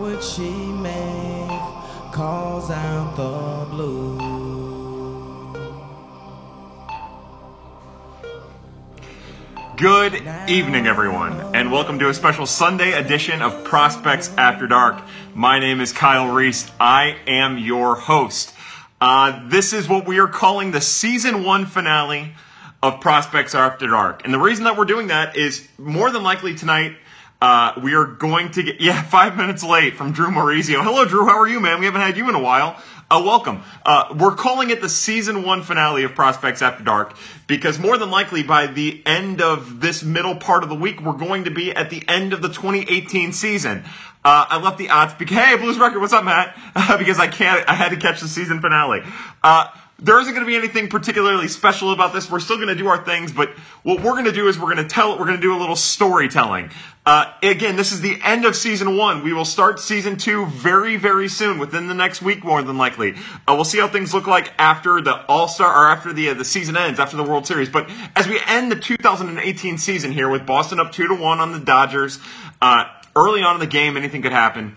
would she make calls out the blue? Good evening, everyone, and welcome to a special Sunday edition of Prospects After Dark. My name is Kyle Reese. I am your host. This is what we are calling the Season 1 finale of Prospects After Dark. And the reason that we're doing that is more than likely tonight we are going to get, 5 minutes late from Drew Maurizio. Hello, Drew. How are you, man? We haven't had you in a while. Welcome. We're calling it the Season 1 finale of Prospects After Dark because more than likely by the end of this middle part of the week, we're going to be at the end of the 2018 season. I left the odds because, hey, Blues Record, what's up, Matt? Because I had to catch the season finale. There isn't going to be anything particularly special about this. We're still going to do our things, but what we're going to do is we're going to do a little storytelling. Again, this is the end of Season 1. We will start Season 2 very, very soon, within the next week, more than likely. We'll see how things look like after the All-Star, or after the season ends, after the World Series. But as we end the 2018 season here with Boston up 2-1 on the Dodgers, early on in the game, anything could happen.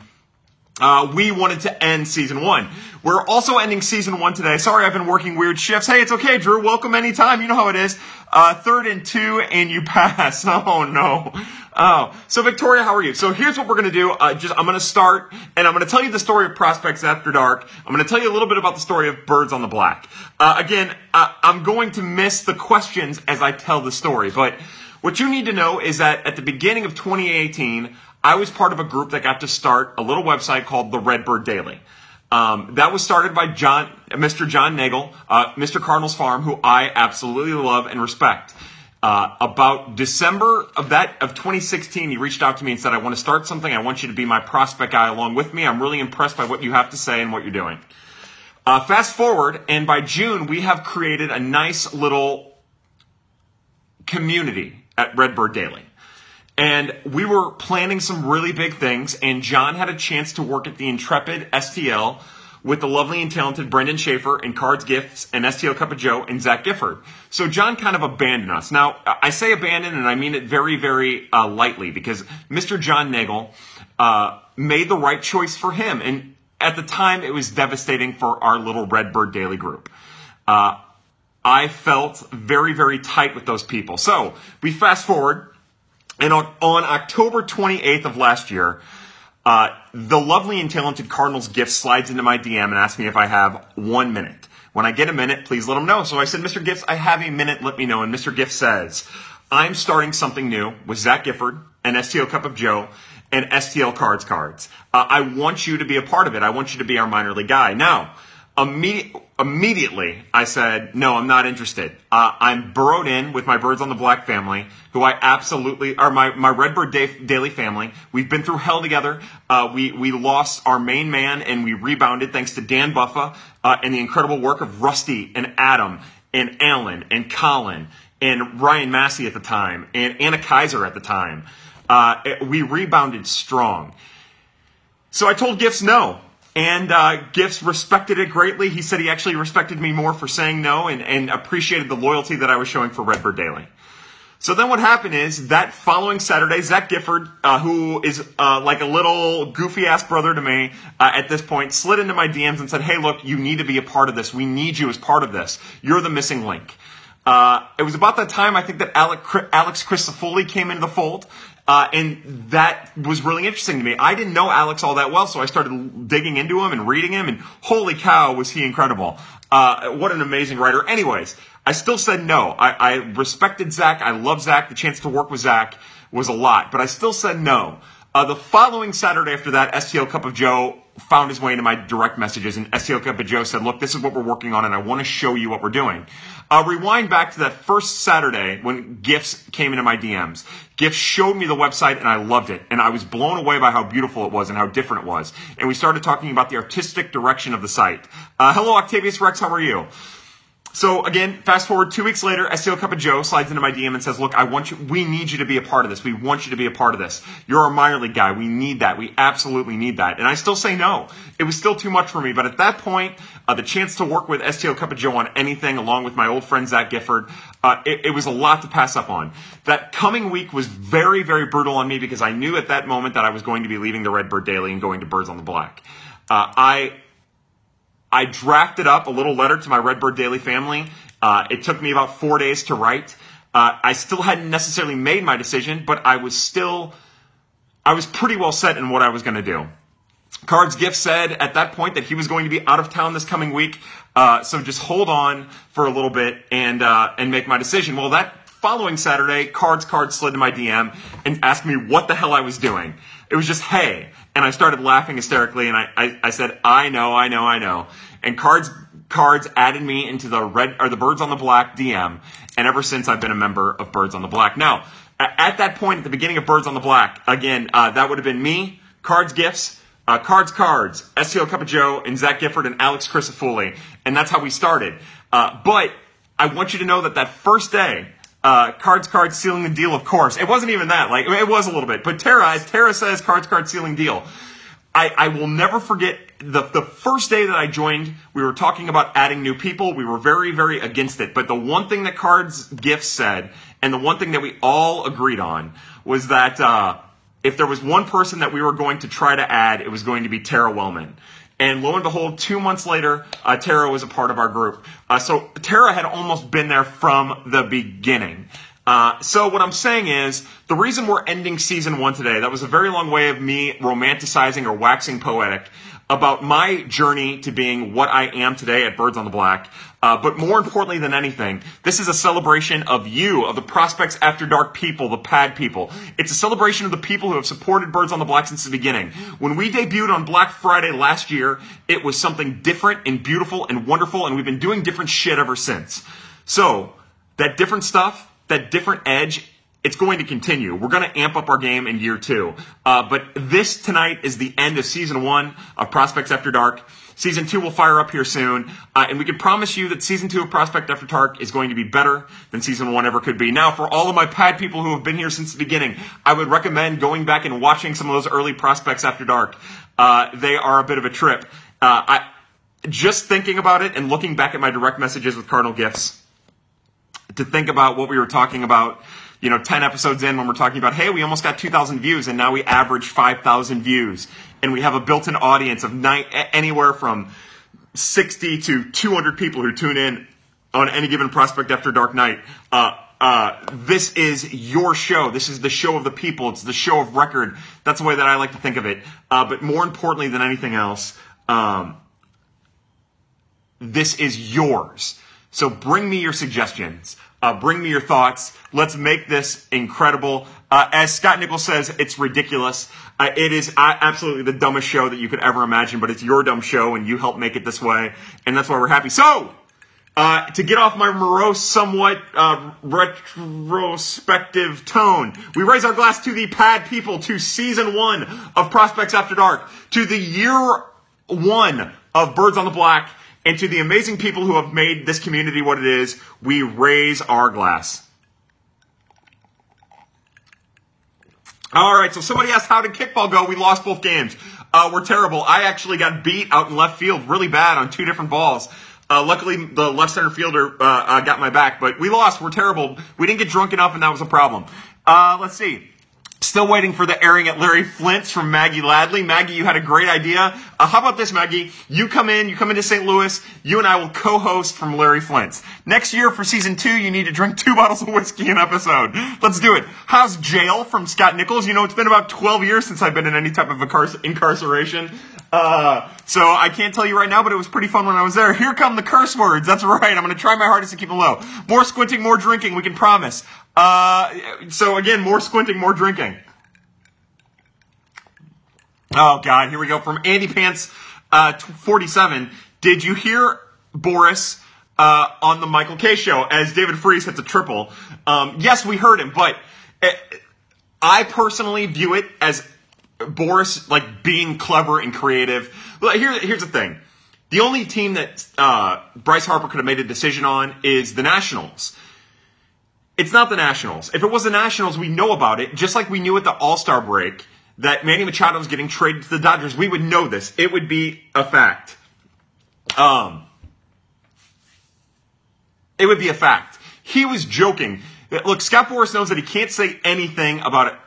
We wanted to end Season 1. We're also ending Season 1 today. Sorry, I've been working weird shifts. Hey, it's okay, Drew. Welcome anytime. You know how it is. 3rd and 2, and you pass. Oh, no. Oh. So, Victoria, how are you? So, here's what we're going to do. I'm going to start, and I'm going to tell you the story of Prospects After Dark. I'm going to tell you a little bit about the story of Birds on the Black. I'm going to miss the questions as I tell the story, but what you need to know is that at the beginning of 2018, I was part of a group that got to start a little website called the Redbird Daily. That was started by Mr. John Nagel, Mr. Cardinals Farm, who I absolutely love and respect. About December of 2016, he reached out to me and said, "I want to start something. I want you to be my prospect guy along with me. I'm really impressed by what you have to say and what you're doing." Fast forward, and by June, we have created a nice little community at Redbird Daily. And we were planning some really big things, and John had a chance to work at the intrepid STL with the lovely and talented Brendan Schaefer and Cards Gifts and STL Cup of Joe and Zach Gifford. So John kind of abandoned us. Now, I say abandoned, and I mean it very, very lightly, because Mr. John Nagel made the right choice for him. And at the time, it was devastating for our little Redbird Daily group. I felt very, very tight with those people. So we fast forward. And on October 28th of last year, the lovely and talented Cardinals Gift slides into my DM and asks me if I have 1 minute. When I get a minute, please let him know. So I said, "Mr. Gifts, I have a minute. Let me know." And Mr. Gifts says, "I'm starting something new with Zach Gifford and STL Cup of Joe and STL Cards. I want you to be a part of it. I want you to be our minor league guy." Now, immediately, I said, "No, I'm not interested. I'm burrowed in with my Birds on the Black family, who I absolutely are my Redbird Daily family. We've been through hell together. We lost our main man, and we rebounded thanks to Dan Buffa and the incredible work of Rusty and Adam and Alan and Colin and Ryan Massey at the time and Anna Kaiser at the time. We rebounded strong." So I told Gifts no. And Gifts respected it greatly. He said he actually respected me more for saying no and appreciated the loyalty that I was showing for Redbird Daily. So then what happened is that following Saturday, Zach Gifford, who is like a little goofy-ass brother to me at this point, slid into my DMs and said, "Hey, look, you need to be a part of this. We need you as part of this. You're the missing link." It was about that time, I think, that Alex Christofoli came into the fold. And that was really interesting to me. I didn't know Alex all that well, so I started digging into him and reading him, and holy cow, was he incredible. What an amazing writer. Anyways, I still said no. I respected Zach. I love Zach. The chance to work with Zach was a lot, but I still said no. The following Saturday after that, STL Cup of Joe found his way into my direct messages, and STL Cup of Joe said, "Look, this is what we're working on, and I want to show you what we're doing." Rewind back to that first Saturday when Gifts came into my DMs. Gifts showed me the website, and I loved it, and I was blown away by how beautiful it was and how different it was. And we started talking about the artistic direction of the site. Hello, Octavius Rex, how are you? So again, fast forward 2 weeks later, STL Cup of Joe slides into my DM and says, look, we need you to be a part of this. We want you to be a part of this. You're a minor league guy. We need that. We absolutely need that. And I still say no. It was still too much for me. But at that point, the chance to work with STL Cup of Joe on anything, along with my old friend Zach Gifford, it was a lot to pass up on. That coming week was very, very brutal on me because I knew at that moment that I was going to be leaving the Redbird Daily and going to Birds on the Black. I drafted up a little letter to my Redbird Daily family. It took me about 4 days to write. I still hadn't necessarily made my decision, but I was pretty well set in what I was going to do. Cards Gifts said at that point that he was going to be out of town this coming week, so just hold on for a little bit and make my decision. Well, that following Saturday, Cards slid to my DM and asked me what the hell I was doing. It was just, hey. And I started laughing hysterically, and I said, I know. And Cards added me into the Birds on the Black DM, and ever since I've been a member of Birds on the Black. Now, at that point, at the beginning of Birds on the Black, again, that would have been me, Cards Gifts, Cards, STL Cup of Joe, and Zach Gifford, and Alex Christofoli. And that's how we started. But I want you to know that first day, Cards sealing the deal, of course. It wasn't even that. Like, it was a little bit. But as Tara says, Cards sealing deal. I will never forget the first day that I joined, we were talking about adding new people. We were very, very against it. But the one thing that Cards Gifts said, and the one thing that we all agreed on, was that if there was one person that we were going to try to add, it was going to be Tara Wellman. And lo and behold, 2 months later, Tara was a part of our group. So Tara had almost been there from the beginning. So what I'm saying is, the reason we're ending season one today, that was a very long way of me romanticizing or waxing poetic about my journey to being what I am today at Birds on the Black. But more importantly than anything, this is a celebration of you, of the Prospects After Dark people, the PAD people. It's a celebration of the people who have supported Birds on the Black since the beginning. When we debuted on Black Friday last year, it was something different and beautiful and wonderful, and we've been doing different shit ever since. So, that different stuff, that different edge, it's going to continue. We're going to amp up our game in year two. But this tonight is the end of season one of Prospects After Dark. Season 2 will fire up here soon, and we can promise you that Season 2 of Prospect After Dark is going to be better than Season 1 ever could be. Now, for all of my PAD people who have been here since the beginning, I would recommend going back and watching some of those early Prospects After Dark. They are a bit of a trip. Just thinking about it and looking back at my direct messages with Cardinal Gifts, to think about what we were talking about, 10 episodes in when we're talking about, hey, we almost got 2,000 views, and now we average 5,000 views. And we have a built-in audience of anywhere from 60 to 200 people who tune in on any given Prospect After Dark night. This is your show. This is the show of the people. It's the show of record. That's the way that I like to think of it. But more importantly than anything else, this is yours. So bring me your suggestions. Bring me your thoughts. Let's make this incredible. As Scott Nichols says, it's ridiculous. It is absolutely the dumbest show that you could ever imagine, but it's your dumb show, and you helped make it this way, and that's why we're happy. So, to get off my morose, somewhat retrospective tone, we raise our glass to the PAD people, to Season 1 of Prospects After Dark, to the Year 1 of Birds on the Black, and to the amazing people who have made this community what it is, we raise our glass. All right, so somebody asked, how did kickball go? We lost both games. We're terrible. I actually got beat out in left field really bad on 2 different balls. Luckily, the left center fielder got my back, but we lost. We're terrible. We didn't get drunk enough, and that was a problem. Let's see. Still waiting for the airing at Larry Flint's from Maggie Ladley. Maggie, you had a great idea. How about this, Maggie? You come into St. Louis, you and I will co-host from Larry Flint's. Next year for season 2, you need to drink 2 bottles of whiskey an episode. Let's do it. How's jail from Scott Nichols? It's been about 12 years since I've been in any type of incarceration. So I can't tell you right now, but it was pretty fun when I was there. Here come the curse words. That's right. I'm going to try my hardest to keep it low. More squinting, more drinking. We can promise. So again, more squinting, more drinking. Oh God, here we go. From Andy Pants, 47. Did you hear Boris, on the Michael K show as David Freese hits a triple? Yes, we heard him, but I personally view it as Boris, being clever and creative. Here's the thing. The only team that Bryce Harper could have made a decision on is the Nationals. It's not the Nationals. If it was the Nationals, we know about it, just like we knew at the All-Star break that Manny Machado was getting traded to the Dodgers. We would know this. It would be a fact. It would be a fact. He was joking. Look, Scott Boras knows that he can't say anything about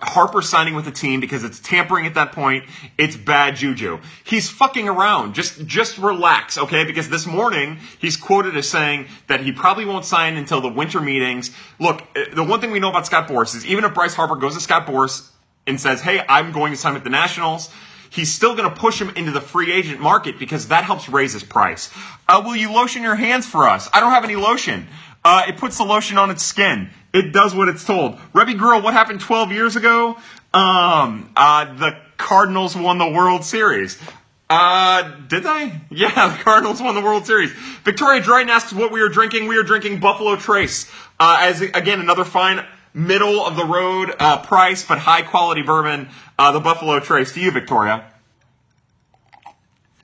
Harper signing with the team because it's tampering at that point. It's bad juju. He's fucking around. Just relax, okay? Because this morning, he's quoted as saying that he probably won't sign until the winter meetings. Look, the one thing we know about Scott Boras is even if Bryce Harper goes to Scott Boras and says, hey, I'm going to sign with the Nationals, he's still going to push him into the free agent market because that helps raise his price. Will you lotion your hands for us? I don't have any lotion. It puts the lotion on its skin. It does what it's told. Rebby Grill, what happened 12 years ago? The Cardinals won the World Series. Did they? Yeah, the Cardinals won the World Series. Victoria Dryden asks what we are drinking. We are drinking Buffalo Trace. Again, another fine middle-of-the-road price, but high-quality bourbon, the Buffalo Trace. To you, Victoria.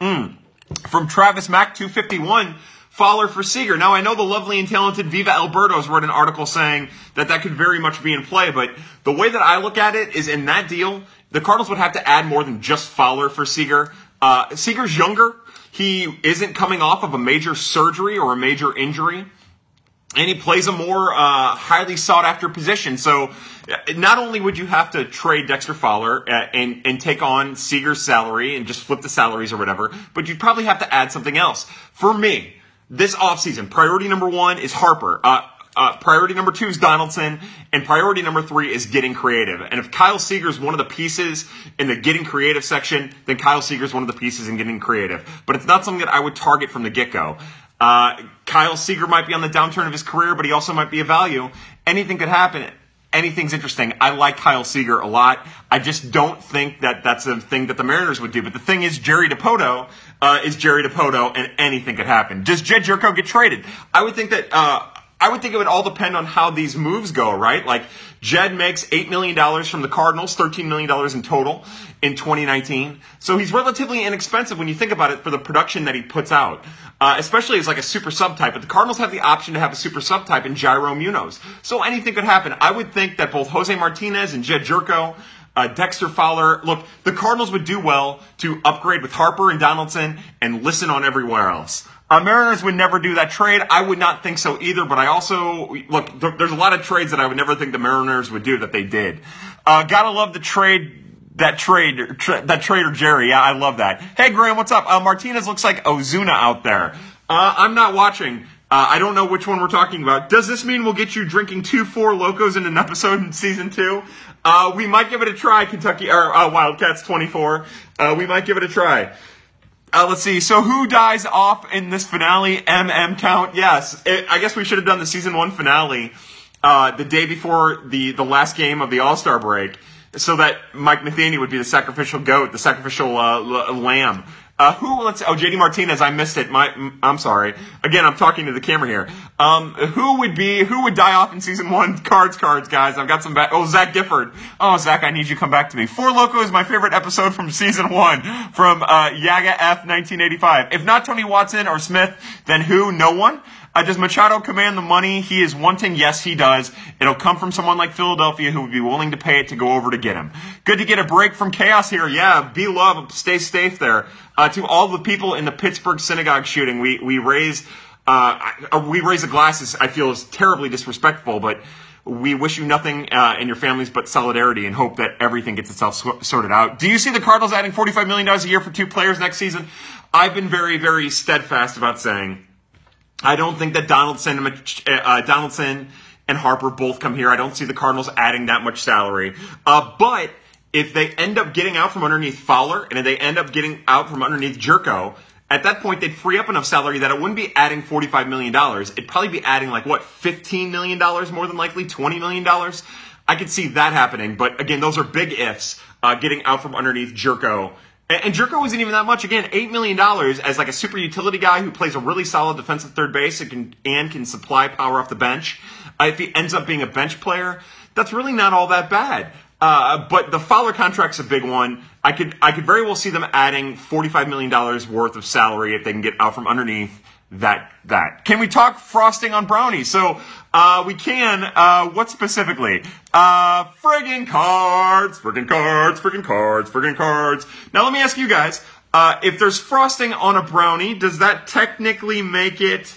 From Travis Mack 251. Fowler for Seager. Now, I know the lovely and talented Viva Alberto's wrote an article saying that could very much be in play, but the way that I look at it is in that deal, the Cardinals would have to add more than just Fowler for Seager. Seager's younger. He isn't coming off of a major surgery or a major injury, and he plays a more highly sought-after position. So not only would you have to trade Dexter Fowler and take on Seager's salary and just flip the salaries or whatever, but you'd probably have to add something else. For me, this offseason, priority number one is Harper. Priority number two is Donaldson. And priority number three is getting creative. And if Kyle Seager is one of the pieces in the getting creative section, then Kyle Seager is one of the pieces in getting creative. But it's not something that I would target from the get-go. Kyle Seager might be on the downturn of his career, but he also might be a value. Anything could happen. Anything's interesting. I like Kyle Seager a lot. I just don't think that's the thing that the Mariners would do. But the thing is, Jerry DiPoto is Jerry DiPoto, and anything could happen. Does Jed Jerko get traded? I would think it would all depend on how these moves go, right? Like, Jed makes $8 million from the Cardinals, $13 million in total in 2019. So he's relatively inexpensive when you think about it for the production that he puts out, especially as like a super subtype. But the Cardinals have the option to have a super subtype in Jairo Munoz. So anything could happen. I would think that both Jose Martinez and Jed Jerko, Dexter Fowler, look, the Cardinals would do well to upgrade with Harper and Donaldson and listen on everywhere else. Mariners would never do that trade. I would not think so either, but I also, look, there's a lot of trades that I would never think the Mariners would do that they did. Gotta love the trade, that Trader Jerry. Yeah, I love that. Hey, Graham, what's up? Martinez looks like Ozuna out there. I'm not watching. I don't know which one we're talking about. Does this mean we'll get you drinking 2-4 Locos in an episode in season 2? We might give it a try, Kentucky, or Wildcats 24. We might give it a try. Let's see. So who dies off in this finale? MM count? Yes. I guess we should have done the season 1 finale the day before the last game of the All-Star break so that Mike Matheny would be the sacrificial goat, the sacrificial lamb. J.D. Martinez, I missed it. I'm sorry. Again, I'm talking to the camera here. Who would die off in season 1? Cards, guys. I've got some back. Oh, Zach Gifford. Oh, Zach, I need you to come back to me. Four Locos is my favorite episode from season 1 from, Yaga F 1985. If not Tony Watson or Smith, then who? No one. Does Machado command the money he is wanting? Yes, he does. It'll come from someone like Philadelphia who would be willing to pay it to go over to get him. Good to get a break from chaos here. Yeah, be love. Stay safe there. To all the people in the Pittsburgh synagogue shooting, we raise the glasses. I feel is terribly disrespectful, but we wish you nothing and your families but solidarity and hope that everything gets itself sorted out. Do you see the Cardinals adding $45 million a year for 2 players next season? I've been very, very steadfast about saying I don't think that Donaldson and Harper both come here. I don't see the Cardinals adding that much salary. But if they end up getting out from underneath Fowler and if they end up getting out from underneath Jerko, at that point they'd free up enough salary that it wouldn't be adding $45 million. It'd probably be adding $15 million more than likely, $20 million. I could see that happening. But again, those are big ifs, getting out from underneath Jerko. And Jerko wasn't even that much. Again, $8 million as a super utility guy who plays a really solid defensive third base and can supply power off the bench. If he ends up being a bench player, that's really not all that bad. But the Fowler contract's a big one. I could very well see them adding $45 million worth of salary if they can get out from underneath that. Can we talk frosting on brownies? So, we can. What specifically? Friggin' cards. Now let me ask you guys, if there's frosting on a brownie, does that technically make it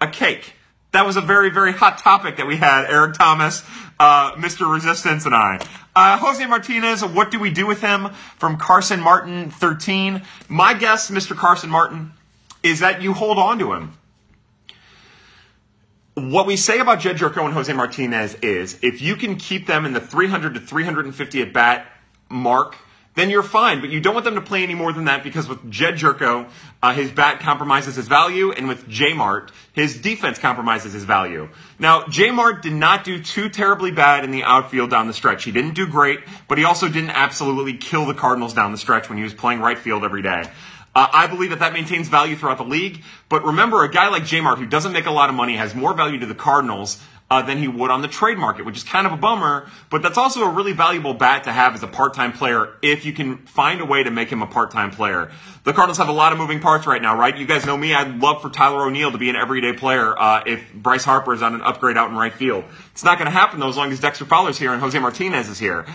a cake? That was a very, very hot topic that we had, Eric Thomas, Mr. Resistance, and I. Jose Martinez, what do we do with him? From Carson Martin 13. My guess, Mr. Carson Martin, is that you hold on to him. What we say about Jed Jerko and Jose Martinez is if you can keep them in the 300 to 350 at bat mark, then you're fine, but you don't want them to play any more than that because with Jed Jerko, his bat compromises his value, and with J-Mart, his defense compromises his value. Now, J-Mart did not do too terribly bad in the outfield down the stretch. He didn't do great, but he also didn't absolutely kill the Cardinals down the stretch when he was playing right field every day. I believe that maintains value throughout the league, but remember, a guy like J-Mart who doesn't make a lot of money has more value to the Cardinals than he would on the trade market, which is kind of a bummer, but that's also a really valuable bat to have as a part-time player if you can find a way to make him a part-time player. The Cardinals have a lot of moving parts right now, right? You guys know me. I'd love for Tyler O'Neill to be an everyday player if Bryce Harper is on an upgrade out in right field. It's not going to happen, though, as long as Dexter Fowler's here and Jose Martinez is here.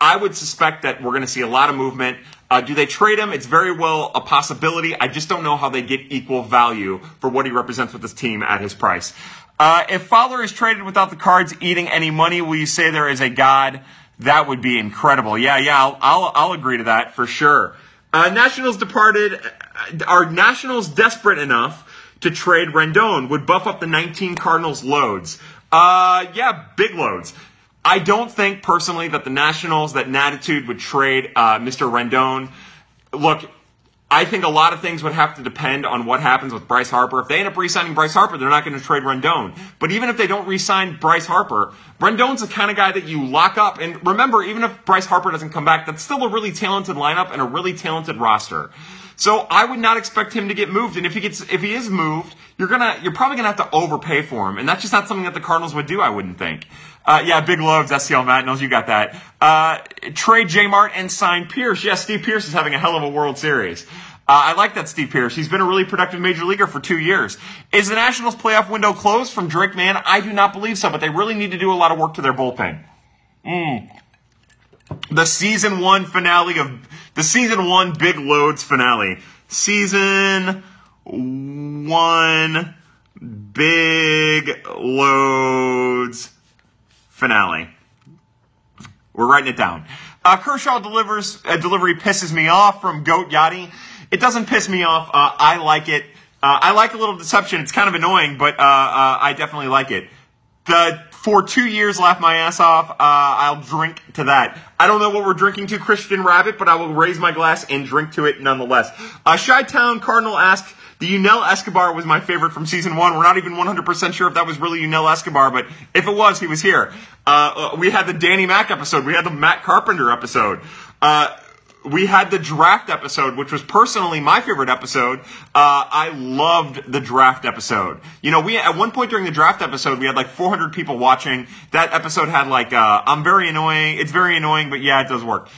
I would suspect that we're going to see a lot of movement. Do they trade him? It's very well a possibility. I just don't know how they get equal value for what he represents with this team at his price. If Fowler is traded without the Cards eating any money, will you say there is a God? That would be incredible. Yeah, I'll agree to that for sure. Nationals departed. Are Nationals desperate enough to trade Rendon? Would buff up the 19 Cardinals loads? Yeah, big loads. I don't think, personally, that the Nationals, that Natitude would trade Mr. Rendon. Look, I think a lot of things would have to depend on what happens with Bryce Harper. If they end up re-signing Bryce Harper, they're not going to trade Rendon. But even if they don't re-sign Bryce Harper, Rendon's the kind of guy that you lock up. And remember, even if Bryce Harper doesn't come back, that's still a really talented lineup and a really talented roster. So I would not expect him to get moved. And if he is moved, you're probably gonna have to overpay for him. And that's just not something that the Cardinals would do, I wouldn't think. Yeah, big loves, STL Matt knows you got that. Trade J-Mart and sign Pierce. Yeah, Steve Pierce is having a hell of a World Series. I like that Steve Pierce. He's been a really productive major leaguer for 2 years. Is the Nationals playoff window closed from Drake Mann? I do not believe so, but they really need to do a lot of work to their bullpen. The season one finale of the season one big loads finale. Season one big loads finale. We're writing it down. Kershaw delivers. Delivery pisses me off from Goat Yachty. It doesn't piss me off. I like it. I like a little deception. It's kind of annoying, but I definitely like it. For 2 years, laugh my ass off. I'll drink to that. I don't know what we're drinking to, Christian Rabbit, but I will raise my glass and drink to it nonetheless. Chi-Town Cardinal asks, the Yunel Escobar was my favorite from season one. We're not even 100% sure if that was really Yunel Escobar, but if it was, he was here. We had the Danny Mac episode. We had the Matt Carpenter episode. We had the draft episode, which was personally my favorite episode. I loved the draft episode. You know, we at one point during the draft episode, we had like 400 people watching. That episode had like, I'm very annoying. It's very annoying, but yeah, it does work.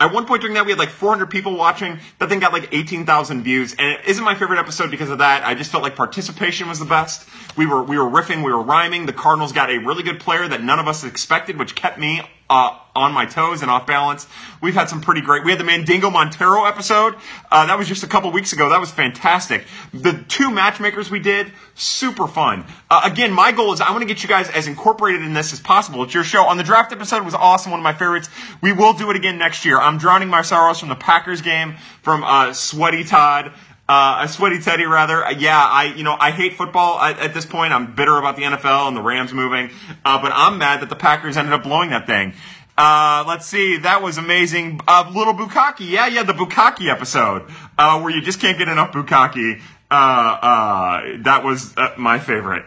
At one point during that, we had like 400 people watching. That thing got like 18,000 views, and it isn't my favorite episode because of that. I just felt like participation was the best. We were riffing, we were rhyming. The Cardinals got a really good player that none of us expected, which kept me on my toes and off balance. We've had some pretty great. We had the Mandingo Montero episode. That was just a couple weeks ago. That was fantastic. The two matchmakers we did, super fun. Again, my goal is I want to get you guys as incorporated in this as possible. It's your show. On the draft episode was awesome. One of my favorites. We will do it again next year. I'm drowning my sorrows from the Packers game from Sweaty Teddy. Yeah, I hate football at this point. I'm bitter about the NFL and the Rams moving, but I'm mad that the Packers ended up blowing that thing. Let's see, that was amazing. Little Bukkake, yeah, the Bukkake episode, where you just can't get enough Bukkake. That was my favorite.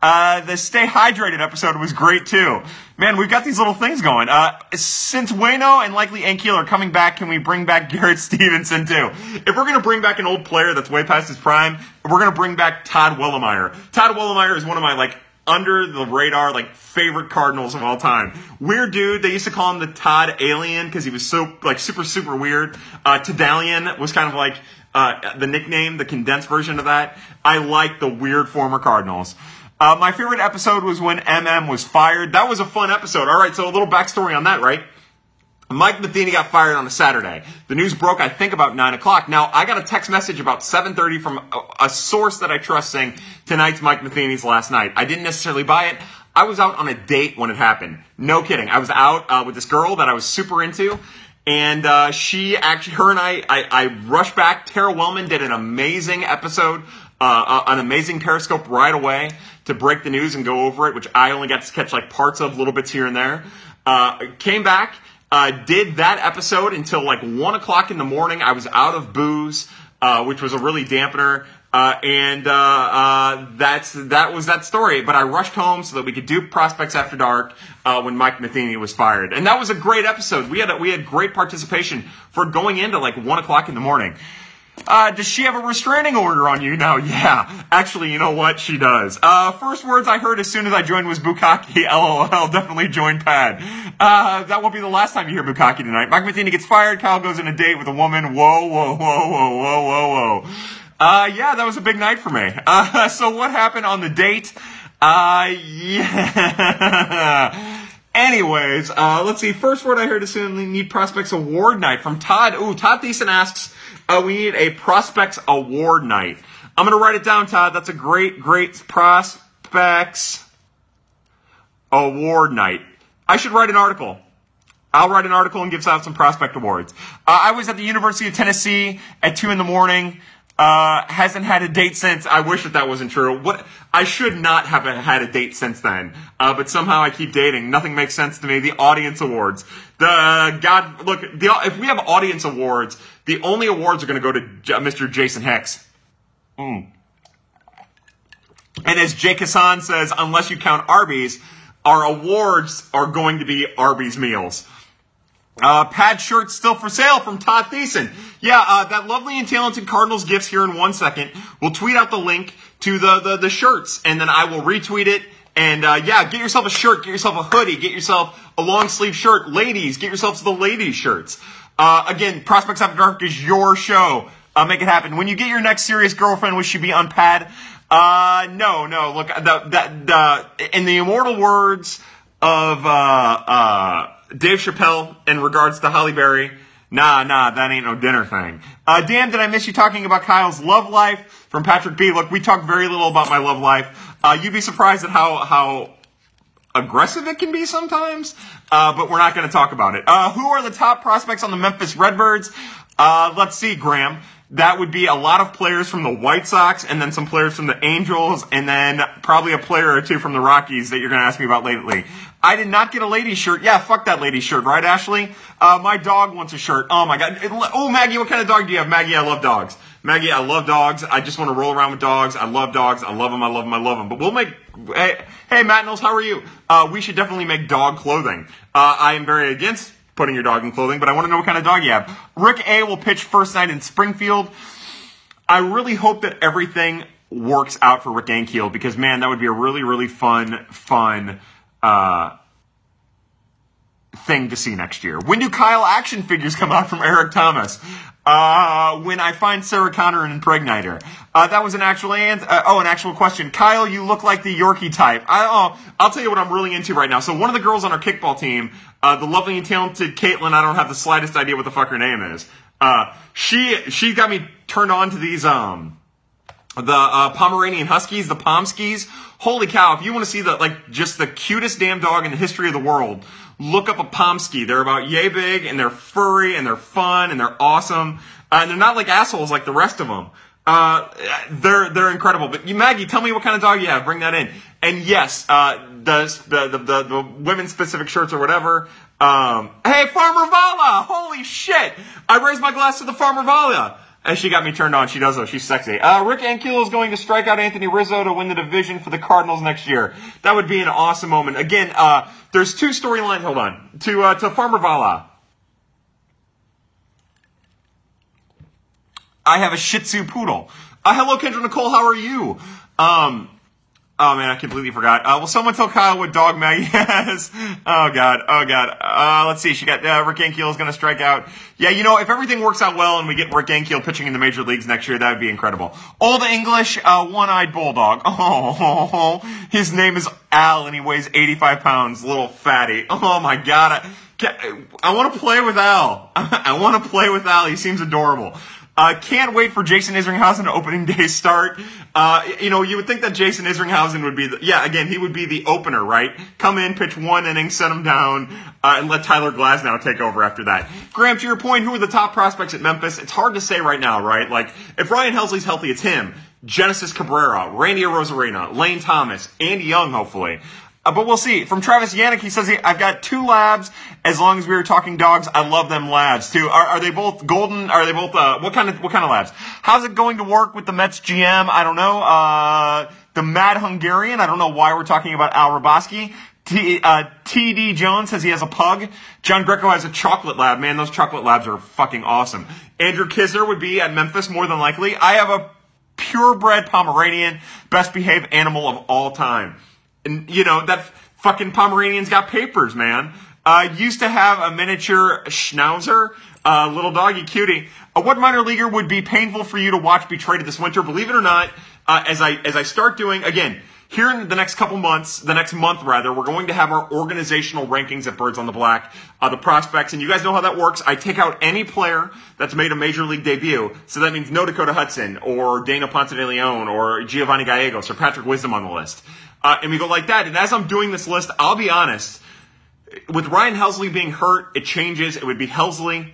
The Stay Hydrated episode was great, too. Man, we've got these little things going. Since Wayno and likely Ankiel are coming back, can we bring back Garrett Stevenson, too? If we're going to bring back an old player that's way past his prime, we're going to bring back Todd Willemeier. Todd Willemeier is one of my, like, under the radar, like, favorite Cardinals of all time. Weird dude. They used to call him the Todd Alien because he was so, like, super, super weird. Tadallion was kind of like the nickname, the condensed version of that. I like the weird former Cardinals. My favorite episode was when MM was fired. That was a fun episode. All right, so a little backstory on that, right? Mike Matheny got fired on a Saturday. The news broke, I think, about 9 o'clock. Now, I got a text message about 7:30 from a source that I trust saying, tonight's Mike Matheny's last night. I didn't necessarily buy it. I was out on a date when it happened. No kidding. I was out with this girl that I was super into. And she and I rushed back. Tara Wellman did an amazing episode, an amazing Periscope right away to break the news and go over it, which I only got to catch like parts of, little bits here and there. Came back. Did that episode until like 1 o'clock in the morning. I was out of booze, which was a really dampener. That was that story. But I rushed home so that we could do Prospects After Dark when Mike Matheny was fired. And that was a great episode. We had great participation for going into like 1 o'clock in the morning. Does she have a restraining order on you now? Yeah. Actually, you know what? She does. First words I heard as soon as I joined was Bukkake. LOL. Definitely join Pad. That won't be the last time you hear Bukkake tonight. Mike Matheny gets fired. Kyle goes on a date with a woman. Whoa, whoa, whoa, whoa, whoa, whoa, whoa. Yeah, that was a big night for me. So what happened on the date? Yeah. Anyways, let's see. First word I heard as soon as we need Prospects Award Night from Todd. Ooh, Todd Thiessen asks, we need a Prospects Award Night. I'm going to write it down, Todd. That's a great, great Prospects Award Night. I should write an article. I'll write an article and give out some prospect awards. I was at the University of Tennessee at 2 in the morning. Hasn't had a date since. I wish that wasn't true. I should not have had a date since then. But somehow I keep dating. Nothing makes sense to me. The audience awards. If we have audience awards, the only awards are going to go to Mr. Jason Hicks. And as Jake Hassan says, unless you count Arby's, our awards are going to be Arby's meals. Pad shirts still for sale from Todd Thiessen. Yeah, that lovely and talented Cardinals Gifts here in 1 second. We'll tweet out the link to the shirts, and then I will retweet it. And, get yourself a shirt, get yourself a hoodie, get yourself a long sleeve shirt. Ladies, get yourselves the ladies shirts. Again, Prospects After Dark is your show. Make it happen. When you get your next serious girlfriend, will she be on Pad? No. Look, in the immortal words of Dave Chappelle in regards to Halle Berry, nah, that ain't no dinner thing. Damn, did I miss you talking about Kyle's love life from Patrick B. Look, we talk very little about my love life. You'd be surprised at how aggressive it can be sometimes, but we're not going to talk about it. Who are the top prospects on the Memphis Redbirds? Let's see, Graham. That would be a lot of players from the White Sox and then some players from the Angels and then probably a player or two from the Rockies that you're going to ask me about lately. I did not get a lady shirt. Yeah, fuck that lady shirt, right, Ashley? My dog wants a shirt. Oh, my God. Oh, Maggie, what kind of dog do you have? Maggie, I love dogs. Maggie, I love dogs. I just want to roll around with dogs. I love dogs. I love them. I love them. I love them. But we'll make... Hey, Matt Knowles, how are you? We should definitely make dog clothing. I am very against putting your dog in clothing, but I want to know what kind of dog you have. Rick A. will pitch first night in Springfield. I really hope that everything works out for Rick Ankiel because, man, that would be a really, really fun thing to see next year. When do Kyle action figures come out from Eric Thomas? When I find Sarah Connor and impregnate her. That was an actual an actual question. Kyle, you look like the Yorkie type. I'll tell you what I'm really into right now. So one of the girls on our kickball team, the lovely and talented Caitlin, I don't have the slightest idea what the fuck her name is. She got me turned on to these the Pomeranian Huskies, the Pomskies. Holy cow! If you want to see just the cutest damn dog in the history of the world, look up a Pomsky. They're about yay big, and they're furry, and they're fun, and they're awesome, and they're not like assholes like the rest of them. They're incredible. But Maggie, tell me what kind of dog you have. Bring that in. And yes, the women's specific shirts or whatever. Hey, Farmer Vala! Holy shit! I raised my glass to the Farmer Vala. And she got me turned on. She does, though. She's sexy. Rick Ankiel is going to strike out Anthony Rizzo to win the division for the Cardinals next year. That would be an awesome moment. Again, there's two storylines. Hold on. To Farmer Vala. I have a Shih Tzu poodle. Hello, Kendra Nicole. How are you? Oh, man, I completely forgot. Will someone tell Kyle what dog Maggie has? Oh, God. Let's see. She got Rick Ankiel is going to strike out. Yeah, you know, if everything works out well and we get Rick Ankiel pitching in the major leagues next year, that would be incredible. Old English one-eyed bulldog. Oh, his name is Al, and he weighs 85 pounds. Little fatty. Oh, my God. I want to play with Al. I want to play with Al. He seems adorable. Can't wait for Jason Isringhausen to opening day start. You know, you would think that Jason Isringhausen would be he would be the opener, right? Come in, pitch one inning, set him down, and let Tyler Glasnow take over after that. Graham, to your point, who are the top prospects at Memphis? It's hard to say right now, right? Like, if Ryan Helsley's healthy, it's him. Genesis Cabrera, Randy Arozarena, Lane Thomas, Andy Young, hopefully. But we'll see. From Travis Yannick, he says, I've got two labs. As long as we were talking dogs, I love them labs, too. Are they both golden? Are they both, what kind of labs? How's it going to work with the Mets GM? I don't know. The Mad Hungarian. I don't know why we're talking about Al Raboski. T.D. Jones says he has a pug. John Greco has a chocolate lab. Man, those chocolate labs are fucking awesome. Andrew Kisner would be at Memphis more than likely. I have a purebred Pomeranian, best behaved animal of all time. And, you know, that fucking Pomeranian's got papers, man. Used to have a miniature schnauzer, little doggy cutie. What minor leaguer would be painful for you to watch be traded this winter? Believe it or not, as I start doing, again, here in the next month, we're going to have our organizational rankings at Birds on the Black, the prospects. And you guys know how that works. I take out any player that's made a major league debut. So that means no Dakota Hudson or Dana Ponce de Leon or Giovanni Gallegos or Patrick Wisdom on the list. And we go like that. And as I'm doing this list, I'll be honest, with Ryan Helsley being hurt, it changes. It would be Helsley.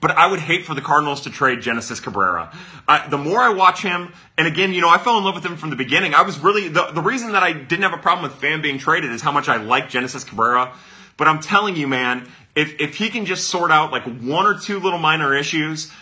But I would hate for the Cardinals to trade Genesis Cabrera. The more I watch him, and again, you know, I fell in love with him from the beginning. I was really, the reason that I didn't have a problem with Pham being traded is how much I like Genesis Cabrera. But I'm telling you, man, if he can just sort out like one or two little minor issues,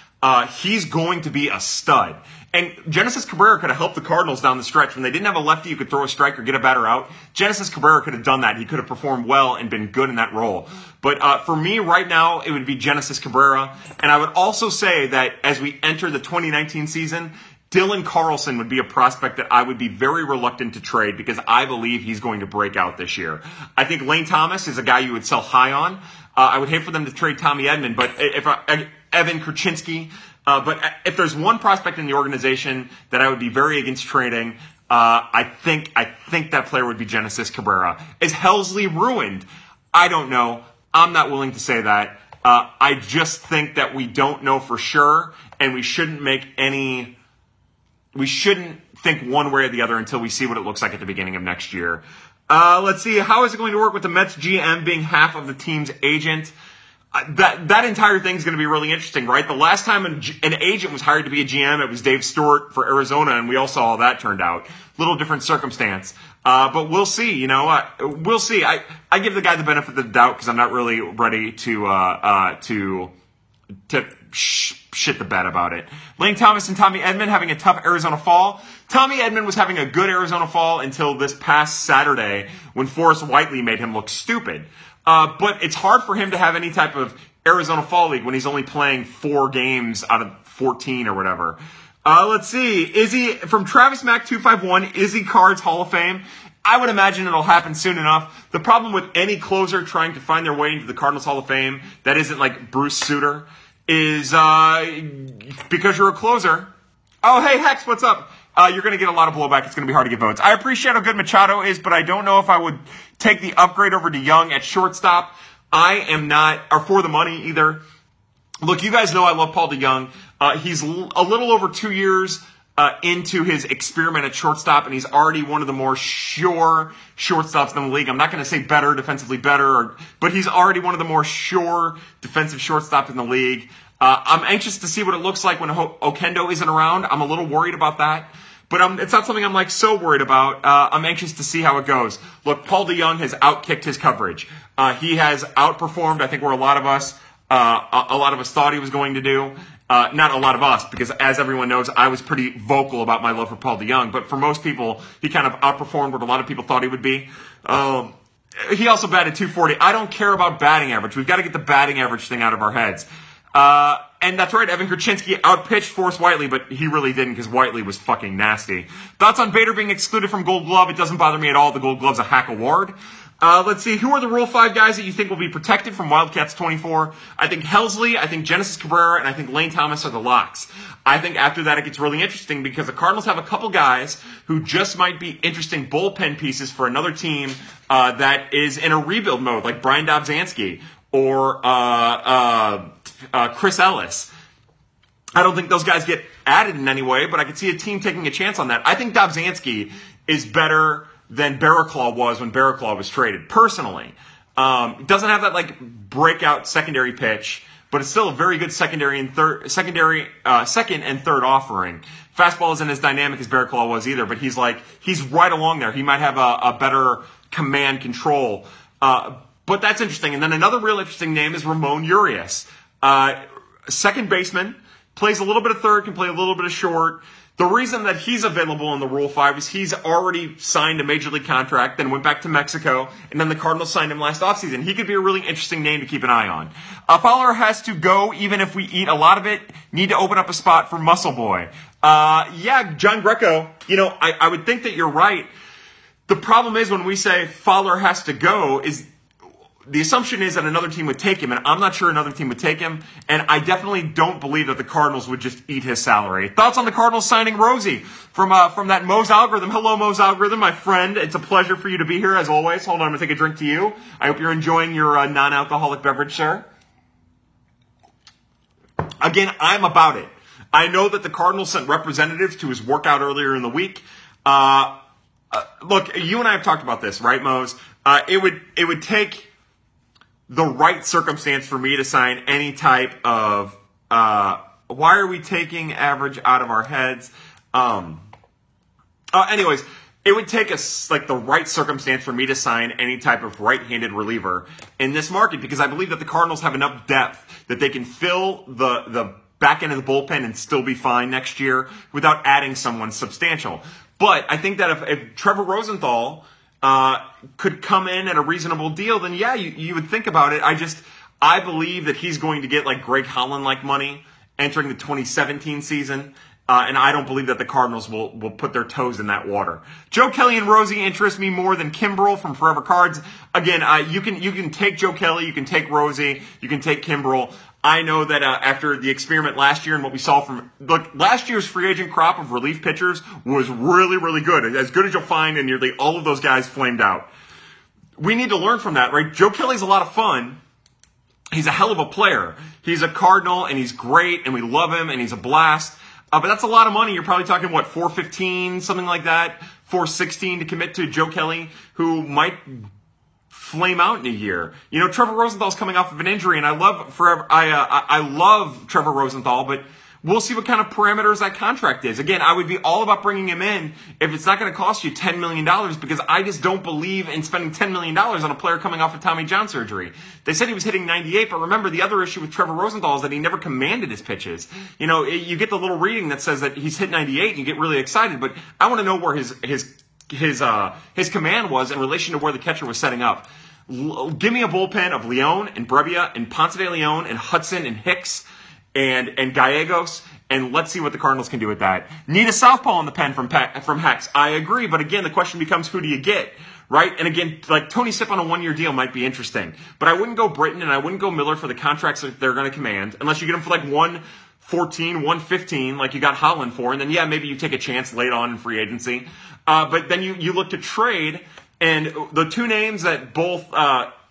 he's going to be a stud. And Genesis Cabrera could have helped the Cardinals down the stretch. When they didn't have a lefty who could throw a strike or get a batter out, Genesis Cabrera could have done that. He could have performed well and been good in that role. But for me right now, it would be Genesis Cabrera. And I would also say that as we enter the 2019 season, Dylan Carlson would be a prospect that I would be very reluctant to trade because I believe he's going to break out this year. I think Lane Thomas is a guy you would sell high on. I would hate for them to trade Tommy Edman, but Evan Kurchinski. But if there's one prospect in the organization that I would be very against trading, I think that player would be Genesis Cabrera. Is Helsley ruined? I don't know. I'm not willing to say that. I just think that we don't know for sure, and we shouldn't think one way or the other until we see what it looks like at the beginning of next year. Let's see. How is it going to work with the Mets GM being half of the team's agent? That entire thing is going to be really interesting, right? The last time an agent was hired to be a GM, it was Dave Stewart for Arizona, and we all saw how that turned out. Little different circumstance. But we'll see, you know. We'll see. I give the guy the benefit of the doubt because I'm not really ready to shit the bed about it. Lane Thomas and Tommy Edman having a tough Arizona fall. Tommy Edman was having a good Arizona fall until this past Saturday when Forrest Whiteley made him look stupid. But it's hard for him to have any type of Arizona Fall League when he's only playing 4 games out of 14 or whatever. Let's see. Izzy, from Travis Mack 251, Izzy Cards Hall of Fame. I would imagine it'll happen soon enough. The problem with any closer trying to find their way into the Cardinals Hall of Fame that isn't like Bruce Sutter is because you're a closer. Oh, hey, Hex, what's up? You're going to get a lot of blowback. It's going to be hard to get votes. I appreciate how good Machado is, but I don't know if I would take the upgrade over to Young at shortstop. I am not, or for the money either. Look, you guys know I love Paul DeYoung. He's a little over 2 years into his experiment at shortstop, and he's already one of the more sure shortstops in the league. I'm not going to say better, defensively better, but he's already one of the more sure defensive shortstops in the league. I'm anxious to see what it looks like when Okendo isn't around. I'm a little worried about that. But it's not something I'm like so worried about. I'm anxious to see how it goes. Look, Paul DeYoung has outkicked his coverage. He has outperformed, I think, where a lot of us thought he was going to do. Not a lot of us, because as everyone knows, I was pretty vocal about my love for Paul DeYoung. But for most people, he kind of outperformed what a lot of people thought he would be. He also batted .240. I don't care about batting average. We've got to get the batting average thing out of our heads. And that's right, Evan Korchinski outpitched Forrest Whiteley, but he really didn't because Whiteley was fucking nasty. Thoughts on Bader being excluded from Gold Glove? It doesn't bother me at all. The Gold Glove's a hack award. Let's see, who are the Rule 5 guys that you think will be protected from Wildcats 24? I think Helsley, I think Genesis Cabrera, and I think Lane Thomas are the locks. I think after that it gets really interesting because the Cardinals have a couple guys who just might be interesting bullpen pieces for another team that is in a rebuild mode, like Brian Dobzhansky or Chris Ellis. I don't think those guys get added in any way, but I could see a team taking a chance on that. I think Dobzhansky is better than Barraclaw was when Barraclaw was traded, personally. Doesn't have that, like, breakout secondary pitch, but it's still a very good secondary and second and third offering. Fastball isn't as dynamic as Barraclaw was either, but he's right along there. He might have a better command control. But that's interesting. And then another real interesting name is Ramon Urias. Second baseman, plays a little bit of third, can play a little bit of short. The reason that he's available in the Rule 5 is he's already signed a major league contract, then went back to Mexico, and then the Cardinals signed him last offseason. He could be a really interesting name to keep an eye on. Fowler has to go, even if we eat a lot of it. Need to open up a spot for Muscle Boy. John Greco, I would think that you're right. The problem is when we say Fowler has to go is the assumption is that another team would take him, and I'm not sure another team would take him, and I definitely don't believe that the Cardinals would just eat his salary. Thoughts on the Cardinals signing Rosie from that Moe's algorithm. Hello, Moe's algorithm, my friend. It's a pleasure for you to be here, as always. Hold on, I'm going to take a drink to you. I hope you're enjoying your non-alcoholic beverage, sir. Again, I'm about it. I know that the Cardinals sent representatives to his workout earlier in the week. Look, you and I have talked about this, right, Moe's? It would take the right circumstance for me to sign any type of, why are we taking average out of our heads? Anyways, it would take us the right circumstance for me to sign any type of right-handed reliever in this market because I believe that the Cardinals have enough depth that they can fill the back end of the bullpen and still be fine next year without adding someone substantial. But I think that if Trevor Rosenthal could come in at a reasonable deal, then yeah, you would think about it. I believe that he's going to get Greg Holland-like money entering the 2017 season, and I don't believe that the Cardinals will put their toes in that water. Joe Kelly and Rosie interest me more than Kimbrel from Forever Cards. Again, you can take Joe Kelly, you can take Rosie, you can take Kimbrel. I know that after the experiment last year and what we saw from last year's free agent crop of relief pitchers was really, really good. As good as you'll find, and nearly all of those guys flamed out. We need to learn from that, right? Joe Kelly's a lot of fun. He's a hell of a player. He's a Cardinal, and he's great, and we love him, and he's a blast. But that's a lot of money. You're probably talking, what, $415, something like that, $416 to commit to Joe Kelly, who might flame out in a year. Trevor Rosenthal's coming off of an injury, and I love Trevor Rosenthal, but we'll see what kind of parameters that contract is. Again, I would be all about bringing him in if it's not going to cost you $10 million, because I just don't believe in spending $10 million on a player coming off of Tommy John surgery. They said he was hitting 98, but remember, the other issue with Trevor Rosenthal is that he never commanded his pitches. You get the little reading that says that he's hit 98, and you get really excited, but I want to know where his command was in relation to where the catcher was setting up. Give me a bullpen of Leon and Brebbia and Ponce de Leon and Hudson and Hicks and Gallegos, and let's see what the Cardinals can do with that. Need a southpaw in the pen from Hex. I agree, but again, the question becomes, who do you get, right? And again, Tony Sipp on a one-year deal might be interesting, but I wouldn't go Britton and I wouldn't go Miller for the contracts that they're going to command, unless you get them for $114, $115, you got Holland for, and then yeah, maybe you take a chance late on in free agency. But then you look to trade, and the two names that both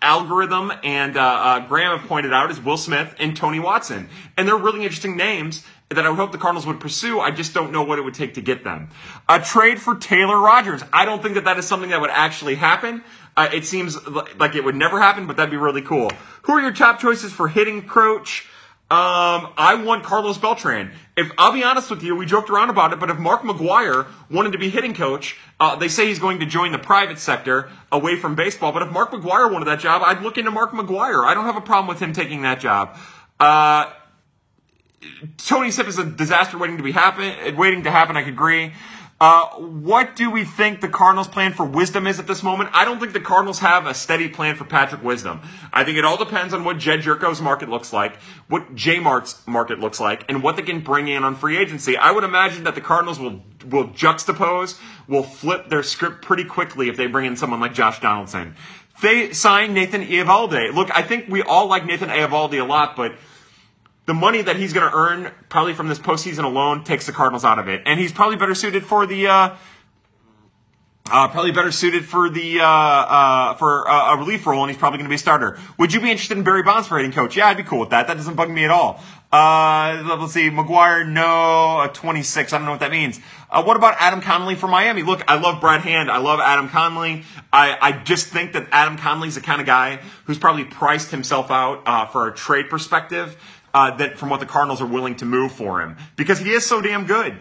Algorithm and Graham have pointed out is Will Smith and Tony Watson. And they're really interesting names that I would hope the Cardinals would pursue. I just don't know what it would take to get them. A trade for Taylor Rogers. I don't think that is something that would actually happen. It seems like it would never happen, but that'd be really cool. Who are your top choices for hitting coach? I want Carlos Beltran. I'll be honest with you, we joked around about it, but if Mark McGwire wanted to be hitting coach, they say he's going to join the private sector away from baseball, but if Mark McGwire wanted that job, I'd look into Mark McGwire. I don't have a problem with him taking that job. Tony Sipp is a disaster waiting to happen, I could agree. What do we think the Cardinals' plan for Wisdom is at this moment? I don't think the Cardinals have a steady plan for Patrick Wisdom. I think it all depends on what Jed Jerko's market looks like, what J-Mart's market looks like, and what they can bring in on free agency. I would imagine that the Cardinals will juxtapose, will flip their script pretty quickly if they bring in someone like Josh Donaldson. They signed Nathan Eovaldi. Look, I think we all like Nathan Eovaldi a lot, but the money that he's going to earn probably from this postseason alone takes the Cardinals out of it, and he's probably better suited for the for a relief role, and he's probably going to be a starter. Would you be interested in Barry Bonds for hitting coach? Yeah, I'd be cool with that. That doesn't bug me at all. Let's see, McGuire, no, 26. I don't know what that means. What about Adam Connolly for Miami? Look, I love Brad Hand. I love Adam Connolly. I just think that Adam Connolly's the kind of guy who's probably priced himself out for a trade perspective. That from what the Cardinals are willing to move for him, because he is so damn good.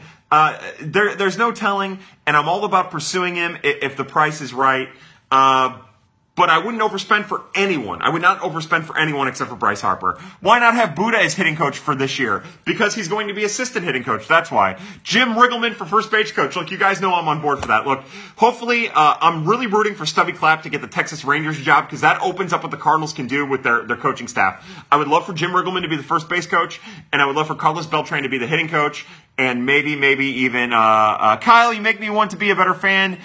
There's no telling, and I'm all about pursuing him if the price is right. But I wouldn't overspend for anyone. I would not overspend for anyone except for Bryce Harper. Why not have Buda as hitting coach for this year? Because he's going to be assistant hitting coach. That's why. Jim Riggleman for first base coach. Look, you guys know I'm on board for that. Look, hopefully, I'm really rooting for Stubby Clapp to get the Texas Rangers job, because that opens up what the Cardinals can do with their coaching staff. I would love for Jim Riggleman to be the first base coach, and I would love for Carlos Beltran to be the hitting coach. And maybe even Kyle, you make me want to be a better fan.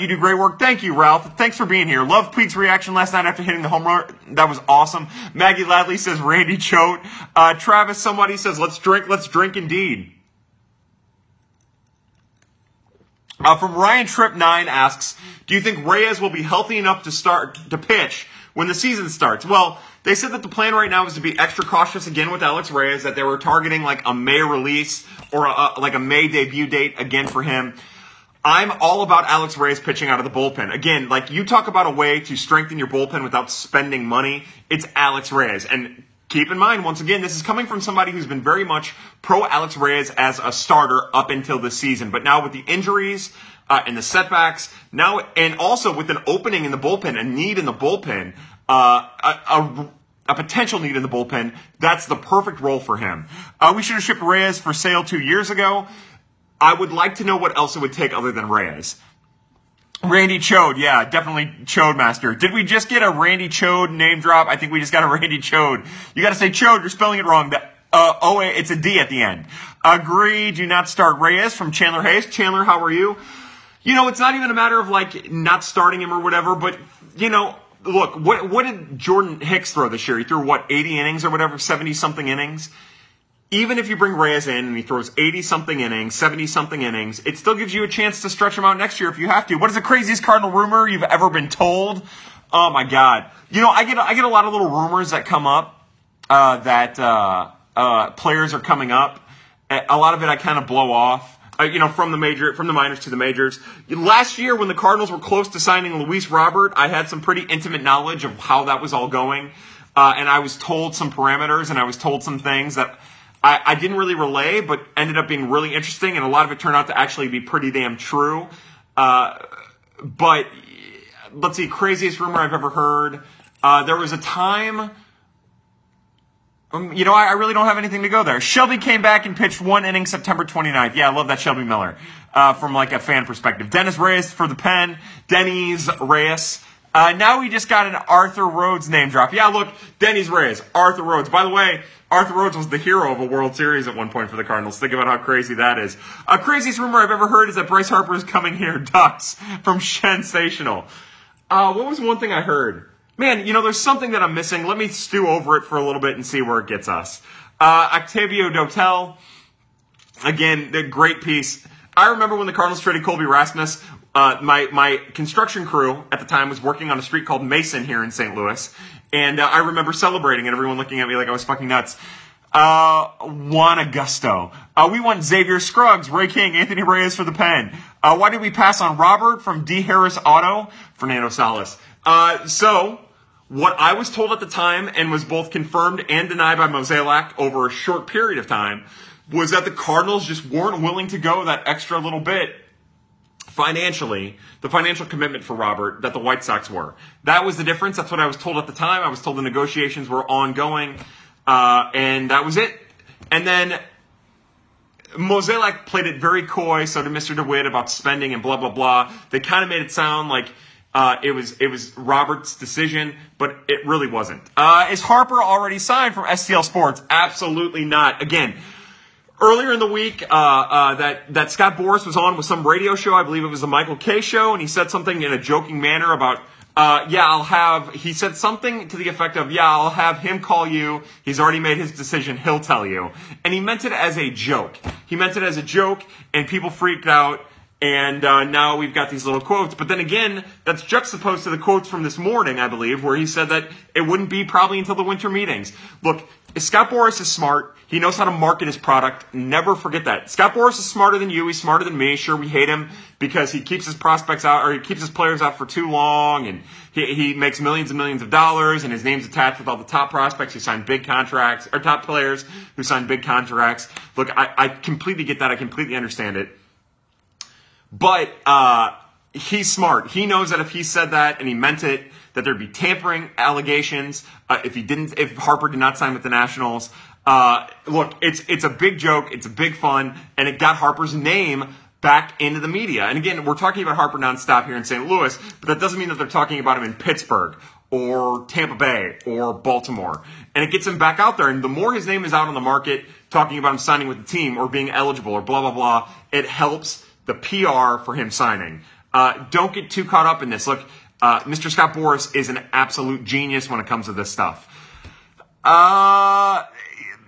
You do great work. Thank you, Ralph. Thanks for being here. Love Puig's reaction last night after hitting the home run. That was awesome. Maggie Ladley says Randy Choate. Travis, somebody says, let's drink. Let's drink indeed. From Ryan Tripp 9 asks, do you think Reyes will be healthy enough to start to pitch when the season starts? Well, they said that the plan right now is to be extra cautious again with Alex Reyes, that they were targeting like a May release or a May debut date again for him. I'm all about Alex Reyes pitching out of the bullpen. Again, like, you talk about a way to strengthen your bullpen without spending money. It's Alex Reyes. And keep in mind, once again, this is coming from somebody who's been very much pro Alex Reyes as a starter up until this season. But now with the injuries and the setbacks, now and also with an opening in the bullpen, a need in the bullpen, a potential need in the bullpen, that's the perfect role for him. We should have shipped Reyes for sale 2 years ago. I would like to know what else it would take other than Reyes. Randy Choate, yeah, definitely Choate master. Did we just get a Randy Choate name drop? I think we just got a Randy Choate. You got to say Choate, you're spelling it wrong. It's a D at the end. Agree, do not start Reyes from Chandler Hayes. Chandler, how are you? You know, it's not even a matter of, like, not starting him or whatever, but, you know, look, what did Jordan Hicks throw this year? He threw, 80 innings or whatever, 70-something innings? Even if you bring Reyes in and he throws 80-something innings, 70-something innings, it still gives you a chance to stretch him out next year if you have to. What is the craziest Cardinal rumor you've ever been told? Oh, my God. You know, I get a lot of little rumors that come up that players are coming up. A lot of it I kind of blow off. From the minors to the majors. Last year, when the Cardinals were close to signing Luis Robert, I had some pretty intimate knowledge of how that was all going. And I was told some parameters, and I was told some things that I didn't really relay, but ended up being really interesting. And a lot of it turned out to actually be pretty damn true. But let's see, craziest rumor I've ever heard. There was a time... I really don't have anything to go there. Shelby came back and pitched one inning September 29th. Yeah, I love that Shelby Miller from a fan perspective. Dennis Reyes for the pen. Denny's Reyes. Now we just got an Arthur Rhodes name drop. Yeah, look, Denny's Reyes, Arthur Rhodes. By the way, Arthur Rhodes was the hero of a World Series at one point for the Cardinals. Think about how crazy that is. Craziest rumor I've ever heard is that Bryce Harper is coming here, Ducks, from Sensational. What was one thing I heard? Man, there's something that I'm missing. Let me stew over it for a little bit and see where it gets us. Octavio Dotel, again, the great piece. I remember when the Cardinals traded Colby Rasmus. My construction crew at the time was working on a street called Mason here in St. Louis. And I remember celebrating and everyone looking at me like I was fucking nuts. Juan Augusto. We want Xavier Scruggs, Ray King, Anthony Reyes for the pen. Why did we pass on Robert from D. Harris Auto? Fernando Salas. What I was told at the time, and was both confirmed and denied by Mozeliak over a short period of time, was that the Cardinals just weren't willing to go that extra little bit financially, the financial commitment for Robert that the White Sox were. That was the difference. That's what I was told at the time. I was told the negotiations were ongoing, and that was it. And then Mozeliak played it very coy, so did Mr. DeWitt, about spending and blah, blah, blah. They kind of made it sound like it was Roberts' decision, but it really wasn't. Is Harper already signed from STL Sports? Absolutely not. Again, earlier in the week, that Scott Boris was on with some radio show, I believe it was the Michael Kay show, and he said something in a joking manner about, he said something to the effect of, yeah, I'll have him call you, he's already made his decision, he'll tell you. And he meant it as a joke. He meant it as a joke, and people freaked out, and now we've got these little quotes. But then again, that's juxtaposed to the quotes from this morning, I believe, where he said that it wouldn't be probably until the winter meetings. Look, Scott Boris is smart. He knows how to market his product. Never forget that. Scott Boris is smarter than you. He's smarter than me. Sure, we hate him because he keeps his prospects out, or he keeps his players out for too long, and he makes millions and millions of dollars, and his name's attached with all the top prospects who sign big contracts, or top players who sign big contracts. Look, I completely get that. I completely understand it. But he's smart. He knows that if he said that and he meant it, that there'd be tampering allegations if Harper did not sign with the Nationals. Look, it's a big joke, it's a big fun, and it got Harper's name back into the media. And again, we're talking about Harper nonstop here in St. Louis, but that doesn't mean that they're talking about him in Pittsburgh or Tampa Bay or Baltimore. And it gets him back out there, and the more his name is out on the market, talking about him signing with the team or being eligible or blah, blah, blah, it helps the PR for him signing. Don't get too caught up in this. Look, Mr. Scott Boris is an absolute genius when it comes to this stuff.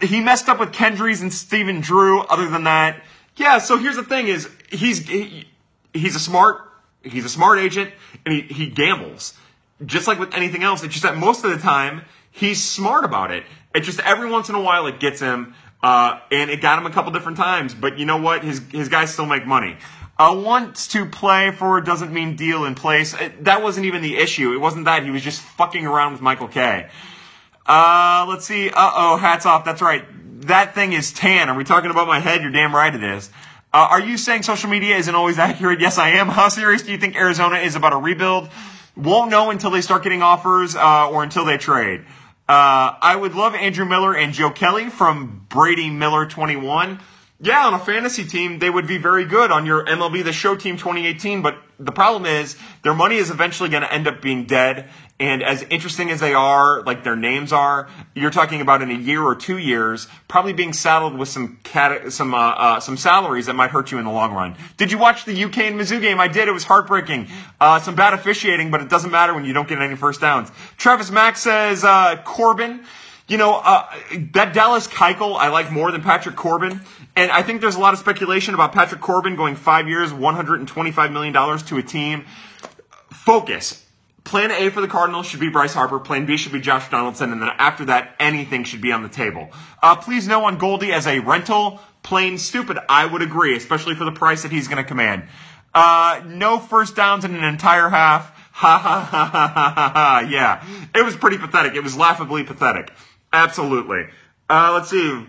He messed up with Kendrys and Steven Drew. Other than that, yeah, so here's the thing is, he's a smart agent, and he gambles. Just like with anything else, it's just that most of the time, he's smart about it. It just every once in a while it gets him, and it got him a couple different times. But you know what? His guys still make money. Wants to play for doesn't mean deal in place. That wasn't even the issue. It wasn't that. He was just fucking around with Michael Kay. Let's see. Uh-oh, hats off. That's right. That thing is tan. Are we talking about my head? You're damn right it is. Are you saying social media isn't always accurate? Yes, I am. How serious do you think Arizona is about a rebuild? Won't know until they start getting offers or until they trade. I would love Andrew Miller and Joe Kelly from Brady Miller 21. Yeah, on a fantasy team, they would be very good on your MLB The Show team 2018, but the problem is their money is eventually going to end up being dead, and as interesting as they are, like their names are, you're talking about in a year or 2 years, probably being saddled with some salaries that might hurt you in the long run. Did you watch the UK and Mizzou game? I did. It was heartbreaking. Some bad officiating, but it doesn't matter when you don't get any first downs. Travis Mack says, Corbin. You know, that Dallas Keuchel I like more than Patrick Corbin. And I think there's a lot of speculation about Patrick Corbin going 5 years, $125 million to a team. Focus. Plan A for the Cardinals should be Bryce Harper. Plan B should be Josh Donaldson. And then after that, anything should be on the table. Please know on Goldie as a rental. Plain stupid. I would agree, especially for the price that he's going to command. No first downs in an entire half. Ha, ha, ha, ha, ha, ha, ha. Yeah. It was pretty pathetic. It was laughably pathetic. Absolutely. Let's see.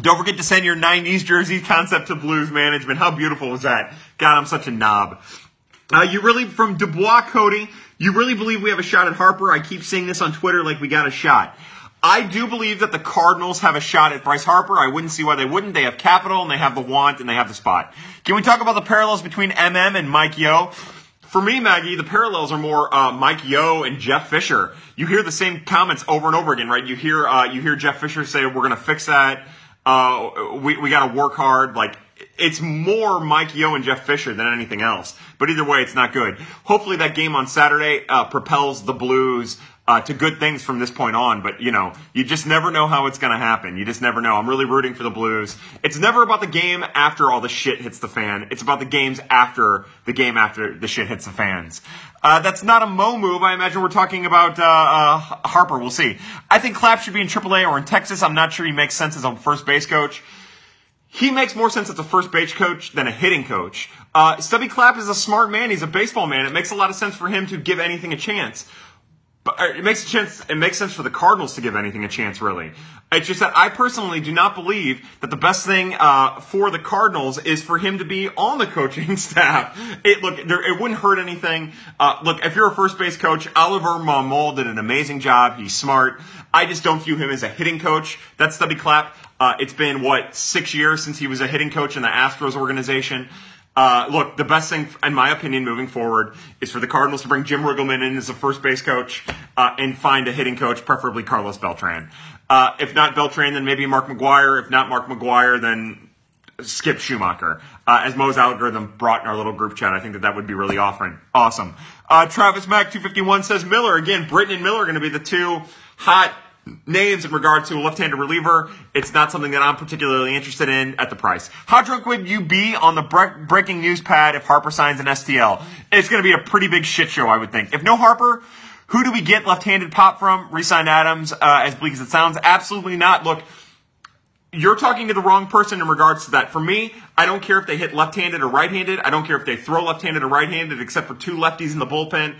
Don't forget to send your 90s jersey concept to Blues Management. How beautiful was that? God, I'm such a knob. From Dubois, Cody, you really believe we have a shot at Harper? I keep seeing this on Twitter like we got a shot. I do believe that the Cardinals have a shot at Bryce Harper. I wouldn't see why they wouldn't. They have capital, and they have the want, and they have the spot. Can we talk about the parallels between MM and Mike Yeo? For me, Maggie, the parallels are more Mike Yeo and Jeff Fisher. You hear the same comments over and over again, right? You hear Jeff Fisher say, "We're going to fix that. We got to work hard." Like it's more Mike Yeo and Jeff Fisher than anything else. But either way, it's not good. Hopefully, that game on Saturday propels the Blues to good things from this point on. But you know, you just never know how it's going to happen. You just never know. I'm really rooting for the Blues. It's never about the game after all the shit hits the fan. It's about the games after the game after the shit hits the fans. That's not a Mo move. I imagine we're talking about Harper. We'll see. I think Clapp should be in AAA or in Texas. I'm not sure he makes sense as a first base coach. He makes more sense as a first base coach than a hitting coach. Stubby Clapp is a smart man. He's a baseball man. It makes a lot of sense for him to give anything a chance. But it makes a chance. It makes sense for the Cardinals to give anything a chance, really. It's just that I personally do not believe that the best thing for the Cardinals is for him to be on the coaching staff. It wouldn't hurt anything. Look, if you're a first base coach, Oliver Marmol did an amazing job. He's smart. I just don't view him as a hitting coach. That's Stubby Clapp. It's been, 6 years since he was a hitting coach in the Astros organization. Look, the best thing, in my opinion, moving forward is for the Cardinals to bring Jim Riggleman in as a first base coach and find a hitting coach, preferably Carlos Beltran. If not Beltran, then maybe Mark McGwire. If not Mark McGwire, then Skip Schumacher. As Mo's algorithm brought in our little group chat, I think that would be really awesome. Travis Mack 251 says Miller. Again, Britton and Miller are going to be the two hot names in regard to a left-handed reliever. It's not something that I'm particularly interested in at the price. How drunk would you be on the breaking news pad if Harper signs an STL? It's going to be a pretty big shit show, I would think. If no Harper, who do we get left-handed pop from? Re-sign Adams, as bleak as it sounds? Absolutely not. Look, you're talking to the wrong person in regards to that. For me, I don't care if they hit left-handed or right-handed. I don't care if they throw left-handed or right-handed, except for two lefties in the bullpen.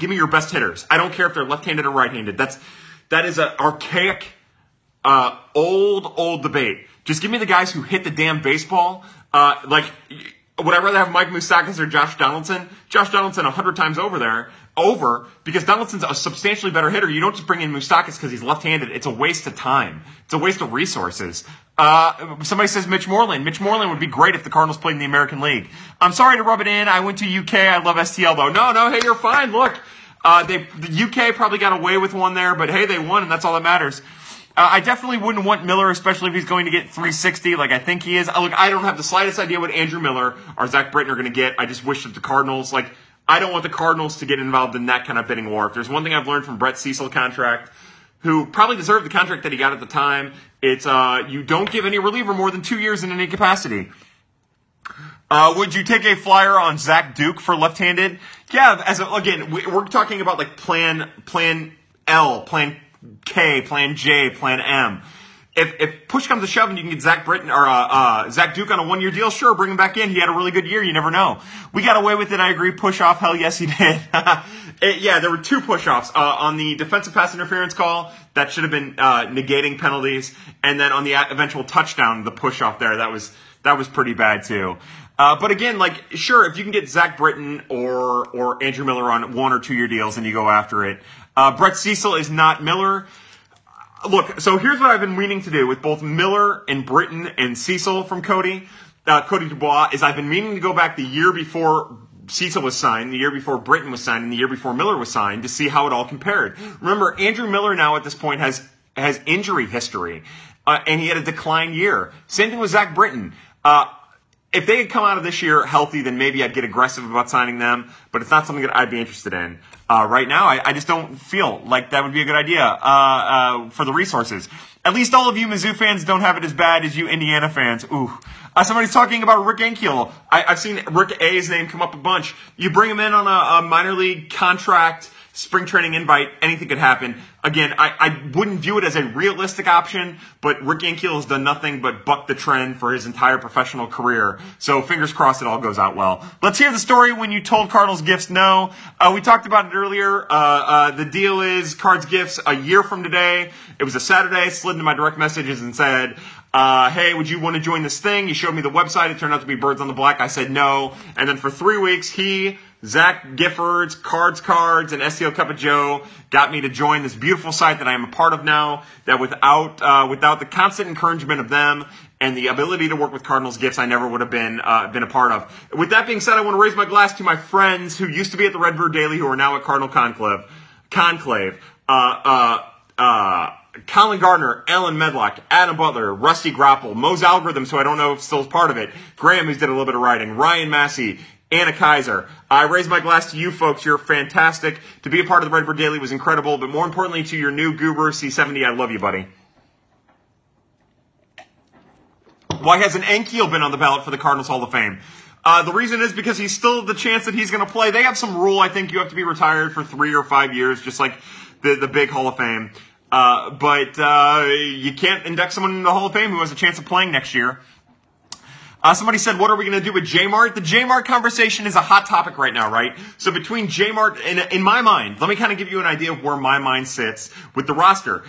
Give me your best hitters. I don't care if they're left-handed or right-handed. That is an archaic, old debate. Just give me the guys who hit the damn baseball. Would I rather have Mike Moustakas or Josh Donaldson? Josh Donaldson 100 times over, because Donaldson's a substantially better hitter. You don't just bring in Moustakas because he's left-handed. It's a waste of time. It's a waste of resources. Somebody says Mitch Moreland. Mitch Moreland would be great if the Cardinals played in the American League. I'm sorry to rub it in. I went to UK. I love STL, though. No, hey, you're fine. Look. The UK probably got away with one there, but hey, they won, and that's all that matters. I definitely wouldn't want Miller, especially if he's going to get 360 like I think he is. Look, I don't have the slightest idea what Andrew Miller or Zach Britton are going to get. I just wish that the Cardinals, I don't want the Cardinals to get involved in that kind of bidding war. If there's one thing I've learned from Brett Cecil's contract, who probably deserved the contract that he got at the time, it's you don't give any reliever more than 2 years in any capacity. Would you take a flyer on Zach Duke for left-handed? Yeah, we're talking about plan L, plan K, plan J, plan M. If push comes to shove and you can get Zach Britton or Zach Duke on a one-year deal, sure, bring him back in. He had a really good year. You never know. We got away with it. I agree. Push off. Hell yes, he did. There were two push offs on the defensive pass interference call that should have been negating penalties, and then on the eventual touchdown, the push off there that was pretty bad too. But again, sure, if you can get Zach Britton or Andrew Miller on 1 or 2 year deals and you go after it. Brett Cecil is not Miller. Look, so here's what I've been meaning to do with both Miller and Britton and Cecil from Cody Dubois, is I've been meaning to go back the year before Cecil was signed, the year before Britton was signed, and the year before Miller was signed to see how it all compared. Remember, Andrew Miller now at this point has injury history, and he had a decline year. Same thing with Zach Britton. If they had come out of this year healthy, then maybe I'd get aggressive about signing them, but it's not something that I'd be interested in. Right now, I just don't feel like that would be a good idea for the resources. At least all of you Mizzou fans don't have it as bad as you Indiana fans. Ooh. Somebody's talking about Rick Ankiel. I've seen Rick A's name come up a bunch. You bring him in on a minor league contract, spring training invite, anything could happen. Again, I wouldn't view it as a realistic option, but Rick Ankiel has done nothing but buck the trend for his entire professional career. So fingers crossed it all goes out well. Let's hear the story when you told Cardinals Gifts no. We talked about it earlier. The deal is Cards Gifts a year from today. It was a Saturday. Slid into my direct messages and said, hey, would you want to join this thing? You showed me the website. It turned out to be Birds on the Black. I said no. And then for 3 weeks, he, Zach Gifford's, Cards, and STL Cup of Joe got me to join this beautiful site that I am a part of now, that without the constant encouragement of them and the ability to work with Cardinals Gifts, I never would have been a part of. With that being said, I want to raise my glass to my friends who used to be at the Redbird Daily, who are now at Cardinal Conclave. Colin Gardner, Alan Medlock, Adam Butler, Rusty Grapple, Mo's Algorithm, so I don't know if still is part of it, Graham, who's did a little bit of writing, Ryan Massey, Anna Kaiser. I raise my glass to you folks. You're fantastic. To be a part of the Redbird Daily was incredible, but more importantly, to your new goober, C70, I love you, buddy. Why hasn't Ankiel been on the ballot for the Cardinals Hall of Fame? The reason is because he's still the chance that he's going to play. They have some rule. I think you have to be retired for 3 or 5 years, just like the big Hall of Fame. But you can't induct someone into the Hall of Fame who has a chance of playing next year. Somebody said, what are we going to do with J-Mart? The J-Mart conversation is a hot topic right now, right? So between J-Mart and, in my mind, let me kind of give you an idea of where my mind sits with the roster.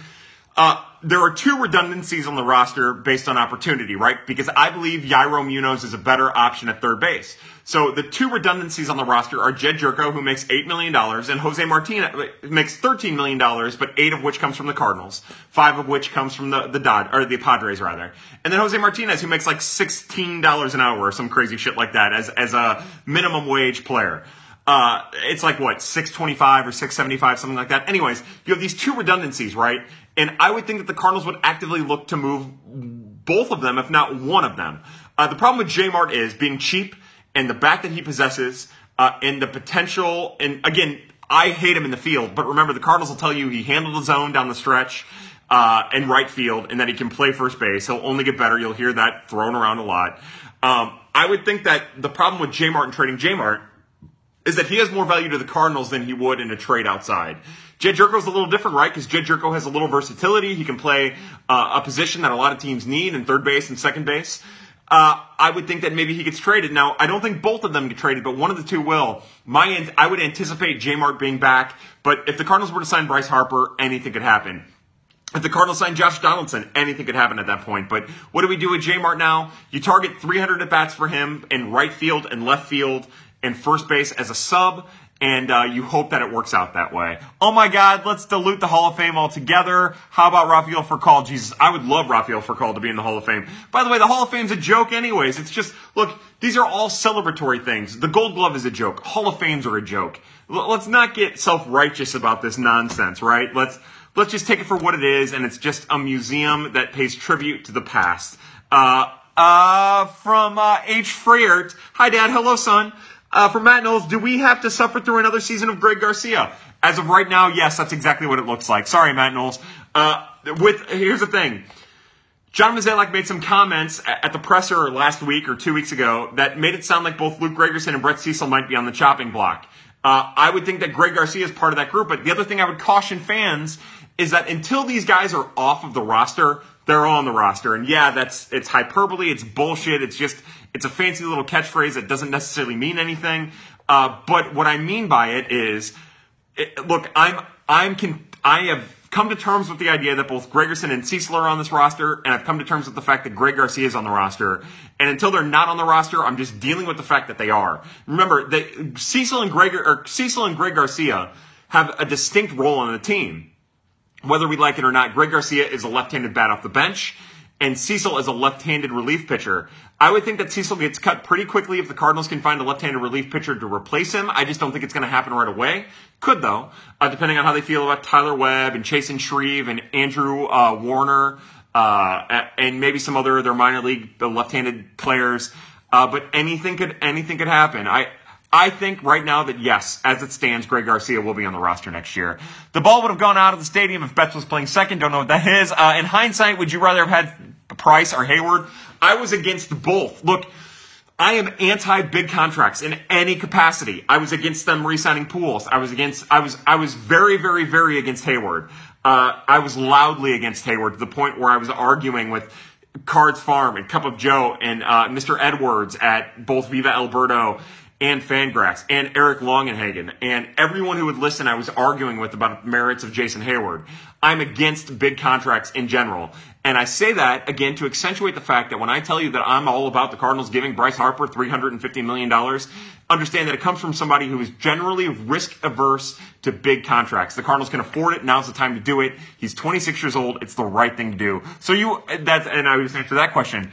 There are two redundancies on the roster based on opportunity, right? Because I believe Yairo Munoz is a better option at third base. So the two redundancies on the roster are Jed Jerko, who makes $8 million, and Jose Martinez makes $13 million, but 8 of which comes from the Cardinals, 5 of which comes from the Padres, rather. And then Jose Martinez, who makes like $16 an hour or some crazy shit like that as a minimum wage player. It's like, what, $6.25 or $6.75, something like that. Anyways, you have these two redundancies, right? And I would think that the Cardinals would actively look to move both of them, if not one of them. The problem with J-Mart is being cheap and the bat that he possesses and the potential. And, again, I hate him in the field. But remember, the Cardinals will tell you he handled the zone down the stretch and right field and that he can play first base. He'll only get better. You'll hear that thrown around a lot. I would think that the problem with J-Mart and trading J-Mart is that he has more value to the Cardinals than he would in a trade outside. Jed Jerko's a little different, right? Because Jed Jerko has a little versatility. He can play a position that a lot of teams need in third base and second base. I would think that maybe he gets traded. Now, I don't think both of them get traded, but one of the two will. I would anticipate J-Mart being back, but if the Cardinals were to sign Bryce Harper, anything could happen. If the Cardinals sign Josh Donaldson, anything could happen at that point. But what do we do with J-Mart now? You target 300 at-bats for him in right field and left field and first base as a sub, and you hope that it works out that way. Oh my God, let's dilute the Hall of Fame altogether. How about Rafael Furcal? Jesus, I would love Rafael Furcal to be in the Hall of Fame. By the way, the Hall of Fame's a joke anyways. It's just, look, these are all celebratory things. The Gold Glove is a joke. Hall of Fames are a joke. Let's not get self-righteous about this nonsense, right? Let's just take it for what it is, and it's just a museum that pays tribute to the past. From H. Freert. Hi, Dad. Hello, son. From Matt Knowles, do we have to suffer through another season of Greg Garcia? As of right now, yes, that's exactly what it looks like. Sorry, Matt Knowles. Here's the thing. John Mozeliak made some comments at the presser last week or 2 weeks ago that made it sound like both Luke Gregerson and Brett Cecil might be on the chopping block. I would think that Greg Garcia is part of that group, but the other thing I would caution fans is that until these guys are off of the roster, they're on the roster. And yeah, it's hyperbole, it's bullshit, it's a fancy little catchphrase that doesn't necessarily mean anything. But what I mean by it is, look, I have come to terms with the idea that both Gregerson and Cecil are on this roster, and I've come to terms with the fact that Greg Garcia is on the roster. And until they're not on the roster, I'm just dealing with the fact that they are. Remember, Cecil and Greg Garcia have a distinct role on the team. Whether we like it or not, Greg Garcia is a left-handed bat off the bench, and Cecil is a left-handed relief pitcher. I would think that Cecil gets cut pretty quickly if the Cardinals can find a left-handed relief pitcher to replace him. I just don't think it's going to happen right away. Could, though, depending on how they feel about Tyler Webb and Chasen Shreve and Andrew Warner and maybe some other of their minor league left-handed players. But anything could happen. I think right now that, yes, as it stands, Greg Garcia will be on the roster next year. The ball would have gone out of the stadium if Betts was playing second. Don't know what that is. In hindsight, would you rather have had Price or Hayward? I was against both. Look, I am anti-big contracts in any capacity. I was against them re-signing Pools. I was very, very, very against Hayward. I was loudly against Hayward to the point where I was arguing with Cards Farm and Cup of Joe and Mr. Edwards at both Viva Alberto and Fangraphs, and Eric Longenhagen, and everyone who would listen I was arguing with about the merits of Jason Hayward. I'm against big contracts in general. And I say that, again, to accentuate the fact that when I tell you that I'm all about the Cardinals giving Bryce Harper $350 million, understand that it comes from somebody who is generally risk-averse to big contracts. The Cardinals can afford it. Now's the time to do it. He's 26 years old. It's the right thing to do. And I was answering that question.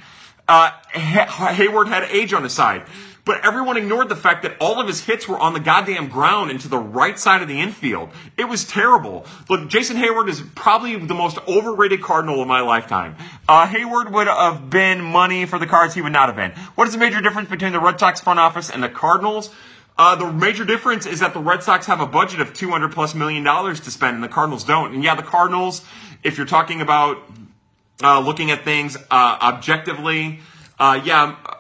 Hayward had age on his side. But everyone ignored the fact that all of his hits were on the goddamn ground and to the right side of the infield. It was terrible. Look, Jason Hayward is probably the most overrated Cardinal of my lifetime. Hayward would have been money for the Cards. He would not have been. What is the major difference between the Red Sox front office and the Cardinals? The major difference is that the Red Sox have a budget of $200+ million to spend and the Cardinals don't. And yeah, the Cardinals, if you're talking about looking at things objectively,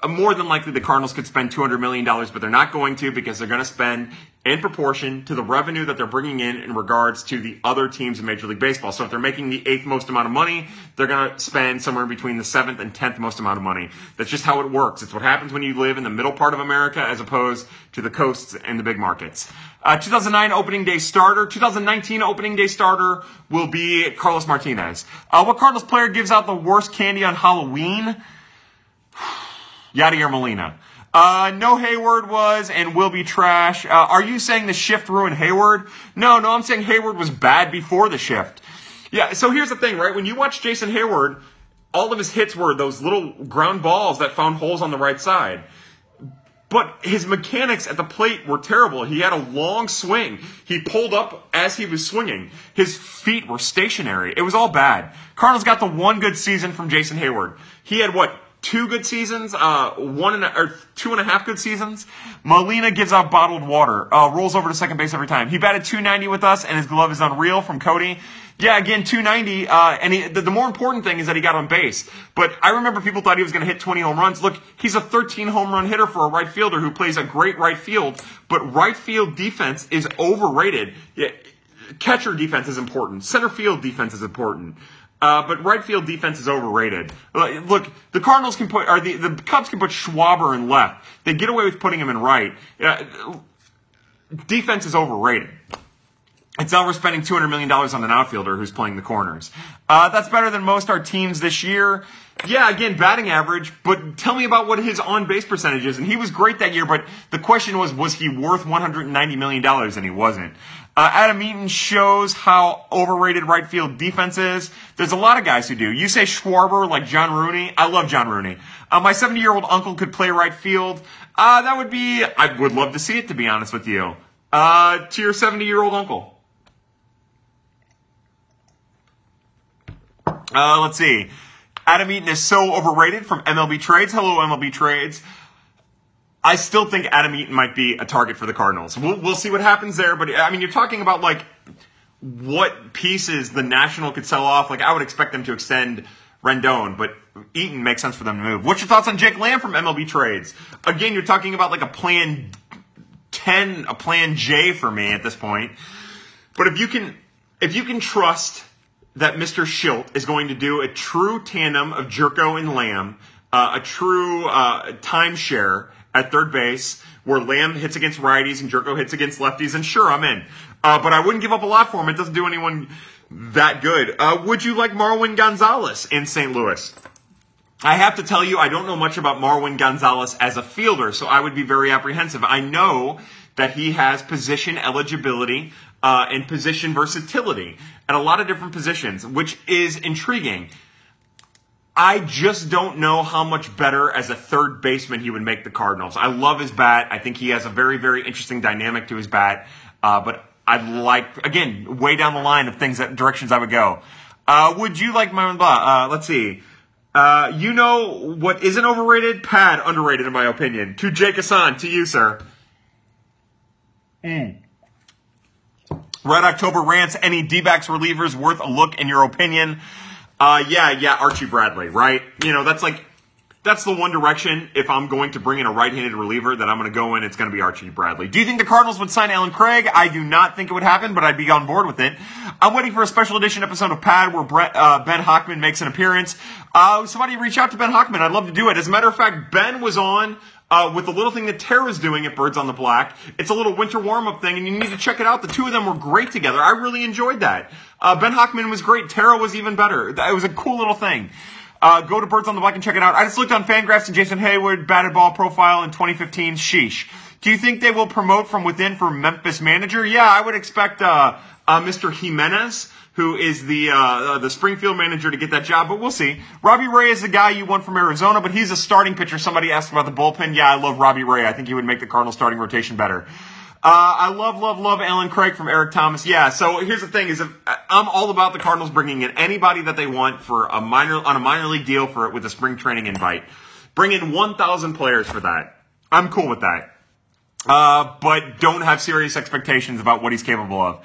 more than likely the Cardinals could spend $200 million, but they're not going to because they're going to spend in proportion to the revenue that they're bringing in regards to the other teams in Major League Baseball. So if they're making the 8th most amount of money, they're going to spend somewhere between the 7th and 10th most amount of money. That's just how it works. It's what happens when you live in the middle part of America as opposed to the coasts and the big markets. 2009 opening day starter. 2019 opening day starter will be Carlos Martinez. What Cardinals player gives out the worst candy on Halloween? Yadier Molina. No, Hayward was and will be trash. Are you saying the shift ruined Hayward? No, I'm saying Hayward was bad before the shift. Yeah, so here's the thing, right? When you watch Jason Hayward, all of his hits were those little ground balls that found holes on the right side. But his mechanics at the plate were terrible. He had a long swing. He pulled up as he was swinging. His feet were stationary. It was all bad. Cardinals got the one good season from Jason Hayward. He had what? 2 good seasons, 2.5 good seasons. Molina gives out bottled water, rolls over to second base every time. He batted 290 with us, and his glove is unreal from Cody. Yeah, again, 290, and the more important thing is that he got on base. But I remember people thought he was going to hit 20 home runs. Look, he's a 13-home run hitter for a right fielder who plays a great right field, but right field defense is overrated. Yeah, catcher defense is important. Center field defense is important. But right field defense is overrated. Look, the Cardinals can put, or the Cubs can put Schwarber in left. They get away with putting him in right. Defense is overrated. It's now we're spending $200 million on an outfielder who's playing the corners. That's better than most our teams this year. Yeah, again, batting average, but tell me about what his on-base percentage is. And he was great that year, but the question was he worth $190 million? And he wasn't. Adam Eaton shows how overrated right field defense is. There's a lot of guys who do. You say Schwarber like John Rooney. I love John Rooney. My 70-year-old uncle could play right field. That would be, I would love to see it, to be honest with you. To your 70-year-old uncle. Let's see. Adam Eaton is so overrated from MLB Trades. Hello, MLB Trades. I still think Adam Eaton might be a target for the Cardinals. We'll see what happens there. But, I mean, you're talking about, like, what pieces the National could sell off. Like, I would expect them to extend Rendon, but Eaton makes sense for them to move. What's your thoughts on Jake Lamb from MLB Trades? Again, you're talking about, like, a plan 10, a plan J for me at this point. But if you can trust that Mr. Schilt is going to do a true tandem of Jerko and Lamb, a true timeshare at third base where Lamb hits against righties and Jerko hits against lefties, and sure, I'm in. But I wouldn't give up a lot for him. It doesn't do anyone that good. Would you like Marwin Gonzalez in St. Louis? I have to tell you, I don't know much about Marwin Gonzalez as a fielder, so I would be very apprehensive. I know that he has position eligibility and position versatility at a lot of different positions, which is intriguing. I just don't know how much better as a third baseman he would make the Cardinals. I love his bat. I think he has a very, very interesting dynamic to his bat. But I'd like, again, way down the line of things, that directions I would go. Would you like my blah? Let's see. You know what isn't overrated? Pad, underrated in my opinion. To Jake Hassan, to you, sir. Red October rants, any D-backs relievers worth a look in your opinion? Yeah, Archie Bradley, right? You know, that's the one direction if I'm going to bring in a right-handed reliever that I'm going to go in, it's going to be Archie Bradley. Do you think the Cardinals would sign Alan Craig? I do not think it would happen, but I'd be on board with it. I'm waiting for a special edition episode of Pad where Ben Hockman makes an appearance. Somebody reach out to Ben Hockman. I'd love to do it. As a matter of fact, Ben was on with the little thing that Tara's doing at Birds on the Black. It's a little winter warm-up thing, and you need to check it out. The two of them were great together. I really enjoyed that. Ben Hockman was great. Tara was even better. It was a cool little thing. Go to Birds on the Black and check it out. I just looked on Fangraphs and Jason Hayward batted ball profile in 2015. Sheesh. Do you think they will promote from within for Memphis manager? Yeah, I would expect Mr. Jimenez, who is the Springfield manager, to get that job, but we'll see. Robbie Ray is the guy you want from Arizona, but he's a starting pitcher. Somebody asked about the bullpen. Yeah, I love Robbie Ray. I think he would make the Cardinals starting rotation better. I love Alan Craig from Eric Thomas. Yeah, so here's the thing: is if, I'm all about the Cardinals bringing in anybody that they want for a minor league deal for it with a spring training invite. Bring in 1,000 players for that. I'm cool with that, but don't have serious expectations about what he's capable of.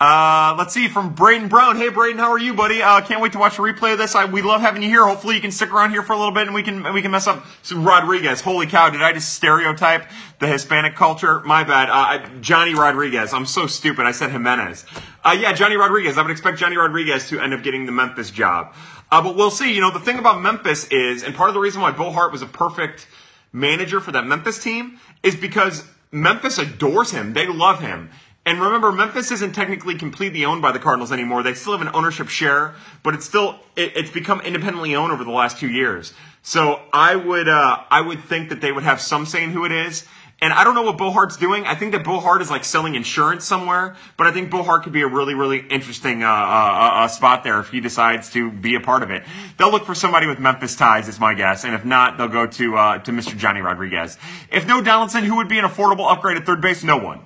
Let's see, from Braden Brown. Hey, Braden, how are you, buddy? Can't wait to watch a replay of this. We love having you here. Hopefully you can stick around here for a little bit and we can mess up some Rodriguez. Holy cow, did I just stereotype the Hispanic culture? My bad. Johnny Rodriguez. I'm so stupid. I said Jimenez. Yeah, Johnny Rodriguez. I would expect Johnny Rodriguez to end up getting the Memphis job. But we'll see. You know, the thing about Memphis is, and part of the reason why Bo Hart was a perfect manager for that Memphis team is because Memphis adores him. They love him. And remember, Memphis isn't technically completely owned by the Cardinals anymore. They still have an ownership share, but it's become independently owned over the last 2 years. So I would think that they would have some say in who it is. And I don't know what Bo Hart's doing. I think that Bo Hart is like selling insurance somewhere, but I think Bo Hart could be a really, really interesting spot there if he decides to be a part of it. They'll look for somebody with Memphis ties, is my guess, and if not, they'll go to Mr. Johnny Rodriguez. If no Donaldson, who would be an affordable upgrade at third base? No one.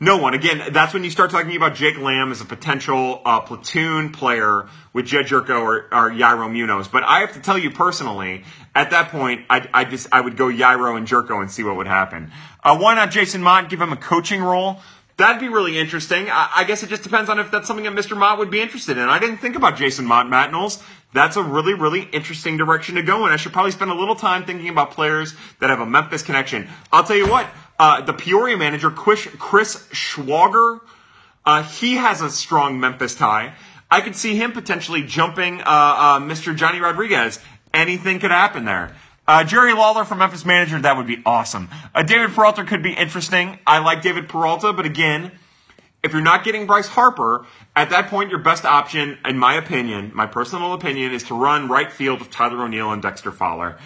No one. Again, that's when you start talking about Jake Lamb as a potential platoon player with Jed Jerko or Yairo Munoz. But I have to tell you personally, at that point, I would go Yairo and Jerko and see what would happen. Why not Jason Mott? Give him a coaching role. That'd be really interesting. I guess it just depends on if that's something that Mr. Mott would be interested in. I didn't think about Jason Mott, Matt Knowles. That's a really, really interesting direction to go in. I should probably spend a little time thinking about players that have a Memphis connection. I'll tell you what. The Peoria manager, Chris Schwager, he has a strong Memphis tie. I could see him potentially jumping Mr. Johnny Rodriguez. Anything could happen there. Jerry Lawler for Memphis manager, that would be awesome. David Peralta could be interesting. I like David Peralta, but again, if you're not getting Bryce Harper, at that point your best option, in my opinion, my personal opinion, is to run right field with Tyler O'Neill and Dexter Fowler.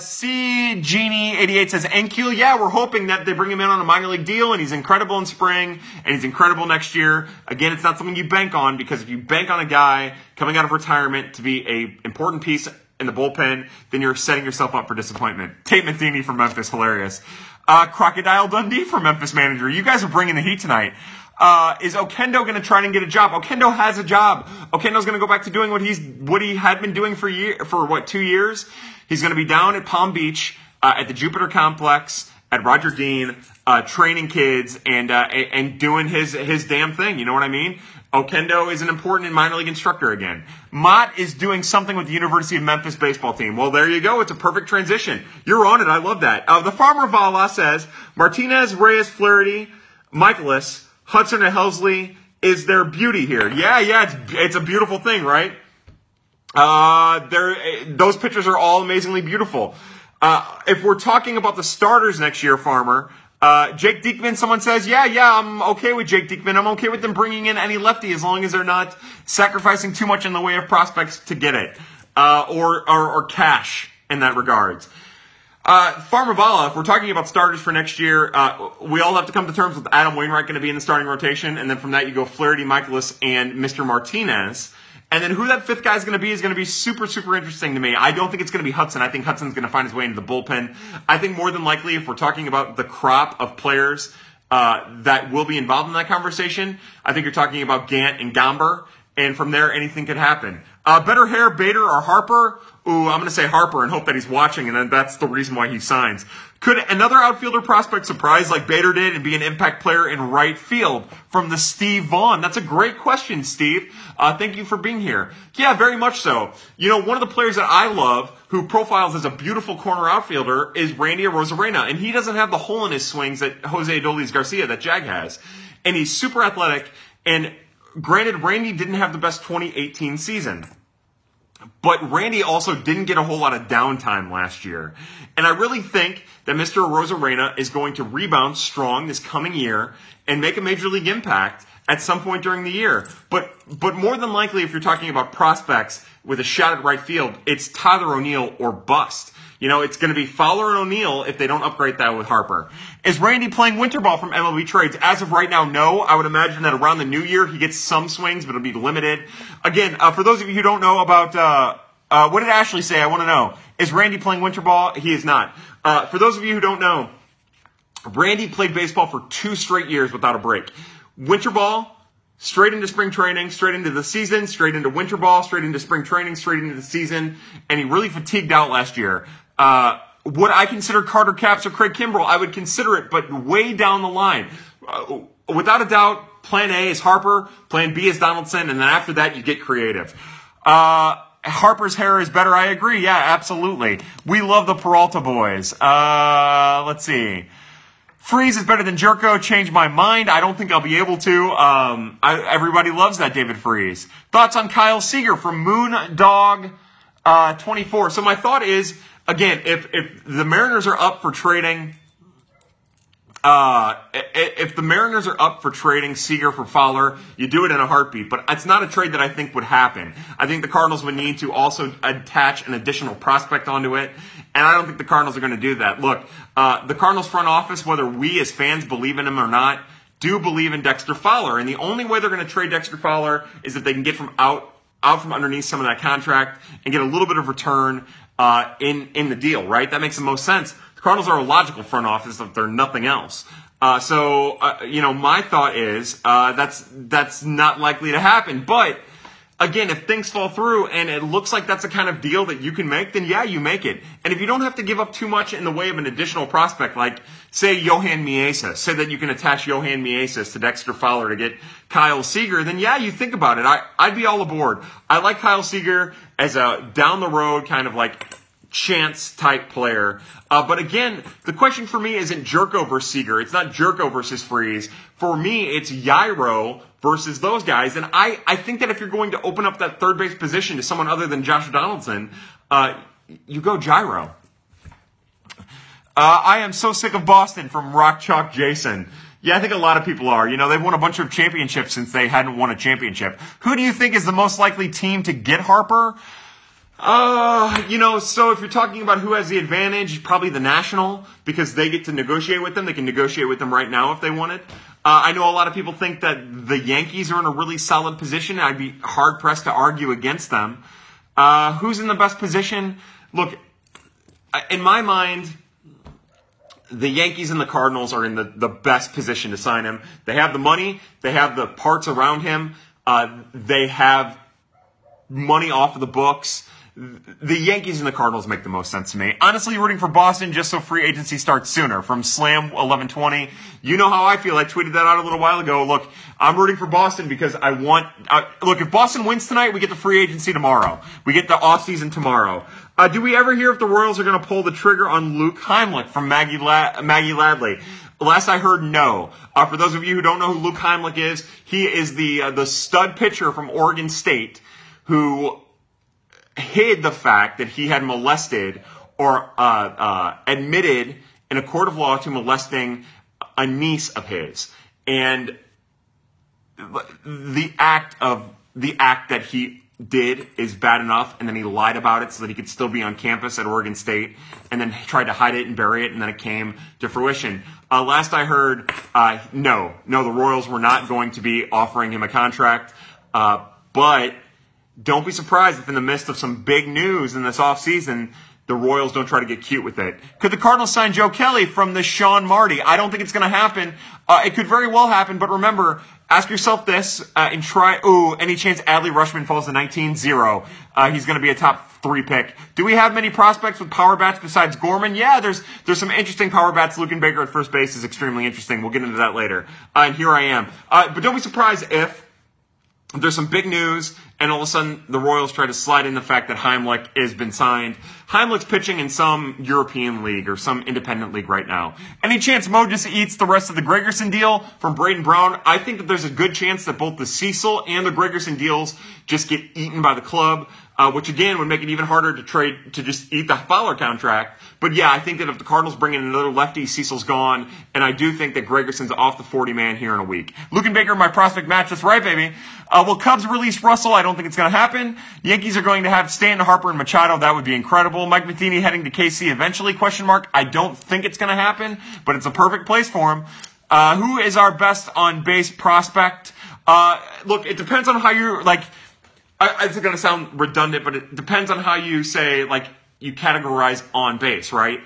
C. Genie 88 says, Ankiel, yeah, we're hoping that they bring him in on a minor league deal, and he's incredible in spring, and he's incredible next year. Again, it's not something you bank on, because if you bank on a guy coming out of retirement to be an important piece in the bullpen, then you're setting yourself up for disappointment. Tate Matheny from Memphis, hilarious. Crocodile Dundee from Memphis manager, you guys are bringing the heat tonight. Is Okendo going to try and get a job? Okendo has a job. Okendo's going to go back to doing what he had been doing for 2 years. He's going to be down at Palm Beach, at the Jupiter Complex, at Roger Dean, training kids and doing his damn thing. You know what I mean? Okendo is an important and minor league instructor again. Mott is doing something with the University of Memphis baseball team. Well, there you go. It's a perfect transition. You're on it. I love that. The Farmer Vala says, Martinez, Reyes, Flaherty, Michaelis, Hudson and Helsley is their beauty here. Yeah, it's a beautiful thing, right? Those pitchers are all amazingly beautiful. If we're talking about the starters next year, Farmer, Jake Diekman, someone says, yeah, I'm okay with Jake Diekman. I'm okay with them bringing in any lefty as long as they're not sacrificing too much in the way of prospects to get it, or cash in that regards. Farmer Bala, if we're talking about starters for next year, we all have to come to terms with Adam Wainwright going to be in the starting rotation, and then from that you go Flaherty, Michaelis, and Mr. Martinez. And then who that fifth guy is going to be super, super interesting to me. I don't think it's going to be Hudson. I think Hudson's going to find his way into the bullpen. I think more than likely, if we're talking about the crop of players that will be involved in that conversation, I think you're talking about Gant and Gomber, and from there anything could happen. Better hair, Bader or Harper? Ooh, I'm going to say Harper and hope that he's watching, and then that's the reason why he signs. Could another outfielder prospect surprise like Bader did and be an impact player in right field from the Steve Vaughn? That's a great question, Steve. Thank you for being here. Yeah, very much so. You know, one of the players that I love who profiles as a beautiful corner outfielder is Randy Arozarena, and he doesn't have the hole in his swings that Jose Adolis Garcia, that Jag, has. And he's super athletic, and granted, Randy didn't have the best 2018 season. But Randy also didn't get a whole lot of downtime last year. And I really think that Mr. Arozarena is going to rebound strong this coming year and make a major league impact at some point during the year. But more than likely, if you're talking about prospects with a shot at right field, it's Tyler O'Neill or bust. You know, it's going to be Fowler and O'Neill if they don't upgrade that with Harper. Is Randy playing winter ball from MLB trades? As of right now, no. I would imagine that around the new year he gets some swings, but it'll be limited. Again, for those of you who don't know about what did Ashley say? I want to know. Is Randy playing winter ball? He is not. For those of you who don't know, Randy played baseball for 2 straight years without a break. Winter ball, straight into spring training, straight into the season, straight into winter ball, straight into spring training, straight into the season, and he really fatigued out last year. Would I consider Carter Capps or Craig Kimbrell? I would consider it, but way down the line. Without a doubt, Plan A is Harper. Plan B is Donaldson. And then after that, you get creative. Harper's hair is better. I agree. Yeah, absolutely. We love the Peralta boys. Let's see. Freeze is better than Jerko. Change my mind. I don't think I'll be able to. Everybody loves that David Freeze. Thoughts on Kyle Seeger from Moondog24. So my thought is, again, if the Mariners are up for trading, Seager for Fowler, you do it in a heartbeat. But it's not a trade that I think would happen. I think the Cardinals would need to also attach an additional prospect onto it. And I don't think the Cardinals are going to do that. Look, the Cardinals front office, whether we as fans believe in him or not, do believe in Dexter Fowler. And the only way they're going to trade Dexter Fowler is if they can get from out from underneath some of that contract and get a little bit of return in the deal, right? That makes the most sense. Cardinals are a logical front office if they're nothing else. My thought is that's not likely to happen. But, again, if things fall through and it looks like that's the kind of deal that you can make, then, yeah, you make it. And if you don't have to give up too much in the way of an additional prospect, like, say, Johan Mieses, say that you can attach Johan Mieses to Dexter Fowler to get Kyle Seager, then, yeah, you think about it. I'd be all aboard. I like Kyle Seager as a down-the-road kind of, like, chance-type player. But again, the question for me isn't Jerko versus Seager. It's not Jerko versus Freeze. For me, it's Yairo versus those guys. And I think that if you're going to open up that third base position to someone other than Josh Donaldson, you go Yairo. I am so sick of Boston from Rock Chalk Jason. Yeah, I think a lot of people are. You know, they've won a bunch of championships since they hadn't won a championship. Who do you think is the most likely team to get Harper? So if you're talking about who has the advantage, probably the National, because they get to negotiate with them. They can negotiate with them right now if they wanted. I know a lot of people think that the Yankees are in a really solid position. I'd be hard-pressed to argue against them. Who's in the best position? Look, in my mind, the Yankees and the Cardinals are in the best position to sign him. They have the money. They have the parts around him. They have money off of the books. The Yankees and the Cardinals make the most sense to me. Honestly, rooting for Boston just so free agency starts sooner. From Slam1120, you know how I feel. I tweeted that out a little while ago. Look, I'm rooting for Boston because I want... if Boston wins tonight, we get the free agency tomorrow. We get the offseason tomorrow. Do we ever hear if the Royals are going to pull the trigger on Luke Heimlich from Maggie Ladley? Last I heard, no. For those of you who don't know who Luke Heimlich is, he is the stud pitcher from Oregon State who hid the fact that he had molested or admitted in a court of law to molesting a niece of his, and the act that he did is bad enough, and then he lied about it so that he could still be on campus at Oregon State, and then tried to hide it and bury it, and then it came to fruition. Last I heard, no, the Royals were not going to be offering him a contract, but don't be surprised if in the midst of some big news in this offseason, the Royals don't try to get cute with it. Could the Cardinals sign Joe Kelly from the Sean Marty? I don't think it's going to happen. It could very well happen, but remember, ask yourself this and try, any chance Adley Rutschman falls to 19-0? He's going to be a top 3 pick. Do we have many prospects with power bats besides Gorman? Yeah, there's some interesting power bats. Luken Baker at first base is extremely interesting. We'll get into that later. And here I am. But don't be surprised if there's some big news, and all of a sudden the Royals try to slide in the fact that Heimlich has been signed. Heimlich's pitching in some European league or some independent league right now. Any chance Mo just eats the rest of the Gregerson deal from Braden Brown? I think that there's a good chance that both the Cecil and the Gregerson deals just get eaten by the club, which again would make it even harder to trade to just eat the Fowler contract. But yeah, I think that if the Cardinals bring in another lefty, Cecil's gone, and I do think that Gregerson's off the 40-man here in a week. Luken Baker, my prospect match. That's right, baby. Will Cubs release Russell? I don't think it's going to happen. Yankees are going to have Stanton, Harper, and Machado. That would be incredible. Mike Matheny heading to KC eventually, ? I don't think it's going to happen, but it's a perfect place for him. Who is our best on-base prospect? Look, it depends on how you're, like, it's going to sound redundant, but it depends on how you say, like, you categorize on-base, right?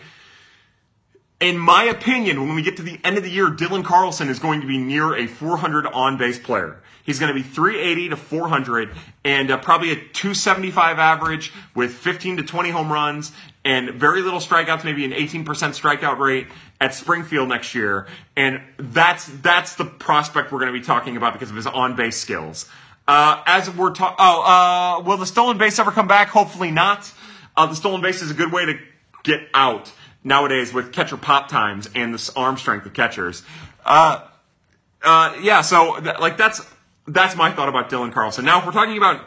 In my opinion, when we get to the end of the year, Dylan Carlson is going to be near a 400 on-base player. He's going to be 380 to 400 and probably a 275 average with 15 to 20 home runs and very little strikeouts, maybe an 18% strikeout rate at Springfield next year. And that's the prospect we're going to be talking about because of his on-base skills. Will the stolen base ever come back? Hopefully not. The stolen base is a good way to get out nowadays with catcher pop times and the arm strength of catchers. That's my thought about Dylan Carlson. Now, if we're talking about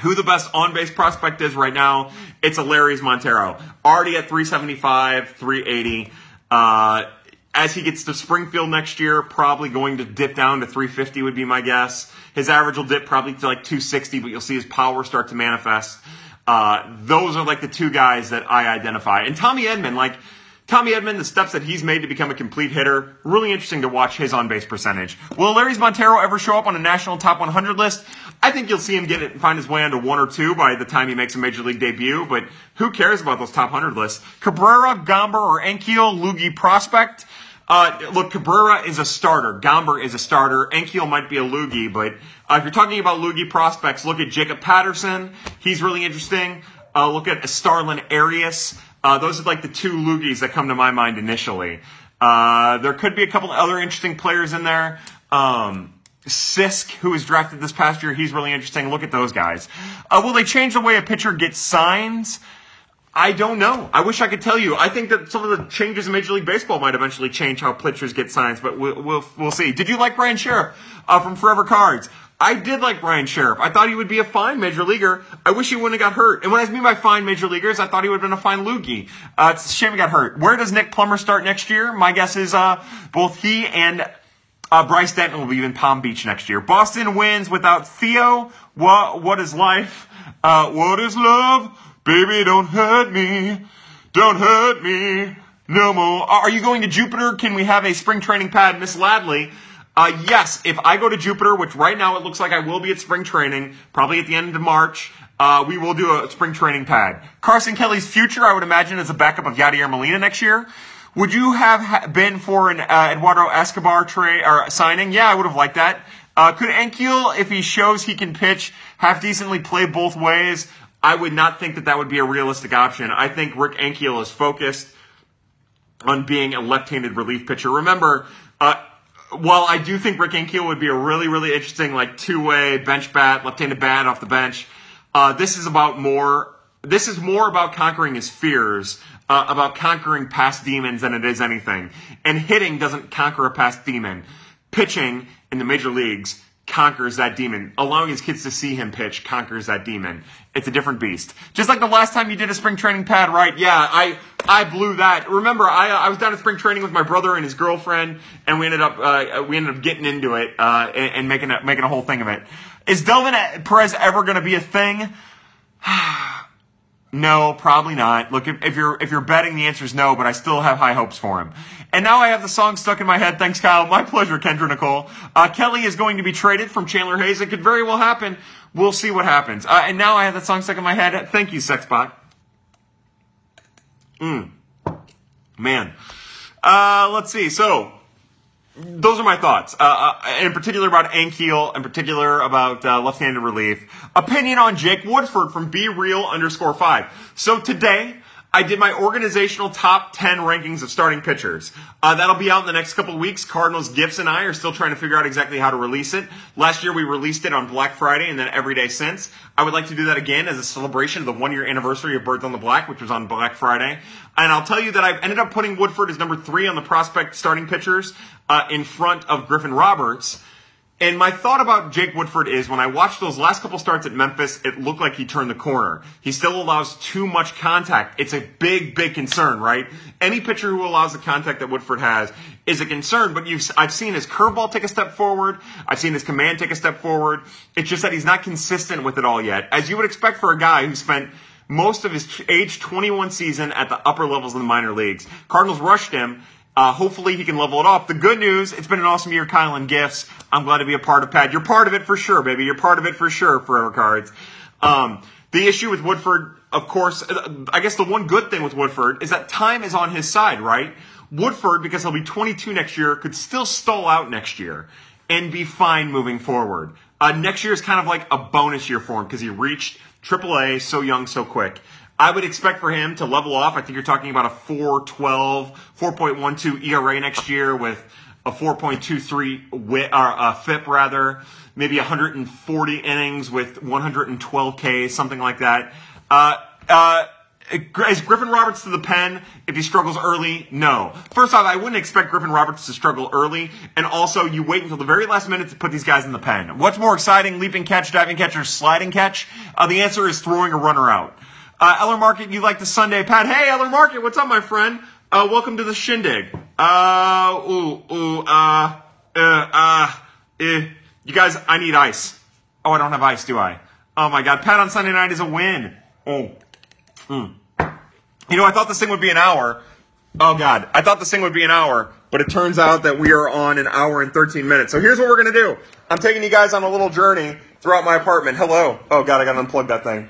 who the best on-base prospect is right now, it's Alarys Montero. Already at 375, 380. As he gets to Springfield next year, probably going to dip down to 350 would be my guess. His average will dip probably to like 260, but you'll see his power start to manifest. Those are like the two guys that I identify. And Tommy Edman, the steps that he's made to become a complete hitter, really interesting to watch his on-base percentage. Will Alarys Montero ever show up on a national top 100 list? I think you'll see him get it and find his way onto one or two by the time he makes a major league debut, but who cares about those top 100 lists? Cabrera, Gomber, or Ankiel, Lugie prospect? Look, Cabrera is a starter. Gomber is a starter. Ankiel might be a loogie, but if you're talking about loogie prospects, look at Jacob Patterson. He's really interesting. Look at Starlin Arias. Those are like the two loogies that come to my mind initially. There could be a couple of other interesting players in there. Sisk, who was drafted this past year, he's really interesting. Look at those guys. Will they change the way a pitcher gets signs? I don't know. I wish I could tell you. I think that some of the changes in Major League Baseball might eventually change how pitchers get signs, but we'll see. Did you like Brian Sheriff from Forever Cards? I did like Brian Sheriff. I thought he would be a fine major leaguer. I wish he wouldn't have got hurt. And when I mean by fine major leaguers, I thought he would have been a fine loogie. It's a shame he got hurt. Where does Nick Plummer start next year? My guess is both he and Bryce Denton will be in Palm Beach next year. Boston wins without Theo. What is life? What is love? Baby, don't hurt me no more. Are you going to Jupiter? Can we have a spring training pad, Miss Ladley? Yes, if I go to Jupiter, which right now it looks like I will be at spring training, probably at the end of March, we will do a spring training pad. Carson Kelly's future, I would imagine, is a backup of Yadier Molina next year. Would you have been for an Eduardo Escobar signing? Yeah, I would have liked that. Could Ankiel, if he shows he can pitch, half decently play both ways? I would not think that would be a realistic option. I think Rick Ankiel is focused on being a left-handed relief pitcher. Remember, while I do think Rick Ankiel would be a really, really interesting like two-way bench bat, left-handed bat off the bench, this is more about conquering his fears, about conquering past demons than it is anything. And hitting doesn't conquer a past demon. Pitching in the major leagues conquers that demon. Allowing his kids to see him pitch conquers that demon. It's a different beast. Just like the last time you did a spring training pad, right? Yeah, I blew that. Remember, I was down at spring training with my brother and his girlfriend, and we ended up getting into it and making a whole thing of it. Is Delvin Perez ever going to be a thing? No, probably not. Look, if you're betting, the answer is no, but I still have high hopes for him. And now I have the song stuck in my head. Thanks, Kyle. My pleasure, Kendra Nicole. Kelly is going to be traded from Chandler Hayes. It could very well happen. We'll see what happens. And now I have that song stuck in my head. Thank you, Sexbot. Man. Let's see. So those are my thoughts, in particular about Ankiel, in particular about left-handed relief. Opinion on Jake Woodford from BeReal_5. So today, I did my organizational top 10 rankings of starting pitchers. That'll be out in the next couple of weeks. Cardinals Gifts and I are still trying to figure out exactly how to release it. Last year, we released it on Black Friday and then every day since. I would like to do that again as a celebration of the one-year anniversary of Birds on the Black, which was on Black Friday. And I'll tell you that I've ended up putting Woodford as number 3 on the prospect starting pitchers in front of Griffin Roberts. And my thought about Jake Woodford is when I watched those last couple starts at Memphis, it looked like he turned the corner. He still allows too much contact. It's a big, big concern, right? Any pitcher who allows the contact that Woodford has is a concern, but I've seen his curveball take a step forward. I've seen his command take a step forward. It's just that he's not consistent with it all yet. As you would expect for a guy who spent most of his age 21 season at the upper levels of the minor leagues. Cardinals rushed him. Hopefully he can level it off. The good news, it's been an awesome year, Kyle and Gifts. I'm glad to be a part of Pad. You're part of it for sure, baby. You're part of it for sure, Forever Cards. The issue with Woodford, of course, I guess the one good thing with Woodford is that time is on his side, right? Woodford, because he'll be 22 next year, could still stall out next year and be fine moving forward. Next year is kind of like a bonus year for him because he reached AAA so young, so quick. I would expect for him to level off. I think you're talking about a 4.12 ERA next year with a 4.23 FIP, rather. Maybe 140 innings with 112 Ks, something like that. Is Griffin Roberts to the pen if he struggles early? No. First off, I wouldn't expect Griffin Roberts to struggle early. And also, you wait until the very last minute to put these guys in the pen. What's more exciting, leaping catch, diving catch, or sliding catch? The answer is throwing a runner out. Eller Market, you like the Sunday Pat. Hey, Eller Market, what's up, my friend? Welcome to the shindig. You guys, I need ice. Oh, I don't have ice, do I? Oh, my God. Pat on Sunday night is a win. Oh. You know, I thought this thing would be an hour. Oh, God. I thought this thing would be an hour, but it turns out that we are on an hour and 13 minutes. So here's what we're going to do. I'm taking you guys on a little journey throughout my apartment. Hello. Oh, God, I got to unplug that thing.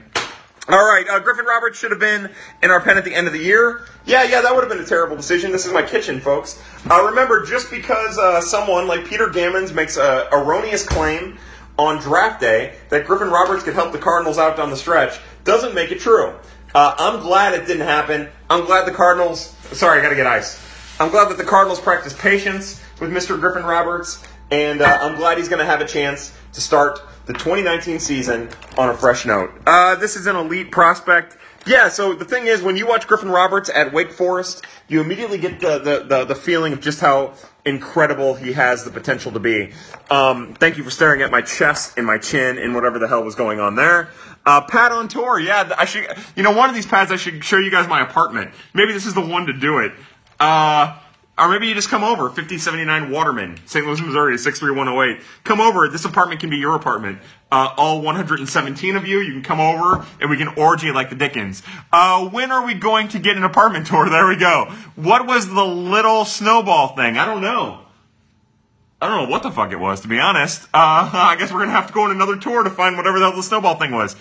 All right. Griffin Roberts should have been in our pen at the end of the year. Yeah, that would have been a terrible decision. This is my kitchen, folks. Remember, just because someone like Peter Gammons makes an erroneous claim on draft day that Griffin Roberts could help the Cardinals out down the stretch doesn't make it true. I'm glad it didn't happen. I'm glad the Cardinals... Sorry, I got to get ice. I'm glad that the Cardinals practiced patience with Mr. Griffin Roberts, and I'm glad he's going to have a chance to start the 2019 season on a fresh note. This is an elite prospect. Yeah, so the thing is, when you watch Griffin Roberts at Wake Forest, you immediately get the feeling of just how incredible he has the potential to be. Thank you for staring at my chest and my chin and whatever the hell was going on there. Pat on tour, yeah. I should, you know, one of these pads I should show you guys my apartment. Maybe this is the one to do it. Or maybe you just come over, 5079 Waterman, St. Louis, Missouri, 63108. Come over. This apartment can be your apartment. All 117 of you, you can come over, and we can orgy like the Dickens. When are we going to get an apartment tour? There we go. What was the little snowball thing? I don't know what the fuck it was, to be honest. I guess we're going to have to go on another tour to find whatever the hell the snowball thing was.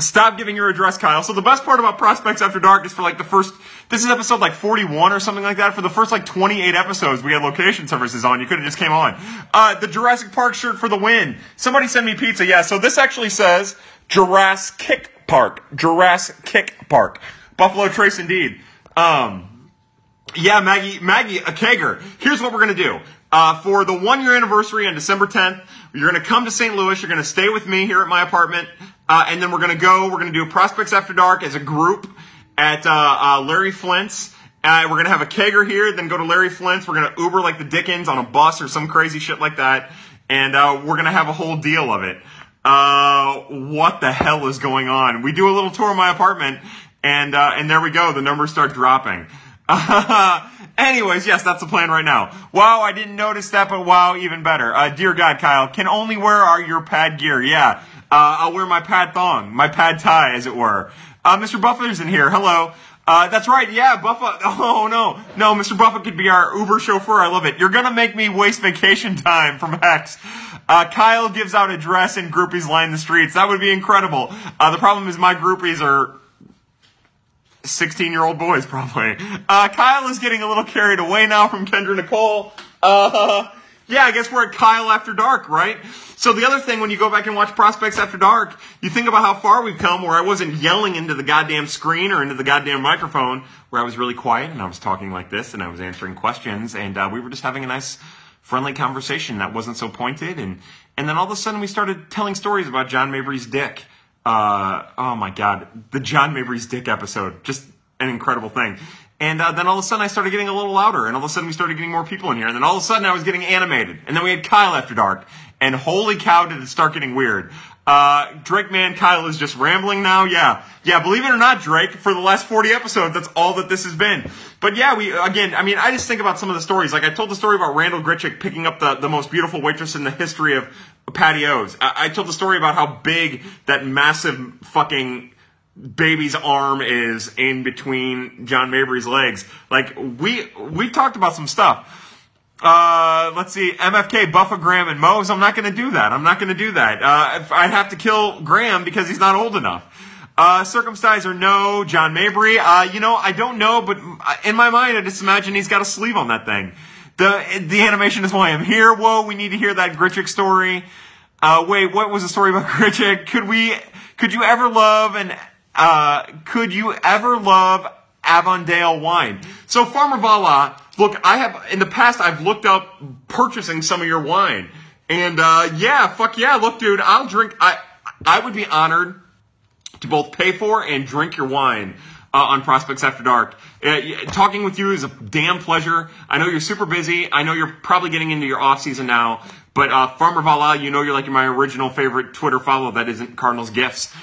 Stop giving your address, Kyle. So the best part about Prospects After Dark is for like the first, this is episode like 41 or something like that. For the first like 28 episodes, we had location services on. You could have just came on. The Jurassic Park shirt for the win. Somebody send me pizza. Yeah, so this actually says Jurassic Park. Jurassic Park. Buffalo Trace indeed. Yeah, Maggie Kager. Here's what we're going to do. For the 1 year anniversary on December 10th, you're going to come to St. Louis. You're going to stay with me here at my apartment. And then we're going to do Prospects After Dark as a group at Larry Flint's. We're going to have a kegger here, then go to Larry Flint's. We're going to Uber like the Dickens on a bus or some crazy shit like that. And we're going to have a whole deal of it. What the hell is going on? We do a little tour of my apartment, and there we go. The numbers start dropping. Anyways, yes, that's the plan right now. Wow, I didn't notice that, but wow, even better. Dear God, Kyle, can only wear your pad gear. Yeah. I'll wear my pad thong, my pad tie, as it were. Mr. Buffet's in here. Hello. That's right. Yeah, Buffet. Oh, no. No, Mr. Buffet could be our Uber chauffeur. I love it. You're going to make me waste vacation time from Hex. Kyle gives out a dress and groupies line the streets. That would be incredible. The problem is my groupies are 16-year-old boys, probably. Kyle is getting a little carried away now from Kendra Nicole. Yeah, I guess we're at Kyle After Dark, right? So the other thing, when you go back and watch Prospects After Dark, you think about how far we've come, where I wasn't yelling into the goddamn screen or into the goddamn microphone, where I was really quiet and I was talking like this and I was answering questions and we were just having a nice, friendly conversation that wasn't so pointed. And then all of a sudden we started telling stories about John Mabry's dick. Oh my God, the John Mabry's dick episode, just an incredible thing. And then all of a sudden I started getting a little louder, and all of a sudden we started getting more people in here, and then all of a sudden I was getting animated, and then we had Kyle After Dark, and holy cow did it start getting weird. Drake, man, Kyle is just rambling now, yeah. Yeah, believe it or not, Drake, for the last 40 episodes, that's all that this has been. But yeah, I just think about some of the stories. Like, I told the story about Randall Gritchick picking up the most beautiful waitress in the history of patios. I told the story about how big that massive fucking baby's arm is in between John Mabry's legs. Like, we talked about some stuff. Let's see, MFK, Buffa, Graham, and Moe's. I'm not going to do that. I'd have to kill Graham because he's not old enough. Circumcised or no, John Mabry. I don't know, but in my mind, I just imagine he's got a sleeve on that thing. The animation is why I'm here. Whoa, we need to hear that Grichuk story. Wait, what was the story about Grichuk? Could you ever love Avondale wine? So Farmer Vala, look, I've looked up purchasing some of your wine. And, look, dude, I'll drink, I would be honored to both pay for and drink your wine on Prospects After Dark. Talking with you is a damn pleasure. I know you're super busy. I know you're probably getting into your off season now. But Farmer Vala, you know you're like my original favorite Twitter follow that isn't Cardinals Gifts.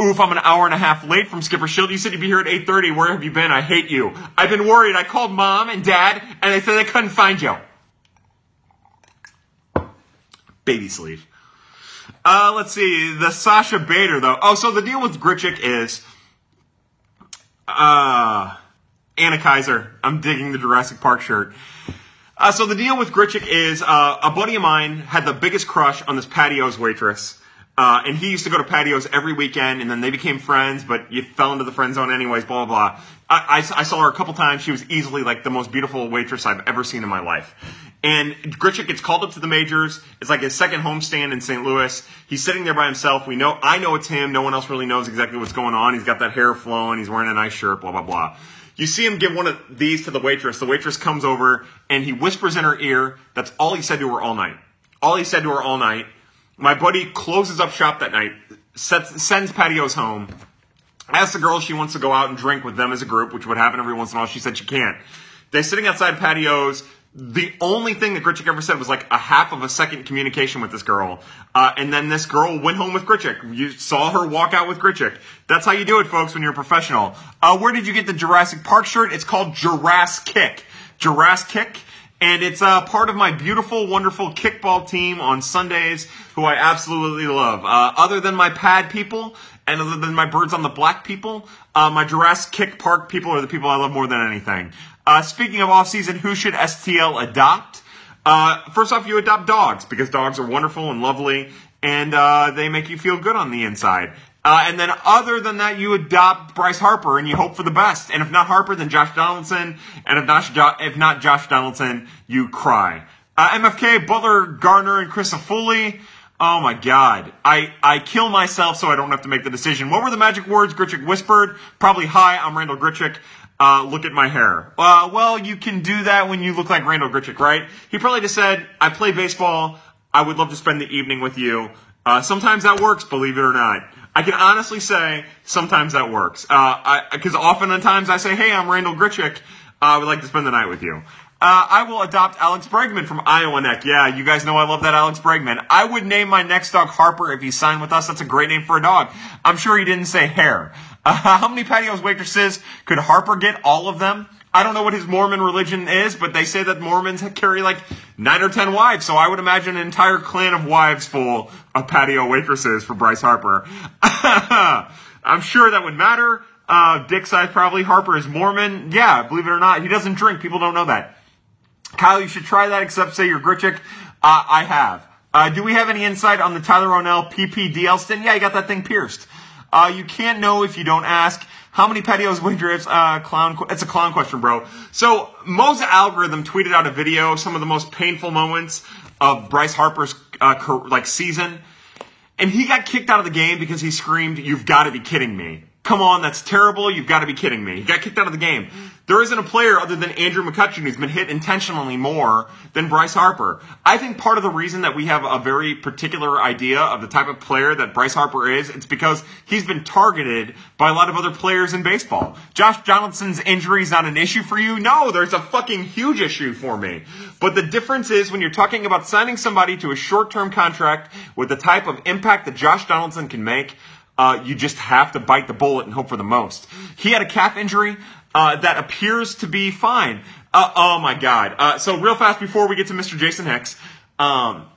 Oof, I'm an hour and a half late from Skipper Shield. You said you'd be here at 8:30. Where have you been? I hate you. I've been worried. I called Mom and Dad, and they said they couldn't find you. Baby sleeve. Let's see. The Sasha Bader, though. Oh, so the deal with Grichuk is... Anna Kaiser. I'm digging the Jurassic Park shirt. So the deal with Grichuk is a buddy of mine had the biggest crush on this Patio's waitress. And he used to go to Patio's every weekend, and then they became friends, but you fell into the friend zone anyways, blah, blah, blah. I saw her a couple times. She was easily, like, the most beautiful waitress I've ever seen in my life. And Grichuk gets called up to the majors. It's like his second homestand in St. Louis. He's sitting there by himself. I know it's him. No one else really knows exactly what's going on. He's got that hair flowing. He's wearing a nice shirt, blah, blah, blah. You see him give one of these to the waitress. The waitress comes over, and he whispers in her ear. That's all he said to her all night. My buddy closes up shop that night, sends Patio's home, asks the girl if she wants to go out and drink with them as a group, which would happen every once in a while. She said she can't. They're sitting outside Patio's. The only thing that Grichuk ever said was like a half of a second communication with this girl. And then this girl went home with Grichuk. You saw her walk out with Grichuk. That's how you do it, folks, when you're a professional. Where did you get the Jurassic Park shirt? It's called Jurassic Kick. And it's part of my beautiful, wonderful kickball team on Sundays, who I absolutely love. Other than my pad people, and other than my Birds on the Black people, my Jurassic Park people are the people I love more than anything. Speaking of off-season, who should STL adopt? First off, you adopt dogs, because dogs are wonderful and lovely, and they make you feel good on the inside. And then other than that, you adopt Bryce Harper and you hope for the best. And if not Harper, then Josh Donaldson. And if not Josh Donaldson, you cry. MFK, Butler, Gardner, and Christofoli. Oh my God. I kill myself so I don't have to make the decision. What were the magic words Grichuk whispered? Probably, hi, I'm Randall Grichuk. Look at my hair. Well, you can do that when you look like Randall Grichuk, right? He probably just said, I play baseball. I would love to spend the evening with you. Sometimes that works, believe it or not. I can honestly say sometimes that works. Because oftentimes I say, hey, I'm Randall Grichuk. I would like to spend the night with you. I will adopt Alex Bregman from Iowa Neck. Yeah, you guys know I love that Alex Bregman. I would name my next dog Harper if he signed with us. That's a great name for a dog. I'm sure he didn't say hair. How many Patio's waitresses could Harper get? All of them? I don't know what his Mormon religion is, but they say that Mormons carry like 9 or 10 wives, so I would imagine an entire clan of wives full of Patio waitresses for Bryce Harper. I'm sure that would matter. Dick size probably. Harper is Mormon. Yeah, believe it or not, he doesn't drink. People don't know that. Kyle, you should try that, except say you're Grichuk. I have. Do we have any insight on the Tyler O'Neill PPDL stint? Yeah, he got that thing pierced. You can't know if you don't ask. How many Patio's waitresses? It's a clown question, bro. So Mo's algorithm tweeted out a video of some of the most painful moments of Bryce Harper's season, and he got kicked out of the game because he screamed, "You've got to be kidding me! Come on, that's terrible! You've got to be kidding me!" He got kicked out of the game. There isn't a player other than Andrew McCutcheon who's been hit intentionally more than Bryce Harper. I think part of the reason that we have a very particular idea of the type of player that Bryce Harper is, it's because he's been targeted by a lot of other players in baseball. Josh Donaldson's injury is not an issue for you. No, there's a fucking huge issue for me. But the difference is when you're talking about signing somebody to a short-term contract with the type of impact that Josh Donaldson can make, you just have to bite the bullet and hope for the most. He had a calf injury. That appears to be fine. Oh my God. So real fast before we get to Mr. Jason Hicks, I'm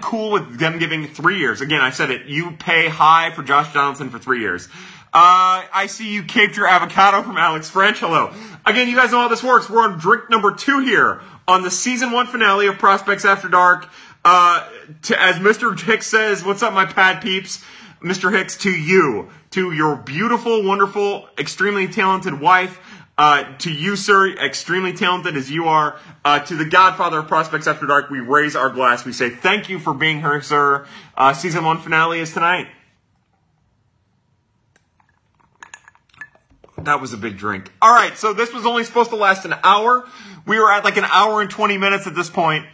cool with them giving 3 years. Again, I said it. You pay high for Josh Donaldson for 3 years. I see you caped your avocado from Alex French. Hello. Again, you guys know how this works. We're on drink number 2 here on the season 1 finale of Prospects After Dark. As Mr. Hicks says, what's up my pad peeps? Mr. Hicks, to you, to your beautiful, wonderful, extremely talented wife, to you, sir, extremely talented as you are, to the Godfather of Prospects After Dark, we raise our glass. We say thank you for being here, sir. Season 1 finale is tonight. That was a big drink. All right, so this was only supposed to last an hour. We were at like an hour and 20 minutes at this point.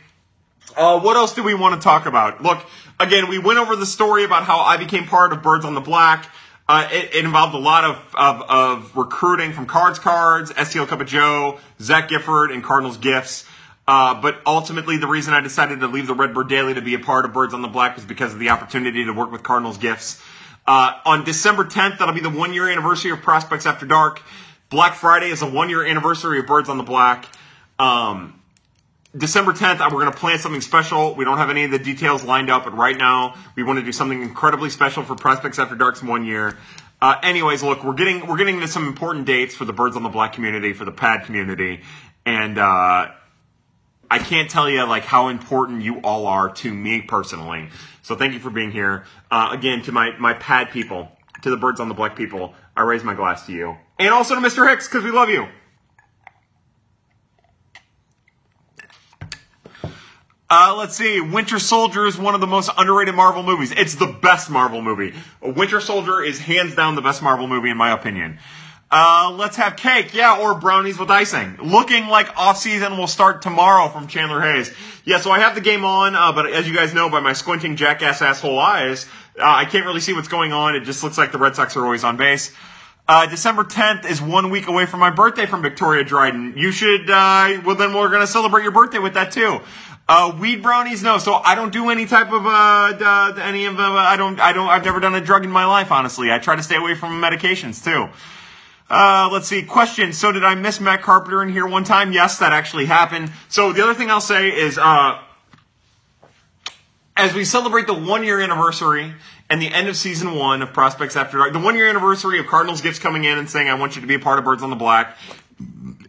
What else do we want to talk about? Look, again, we went over the story about how I became part of Birds on the Black. It involved a lot of recruiting from Cards, STL Cup of Joe, Zach Gifford, and Cardinals Gifts. But ultimately, the reason I decided to leave the Redbird Daily to be a part of Birds on the Black was because of the opportunity to work with Cardinals Gifts. On December 10th, that'll be the one-year anniversary of Prospects After Dark. Black Friday is a one-year anniversary of Birds on the Black. December 10th, we're going to plan something special. We don't have any of the details lined up, but right now we want to do something incredibly special for Prospects After Dark's 1 year. Anyways, look, we're getting into some important dates for the Birds on the Black community, for the PAD community, and I can't tell you like how important you all are to me personally. So thank you for being here. Again, to my PAD people, to the Birds on the Black people, I raise my glass to you, and also to Mr. Hicks because we love you. Let's see. Winter Soldier is one of the most underrated Marvel movies. It's the best Marvel movie. Winter Soldier is hands down the best Marvel movie in my opinion. Let's have cake. Yeah, or brownies with icing. Looking like off-season will start tomorrow from Chandler Hayes. Yeah, so I have the game on, but as you guys know by my squinting jackass asshole eyes, I can't really see what's going on. It just looks like the Red Sox are always on base. December 10th is 1 week away from my birthday from Victoria Dryden. You should, well then we're gonna celebrate your birthday with that too. Weed brownies, no. So I don't do any type of, any of, I've never done a drug in my life, honestly. I try to stay away from medications, too. Let's see. Question. So did I miss Matt Carpenter in here one time? Yes, that actually happened. So the other thing I'll say is, as we celebrate the 1 year anniversary and the end of season 1 of Prospects After Dark, the 1 year anniversary of Cardinals Gifts coming in and saying, I want you to be a part of Birds on the Black,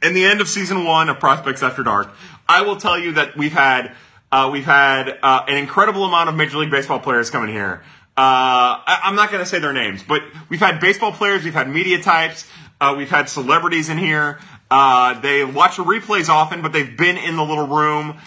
and the end of season 1 of Prospects After Dark, I will tell you that we've had an incredible amount of Major League Baseball players come in here. I'm not going to say their names, but we've had baseball players, we've had media types, we've had celebrities in here. They watch the replays often, but they've been in the little room.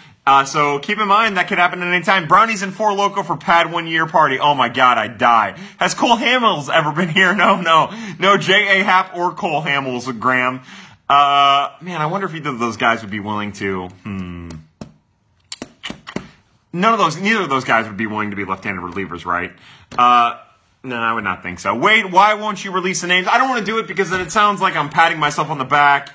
So keep in mind that could happen at any time. Brownies and Four Loko for Pad 1 year party. Oh my God, I die. Has Cole Hamels ever been here? No. J.A. Happ or Cole Hamels with Graham. Man, I wonder if either of those guys would be willing to, neither of those guys would be willing to be left-handed relievers, right? No, I would not think so. Wait, why won't you release the names? I don't want to do it because then it sounds like I'm patting myself on the back,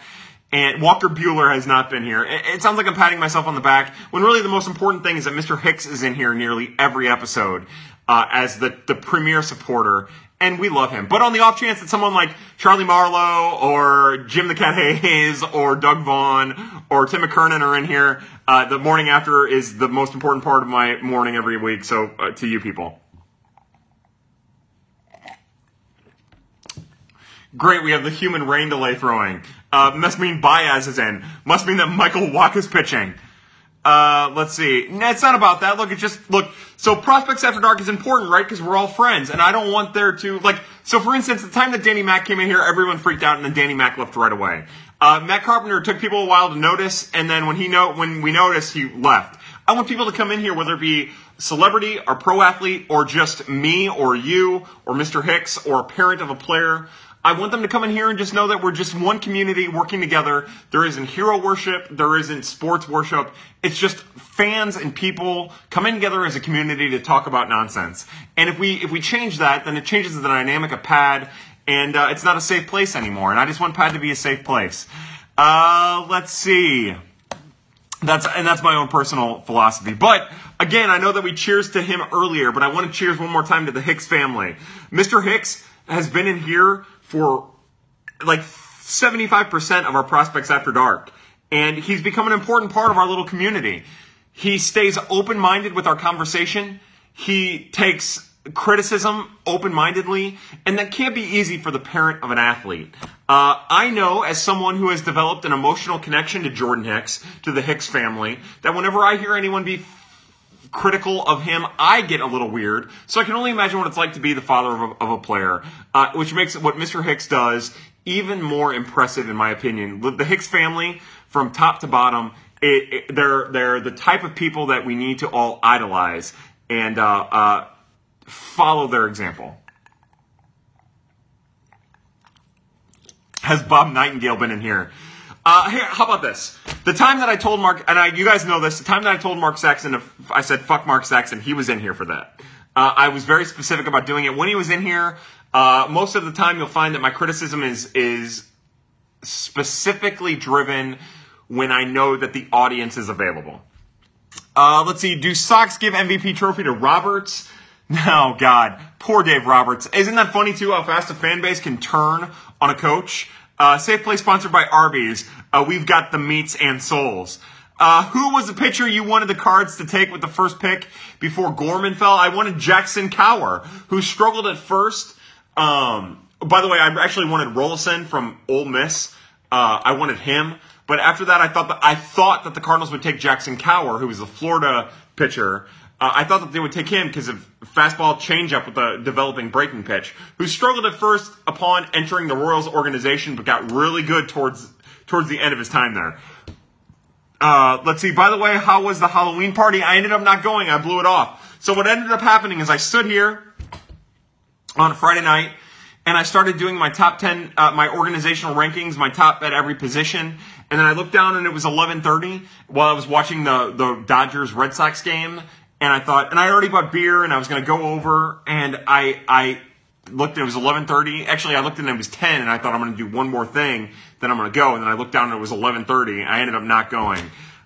and Walker Buehler has not been here. It sounds like I'm patting myself on the back, when really the most important thing is that Mr. Hicks is in here nearly every episode, as the premier supporter. And we love him. But on the off chance that someone like Charlie Marlowe or Jim the Cat Hayes or Doug Vaughn or Tim McKernan are in here, the morning after is the most important part of my morning every week. So to you people. Great, we have the human rain delay throwing. Must mean Baez is in. Must mean that Michael Wack is pitching. Let's see. No, it's not about that. Look, it's just, look, so Prospects After Dark is important, right? Because we're all friends, and I don't want there to, like, so for instance, the time that Danny Mac came in here, everyone freaked out, and then Danny Mac left right away. Matt Carpenter took people a while to notice, and then when we noticed, he left. I want people to come in here, whether it be celebrity or pro athlete or just me or you or Mr. Hicks or a parent of a player. I want them to come in here and just know that we're just one community working together. There isn't hero worship. There isn't sports worship. It's just fans and people coming together as a community to talk about nonsense. And if we change that, then it changes the dynamic of PAD, and it's not a safe place anymore. And I just want PAD to be a safe place. Let's see. That's my own personal philosophy. But again, I know that we cheers to him earlier, but I want to cheers one more time to the Hicks family. Mr. Hicks has been in here for like 75% of our Prospects After Dark. And he's become an important part of our little community. He stays open-minded with our conversation. He takes criticism open-mindedly. And that can't be easy for the parent of an athlete. I know, as someone who has developed an emotional connection to Jordan Hicks, to the Hicks family, that whenever I hear anyone be critical of him, I get a little weird. So I can only imagine what it's like to be the father of a player, which makes what Mr. Hicks does even more impressive, in my opinion. The Hicks family, from top to bottom, they're the type of people that we need to all idolize and follow their example. Has Bob Nightingale been in here? Here, how about this? The time that I told Mark, and you guys know this, the time that I told Mark Saxon, I said, fuck Mark Saxon, he was in here for that. I was very specific about doing it. When he was in here, most of the time you'll find that my criticism is specifically driven when I know that the audience is available. Let's see, do Sox give MVP trophy to Roberts? No, God, poor Dave Roberts. Isn't that funny, too, how fast a fan base can turn on a coach? Safe Play sponsored by Arby's. We've got the meats and souls. Who was the pitcher you wanted the Cards to take with the first pick before Gorman fell? I wanted Jackson Cower, who struggled at first. By the way, I actually wanted Rollison from Ole Miss. I wanted him. But after that, I thought that the Cardinals would take Jackson Cower, who was the Florida pitcher. I thought that they would take him because of fastball changeup with a developing breaking pitch, who struggled at first upon entering the Royals organization but got really good towards the end of his time there. Let's see. By the way, how was the Halloween party? I ended up not going. I blew it off. So what ended up happening is I stood here on a Friday night and I started doing my top 10, my organizational rankings, my top at every position. And then I looked down and it was 11:30 while I was watching the Dodgers-Red Sox game. And I thought, and I already bought beer, and I was going to go over, and I looked, and it was 11:30. Actually, I looked, and it was 10, and I thought I'm going to do one more thing, then I'm going to go. And then I looked down, and it was 11:30, and I ended up not going.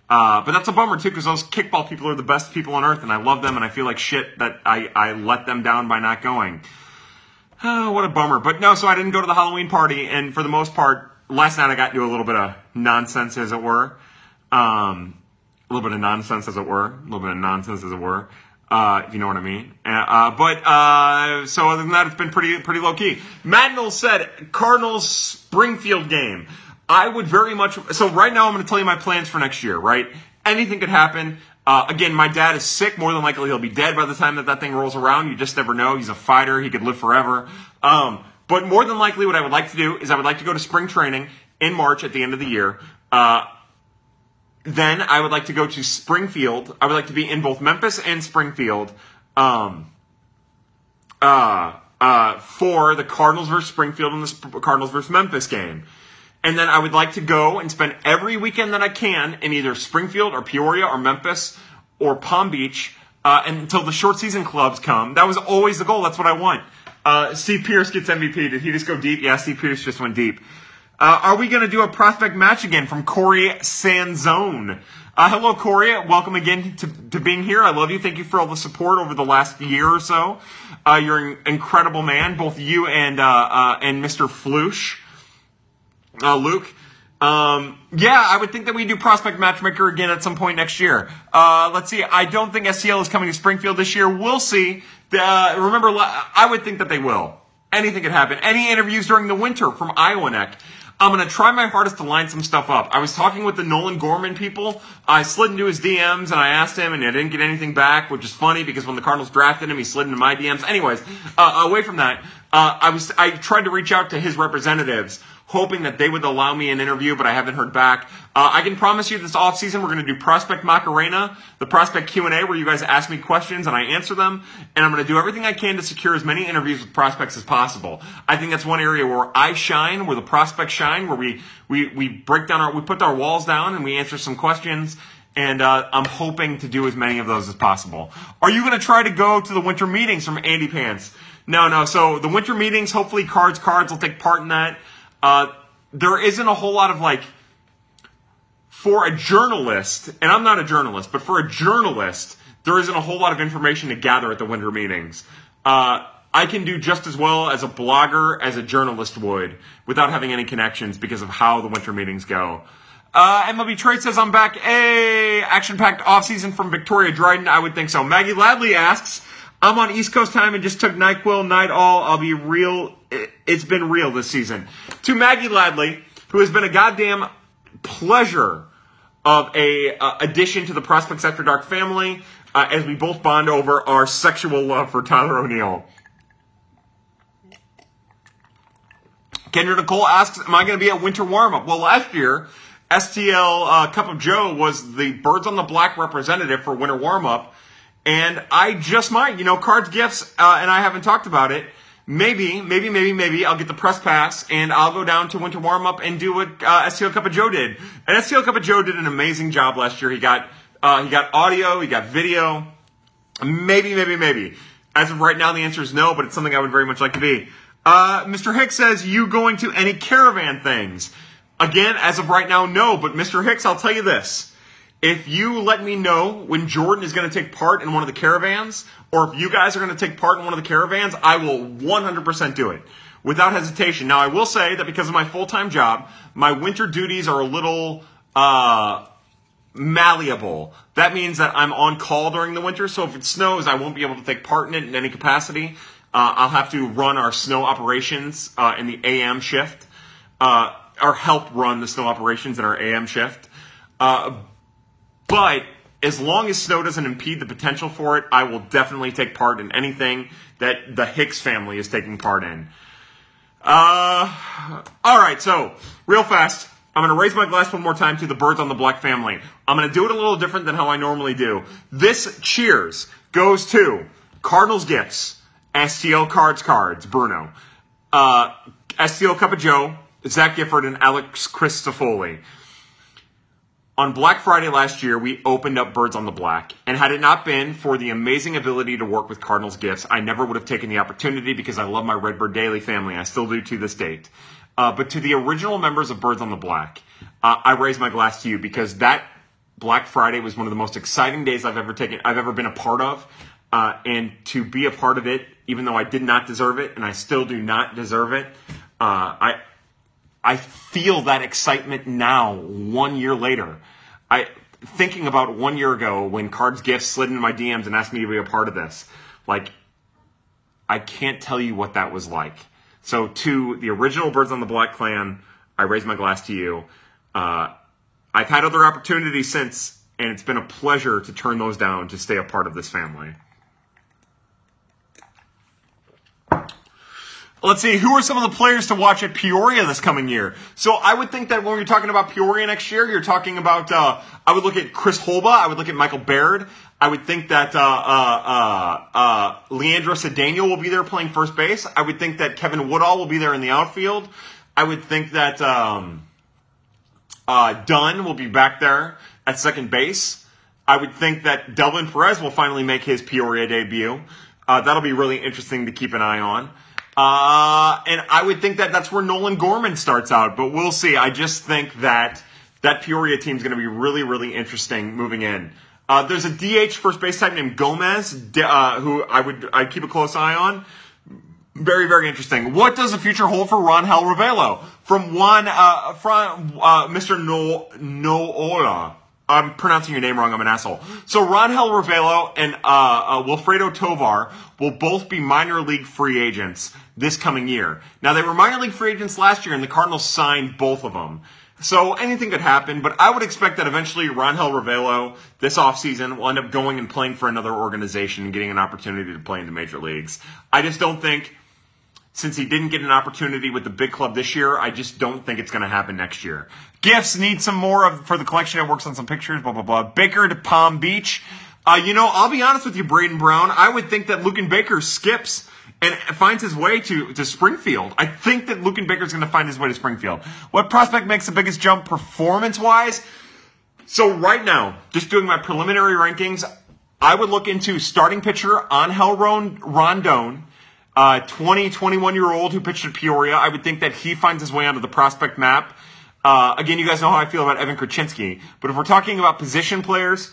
But that's a bummer, too, because those kickball people are the best people on earth, and I love them, and I feel like shit that I let them down by not going. Oh, what a bummer. But no, so I didn't go to the Halloween party, and for the most part, last night I got into a little bit of nonsense, as it were. A little bit of nonsense, as it were, if you know what I mean. So other than that, it's been pretty low-key. Matt Knowles said, Cardinals-Springfield game. I would very much... So right now, I'm going to tell you my plans for next year, right? Anything could happen. Again, my dad is sick. More than likely, he'll be dead by the time that thing rolls around. You just never know. He's a fighter. He could live forever. But more than likely, what I would like to do is I would like to go to spring training in March at the end of the year. Then I would like to go to Springfield. I would like to be in both Memphis and Springfield for the Cardinals versus Springfield and the Cardinals versus Memphis game. And then I would like to go and spend every weekend that I can in either Springfield or Peoria or Memphis or Palm Beach until the short season clubs come. That was always the goal. That's what I want. Steve Pierce gets MVP. Did he just go deep? Yeah, Steve Pierce just went deep. Are we going to do a prospect match again from Corey Sanzone? Hello, Corey. Welcome again to being here. I love you. Thank you for all the support over the last year or so. You're an incredible man, both you and Mr. Floosh. Luke. Yeah, I would think that we do prospect matchmaker again at some point next year. Let's see. I don't think STL is coming to Springfield this year. We'll see. Remember, I would think that they will. Anything could happen. Any interviews during the winter from IowaNEC. I'm going to try my hardest to line some stuff up. I was talking with the Nolan Gorman people. I slid into his DMs, and I asked him, and I didn't get anything back, which is funny because when the Cardinals drafted him, he slid into my DMs. Anyways, away from that, I tried to reach out to his representatives, hoping that they would allow me an interview, but I haven't heard back. I can promise you this offseason we're going to do Prospect Macarena, the Prospect Q&A, where you guys ask me questions and I answer them, and I'm going to do everything I can to secure as many interviews with prospects as possible. I think that's one area where I shine, where the prospects shine, where we break down we put our walls down and we answer some questions, and I'm hoping to do as many of those as possible. Are you going to try to go to the winter meetings from Andy Pants? No. So the winter meetings, hopefully Cards will take part in that. There isn't a whole lot of, like, for a journalist, and I'm not a journalist, but for a journalist, there isn't a whole lot of information to gather at the winter meetings. I can do just as well as a blogger as a journalist would without having any connections because of how the winter meetings go. MLB Trade says I'm back. Hey, action-packed offseason from Victoria Dryden. I would think so. Maggie Ladley asks, I'm on East Coast time and just took NyQuil, night all. I'll be real. It's been real this season. To Maggie Ladley, who has been a goddamn pleasure of a addition to the Prospects After Dark family as we both bond over our sexual love for Tyler O'Neill. Kendra Nicole asks, am I going to be at winter warm-up? Well, last year, STL Cup of Joe was the Birds on the Black representative for winter warm-up, and I just might. You know, Cards Gifts, and I haven't talked about it. Maybe I'll get the press pass, and I'll go down to winter warm-up and do what STL Cup of Joe did. And STL Cup of Joe did an amazing job last year. He got audio, he got video. Maybe. As of right now, the answer is no, but it's something I would very much like to be. Mr. Hicks says, you going to any caravan things? Again, as of right now, no. But Mr. Hicks, I'll tell you this. If you let me know when Jordan is going to take part in one of the caravans, or if you guys are going to take part in one of the caravans, I will 100% do it without hesitation. Now, I will say that because of my full-time job, my winter duties are a little malleable. That means that I'm on call during the winter, so if it snows, I won't be able to take part in it in any capacity. I'll have to run our snow operations in the AM shift, or help run the snow operations in our AM shift. But as long as snow doesn't impede the potential for it, I will definitely take part in anything that the Hicks family is taking part in. All right, so real fast, I'm going to raise my glass one more time to the Birds on the Black family. I'm going to do it a little different than how I normally do. This cheers goes to Cardinals Gifts, STL Cards, Bruno. STL Cup of Joe, Zach Gifford, and Alex Christofoli. On Black Friday last year, we opened up Birds on the Black. And had it not been for the amazing ability to work with Cardinals Gifts, I never would have taken the opportunity because I love my Redbird Daily family. I still do to this date. But to the original members of Birds on the Black, I raise my glass to you because that Black Friday was one of the most exciting days I've ever been a part of. And to be a part of it, even though I did not deserve it, and I still do not deserve it, I feel that excitement now, 1 year later. Thinking about 1 year ago when Cards Gifts slid into my DMs and asked me to be a part of this, like, I can't tell you what that was like. So to the original Birds on the Black clan, I raise my glass to you. I've had other opportunities since, and it's been a pleasure to turn those down to stay a part of this family. Let's see, who are some of the players to watch at Peoria this coming year? So I would think that when you're talking about Peoria next year, you're talking about, I would look at Chris Holba, I would look at Michael Baird, I would think that Leandro Cedeno will be there playing first base, I would think that Kevin Woodall will be there in the outfield, I would think that Dunn will be back there at second base. I would think that Delvin Perez will finally make his Peoria debut. That'll be really interesting to keep an eye on. And I would think that that's where Nolan Gorman starts out, but we'll see. I just think that that Peoria team's going to be really, really interesting moving in. There's a DH first base type named Gomez, who I'd keep a close eye on. Very, very interesting. What does the future hold for Ronhel Ravelo? From Mr. Noola. I'm pronouncing your name wrong. I'm an asshole. So Ronhel Ravelo and Wilfredo Tovar will both be minor league free agents this coming year. Now, they were minor league free agents last year, and the Cardinals signed both of them. So anything could happen, but I would expect that eventually Ronhel Ravelo this offseason will end up going and playing for another organization and getting an opportunity to play in the major leagues. I just don't think, since he didn't get an opportunity with the big club this year, I just don't think it's going to happen next year. Gifts need some more for the collection. It works on some pictures, blah, blah, blah. Baker to Palm Beach. You know, I'll be honest with you, Braden Brown. I would think that Luken Baker skips and finds his way to Springfield. I think that Luken Baker's going to find his way to Springfield. What prospect makes the biggest jump performance-wise? So right now, just doing my preliminary rankings, I would look into starting pitcher Angel Rondon, 21-year-old who pitched at Peoria. I would think that he finds his way onto the prospect map. Again, you guys know how I feel about Evan Kreczynski. But if we're talking about position players,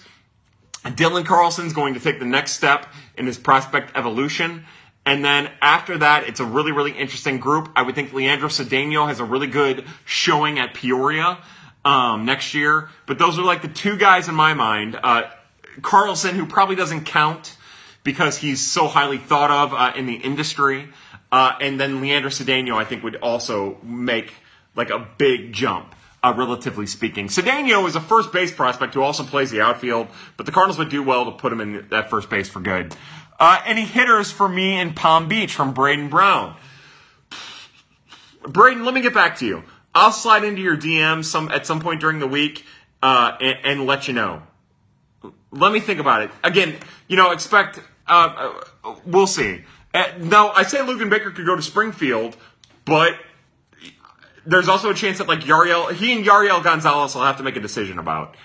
Dylan Carlson's going to take the next step in his prospect evolution. And then after that, it's a really, really interesting group. I would think Leandro Cedeno has a really good showing at Peoria next year. But those are like the two guys in my mind. Carlson, who probably doesn't count because he's so highly thought of in the industry. And then Leandro Cedeno, I think, would also make like a big jump. relatively speaking. Cedeno is a first base prospect who also plays the outfield, but the Cardinals would do well to put him in that first base for good. Any hitters for me in Palm Beach from Braden Brown? Braden, let me get back to you. I'll slide into your DM at some point during the week and let you know. Let me think about it. Again, expect... we'll see. Now, I say Luken Baker could go to Springfield, but... There's also a chance that Yariel Gonzalez will have to make a decision about.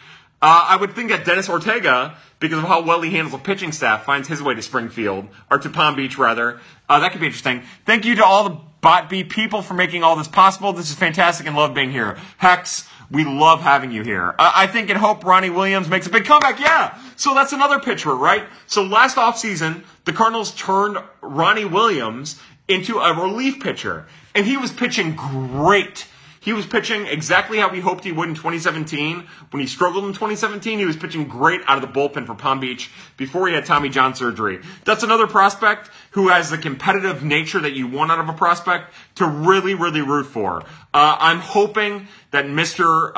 I would think that Dennis Ortega, because of how well he handles a pitching staff, finds his way to Springfield, or to Palm Beach rather. That could be interesting. Thank you to all the Bot B people for making all this possible. This is fantastic and love being here. Hex, we love having you here. I think and hope Ronnie Williams makes a big comeback. Yeah! So that's another pitcher, right? So last offseason, the Cardinals turned Ronnie Williams into a relief pitcher. And he was pitching great. He was pitching exactly how we hoped he would in 2017. When he struggled in 2017, he was pitching great out of the bullpen for Palm Beach before he had Tommy John surgery. That's another prospect who has the competitive nature that you want out of a prospect to really, really root for. I'm hoping that Mr.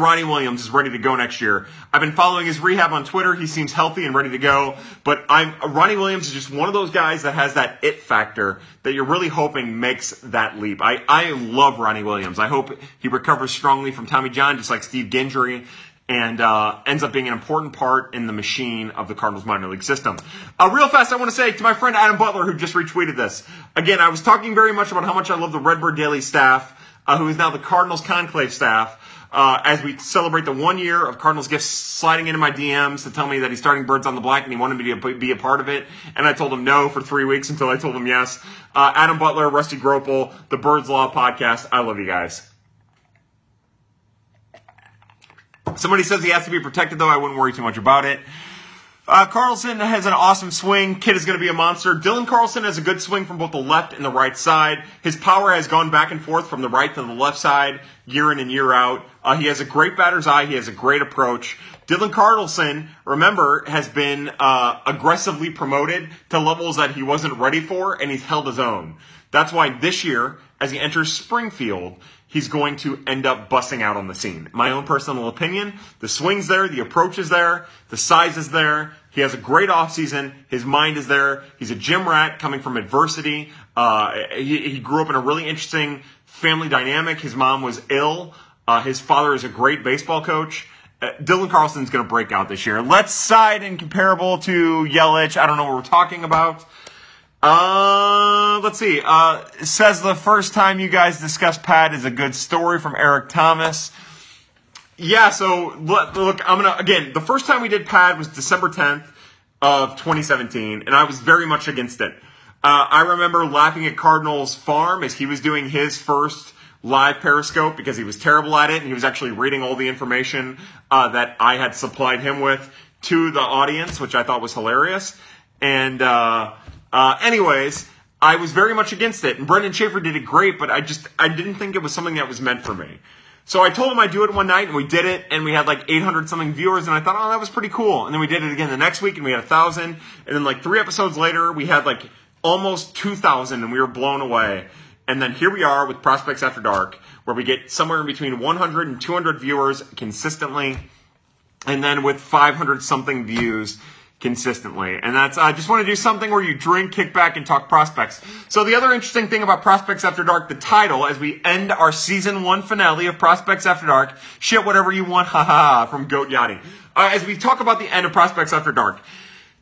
Ronnie Williams is ready to go next year. I've been following his rehab on Twitter. He seems healthy and ready to go. But Ronnie Williams is just one of those guys that has that it factor that you're really hoping makes that leap. I love Ronnie Williams. I hope he recovers strongly from Tommy John, just like Steve Gendry, and ends up being an important part in the machine of the Cardinals minor league system. Real fast, I want to say to my friend Adam Butler, who just retweeted this. Again, I was talking very much about how much I love the Redbird Daily staff, who is now the Cardinals Conclave staff, as we celebrate the 1 year of Cardinals Gifts sliding into my DMs to tell me that he's starting Birds on the Black and he wanted me to be a part of it. And I told him no for 3 weeks until I told him yes. Adam Butler, Rusty Grapple, the Birds Law podcast. I love you guys. Somebody says he has to be protected, though. I wouldn't worry too much about it. Carlson has an awesome swing. Kid is going to be a monster. Dylan Carlson has a good swing from both the left and the right side. His power has gone back and forth from the right to the left side year in and year out. He has a great batter's eye. He has a great approach. Dylan Carlson, remember, has been aggressively promoted to levels that he wasn't ready for, and he's held his own. That's why this year, as he enters Springfield, he's going to end up busting out on the scene. My own personal opinion, the swing's there, the approach is there, the size is there. He has a great offseason. His mind is there. He's a gym rat coming from adversity. He grew up in a really interesting family dynamic. His mom was ill. His father is a great baseball coach. Dylan Carlson's going to break out this year. Let's side and comparable to Yelich. I don't know what we're talking about. Let's see. Says the first time you guys discussed Pat is a good story from Eric Thomas. Yeah, so look, again, the first time we did Pad was December 10th of 2017, and I was very much against it. I remember laughing at Cardinals Farm as he was doing his first live Periscope because he was terrible at it, and he was actually reading all the information that I had supplied him with to the audience, which I thought was hilarious. And anyways, I was very much against it, and Brendan Schaefer did it great, but I didn't think it was something that was meant for me. So I told him I'd do it one night, and we did it, and we had like 800-something viewers, and I thought, oh, that was pretty cool. And then we did it again the next week, and we had 1,000. And then like 3 episodes later, we had like almost 2,000, and we were blown away. And then here we are with Prospects After Dark, where we get somewhere in between 100 and 200 viewers consistently, and then with 500-something views consistently. And that's, I just want to do something where you drink, kick back, and talk prospects. So the other interesting thing about Prospects After Dark, the title, as we end our season 1 finale of Prospects After Dark, shit whatever you want, haha, from Goat Yachty. As we talk about the end of Prospects After Dark,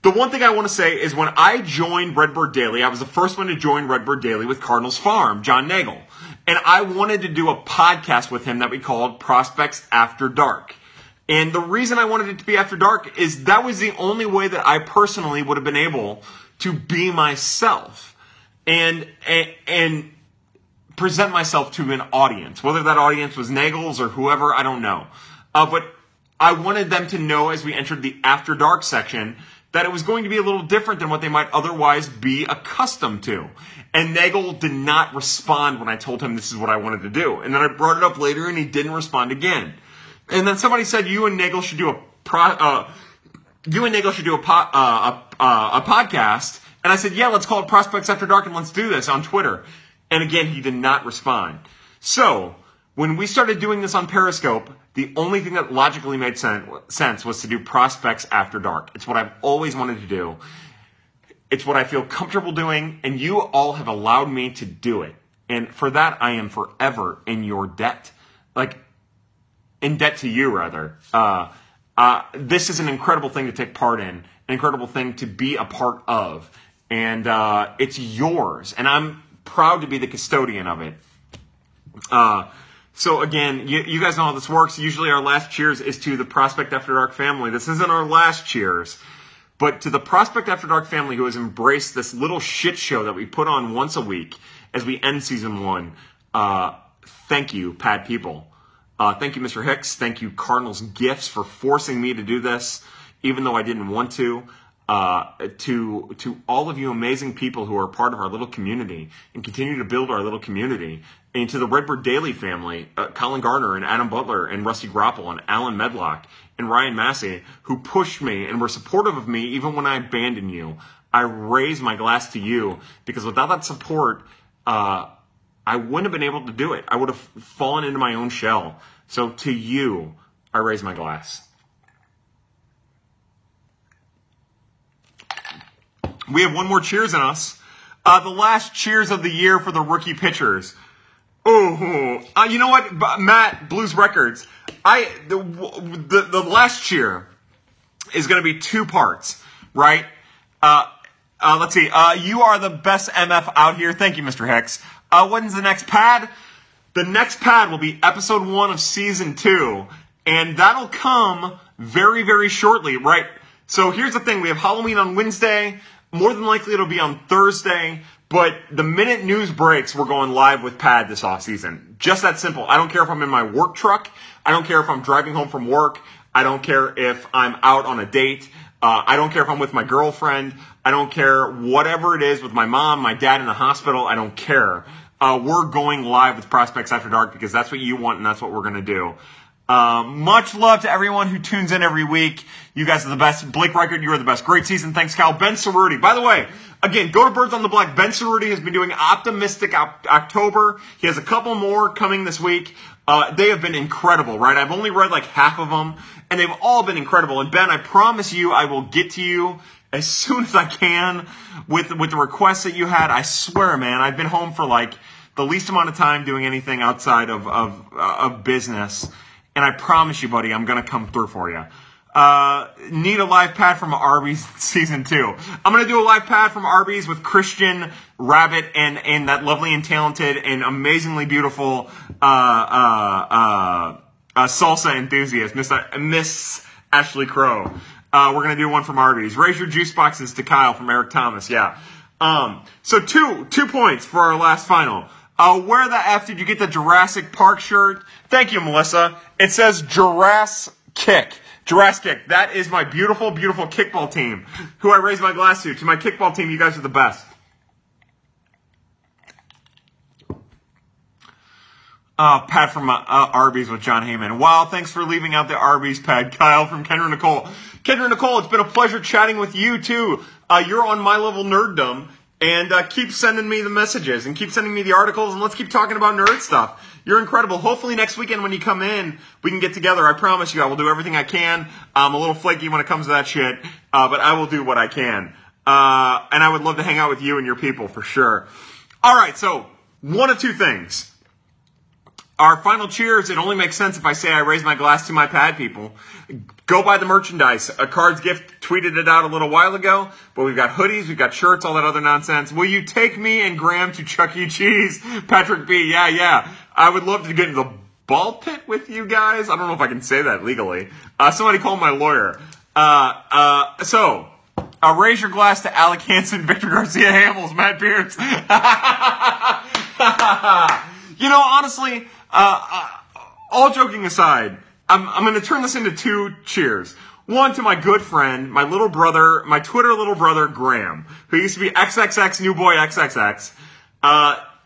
the one thing I want to say is when I joined Redbird Daily, I was the first one to join Redbird Daily with Cardinals Farm, John Nagel. And I wanted to do a podcast with him that we called Prospects After Dark. And the reason I wanted it to be After Dark is that was the only way that I personally would have been able to be myself and present myself to an audience. Whether that audience was Nagels or whoever, I don't know. But I wanted them to know as we entered the After Dark section that it was going to be a little different than what they might otherwise be accustomed to. And Nagel did not respond when I told him this is what I wanted to do. And then I brought it up later and he didn't respond again. And then somebody said you and Nagel should do a podcast. And I said, yeah, let's call it Prospects After Dark and let's do this on Twitter. And again, he did not respond. So When we started doing this on Periscope, the only thing that logically made sense was to do prospects after dark. It's what I've always wanted to do. It's what I feel comfortable doing, and you all have allowed me to do it. And for that, I am forever in your debt. In debt to you, rather. This is an incredible thing to take part in, an incredible thing to be a part of. And it's yours, and I'm proud to be the custodian of it. So again, you guys know how this works. Usually our last cheers is to the Prospect After Dark family. This isn't our last cheers. But to the Prospect After Dark family who has embraced this little shit show that we put on once a week as we end season one, thank you, Pad People. Thank you, Mr. Hicks. Thank you, Cardinals Gifts, for forcing me to do this, even though I didn't want to. To all of you amazing people who are part of our little community and continue to build our little community, and to the Redbird Daily family, Colin Garner and Adam Butler and Rusty Grapple and Alan Medlock and Ryan Massey, who pushed me and were supportive of me even when I abandoned you. I raise my glass to you, because without that support, I wouldn't have been able to do it. I would have fallen into my own shell. So to you, I raise my glass. We have one more cheers in us. The last cheers of the year for the rookie pitchers. Oh, you know what, Matt, Blues Records. The last cheer is going to be two parts, right? Let's see. You are the best MF out here. Thank you, Mr. Hicks. When's the next pad? The next pad will be episode 1 of season 2, and that'll come very, very shortly, right? So here's the thing. We have Halloween on Wednesday. More than likely, it'll be on Thursday. But the minute news breaks, we're going live with Pad this offseason. Just that simple. I don't care if I'm in my work truck. I don't care if I'm driving home from work. I don't care if I'm out on a date. I don't care if I'm with my girlfriend. I don't care whatever it is, with my mom, my dad in the hospital. I don't care. We're going live with Prospects After Dark because that's what you want and that's what we're going to do. Much love to everyone who tunes in every week. You guys are the best. Blake Reichert, you are the best. Great season. Thanks, Kyle. Ben Cerruti. By the way, again, go to Birds on the Black. Ben Cerruti has been doing Optimistic October. He has a couple more coming this week. They have been incredible, right? I've only read half of them, and they've all been incredible. And Ben, I promise you I will get to you as soon as I can with the requests that you had. I swear, man, I've been home for the least amount of time doing anything outside of business. And I promise you, buddy, I'm going to come through for you. Need a live pad from Arby's season 2. I'm going to do a live pad from Arby's with Christian Rabbit and that lovely and talented and amazingly beautiful salsa enthusiast, Miss Ashley Crowe. We're going to do one from Arby's. Raise your juice boxes to Kyle from Eric Thomas. Yeah. So two points for our last final. Where the F did you get the Jurassic Park shirt? Thank you, Melissa. It says Jurassic Kick. Jurassic Kick. That is my beautiful, beautiful kickball team, who I raise my glass to. To my kickball team, you guys are the best. Pat from Arby's with John Heyman. Wow, thanks for leaving out the Arby's, Pat. Kyle from Kendra Nicole. Kendra Nicole, it's been a pleasure chatting with you, too. You're on my level nerddom. And keep sending me the messages and keep sending me the articles, and let's keep talking about nerd stuff. You're incredible. Hopefully next weekend when you come in, we can get together. I promise you I will do everything I can. I'm a little flaky when it comes to that shit, but I will do what I can. And I would love to hang out with you and your people for sure. All right, so one of two things. Our final cheers, it only makes sense if I say I raise my glass to my Pad People. Go buy the merchandise. A Cards Gift tweeted it out a little while ago, but we've got hoodies, we've got shirts, all that other nonsense. Will you take me and Graham to Chuck E. Cheese? Patrick B., yeah. I would love to get into the ball pit with you guys. I don't know if I can say that legally. Somebody call my lawyer. So, raise your glass to Alec Hansen, Victor Garcia, Hamels, Matt Pierce. You know, honestly... all joking aside, I'm going to turn this into two cheers. One to my good friend, my little brother, my Twitter little brother, Graham, who used to be XXX, new boy XXX.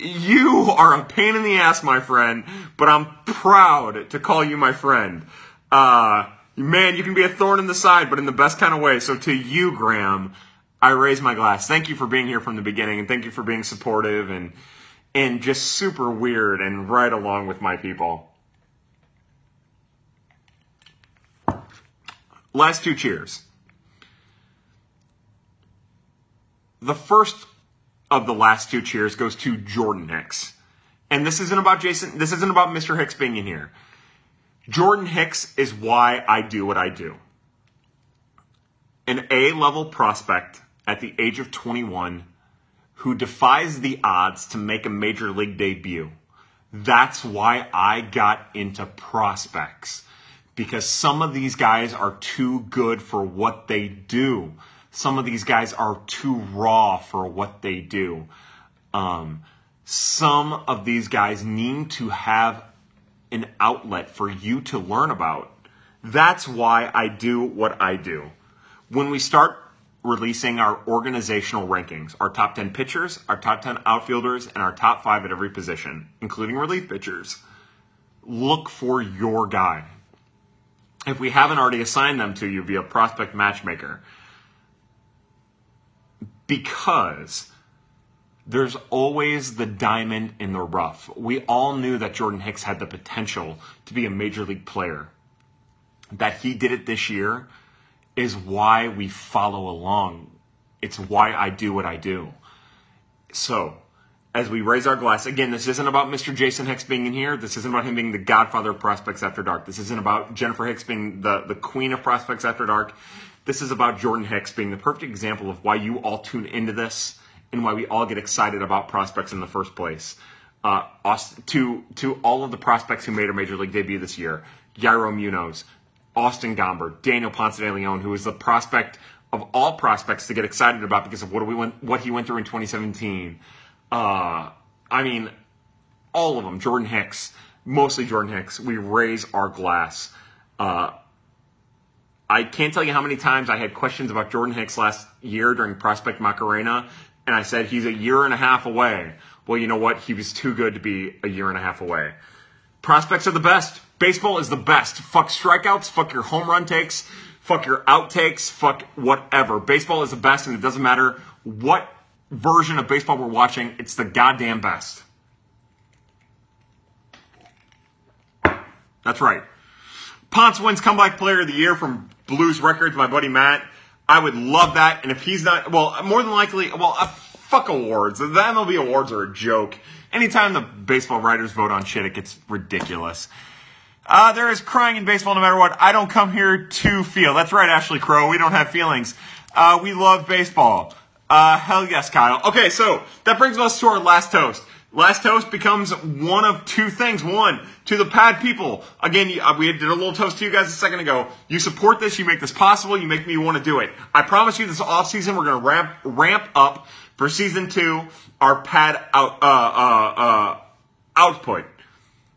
You are a pain in the ass, my friend, but I'm proud to call you my friend. Man, you can be a thorn in the side, but in the best kind of way. So to you, Graham, I raise my glass. Thank you for being here from the beginning, and thank you for being supportive, and and just super weird and right along with my people. Last two cheers. The first of the last two cheers goes to Jordan Hicks. And this isn't about Jason. This isn't about Mr. Hicks being in here. Jordan Hicks is why I do what I do. An A-level prospect at the age of 21 who defies the odds to make a major league debut. That's why I got into prospects. Because some of these guys are too good for what they do. Some of these guys are too raw for what they do. Some of these guys need to have an outlet for you to learn about. That's why I do what I do. When we start releasing our organizational rankings, our top 10 pitchers, our top 10 outfielders, and our top 5 at every position, including relief pitchers, look for your guy. If we haven't already assigned them to you via Prospect Matchmaker, because there's always the diamond in the rough. We all knew that Jordan Hicks had the potential to be a major league player. That he did it this year is why we follow along. It's why I do what I do. So, as we raise our glass, again, this isn't about Mr. Jason Hicks being in here. This isn't about him being the godfather of Prospects After Dark. This isn't about Jennifer Hicks being the queen of Prospects After Dark. This is about Jordan Hicks being the perfect example of why you all tune into this and why we all get excited about prospects in the first place. To all of the prospects who made a major league debut this year, Yairo Munoz, Austin Gomber, Daniel Ponce de Leon, who is the prospect of all prospects to get excited about because of what he went through in 2017. I mean, all of them, Jordan Hicks, mostly Jordan Hicks, we raise our glass. I can't tell you how many times I had questions about Jordan Hicks last year during Prospect Macarena, and I said, he's a year and a half away. Well, you know what? He was too good to be a year and a half away. Prospects are the best. Baseball is the best. Fuck strikeouts, fuck your home run takes, fuck your outtakes, fuck whatever. Baseball is the best, and it doesn't matter what version of baseball we're watching, it's the goddamn best. That's right. Ponce wins Comeback Player of the Year from Blues Records, my buddy Matt. I would love that, and if he's not, well, more than likely, well, fuck awards. The MLB awards are a joke. Anytime the baseball writers vote on shit, it gets ridiculous. There is crying in baseball no matter what. I don't come here to feel. That's right, Ashley Crowe. We don't have feelings. We love baseball. Hell yes, Kyle. Okay, so that brings us to our last toast. Last toast becomes one of two things. One, to the Pad people. Again, we did a little toast to you guys a second ago. You support this. You make this possible. You make me want to do it. I promise you this offseason we're going to ramp up for Season 2 our Pad output.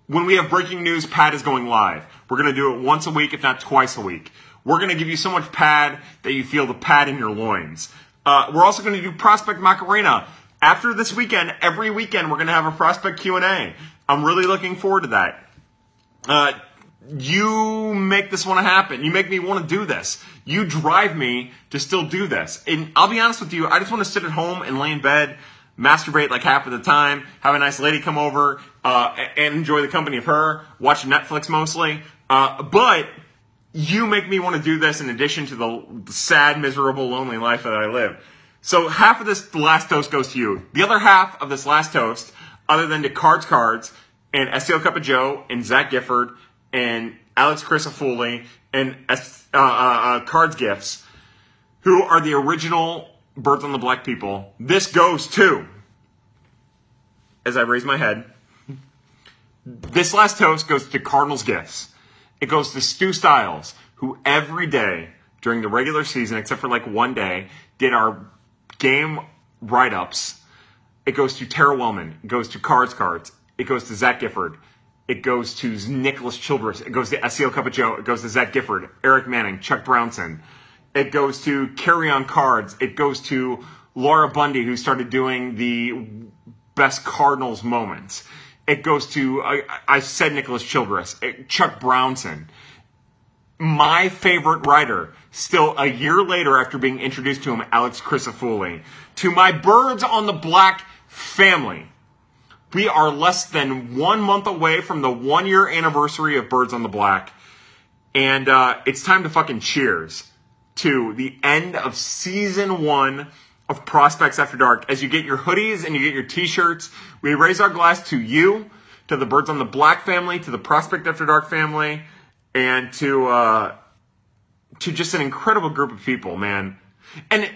When we have breaking news, Pad is going live. We're going to do it once a week, if not twice a week. We're going to give you so much Pad that you feel the Pad in your loins. We're also going to do Prospect Macarena. After this weekend, every weekend, we're going to have a Prospect Q&A. I'm really looking forward to that. You make this want to happen. You make me want to do this. You drive me to still do this. And I'll be honest with you, I just want to sit at home and lay in bed, masturbate like half of the time, have a nice lady come over, and enjoy the company of her, watch Netflix mostly. But you make me want to do this in addition to the sad, miserable, lonely life that I live. So half of this last toast goes to you. The other half of this last toast, other than to Cards and STL Cup of Joe and Zach Gifford and Alex Christofoli and Cards Gifts, who are the original Birds on the Black people, this goes to, as I raise my head, this last toast goes to Cardinals Gifts. It goes to Stu Stiles, who every day during the regular season, except for like one day, did our game write-ups. It goes to Tara Wellman. It goes to Cards. It goes to Zach Gifford. It goes to Nicholas Childress. It goes to SEO Cup of Joe. It goes to Zach Gifford, Eric Manning, Chuck Brownson. It goes to Carry On Cards. It goes to Laura Bundy, who started doing the best Cardinals moments. It goes to, I said Nicholas Childress, Chuck Brownson. My favorite writer, still a year later after being introduced to him, Alex Christofoli. To my Birds on the Black family, We are less than 1 month away from the one-year anniversary of Birds on the Black. And it's time to fucking cheers to the end of Season 1 of Prospects After Dark. As you get your hoodies and you get your T-shirts, we raise our glass to you, to the Birds on the Black family, to the Prospect After Dark family, and to just an incredible group of people, man. And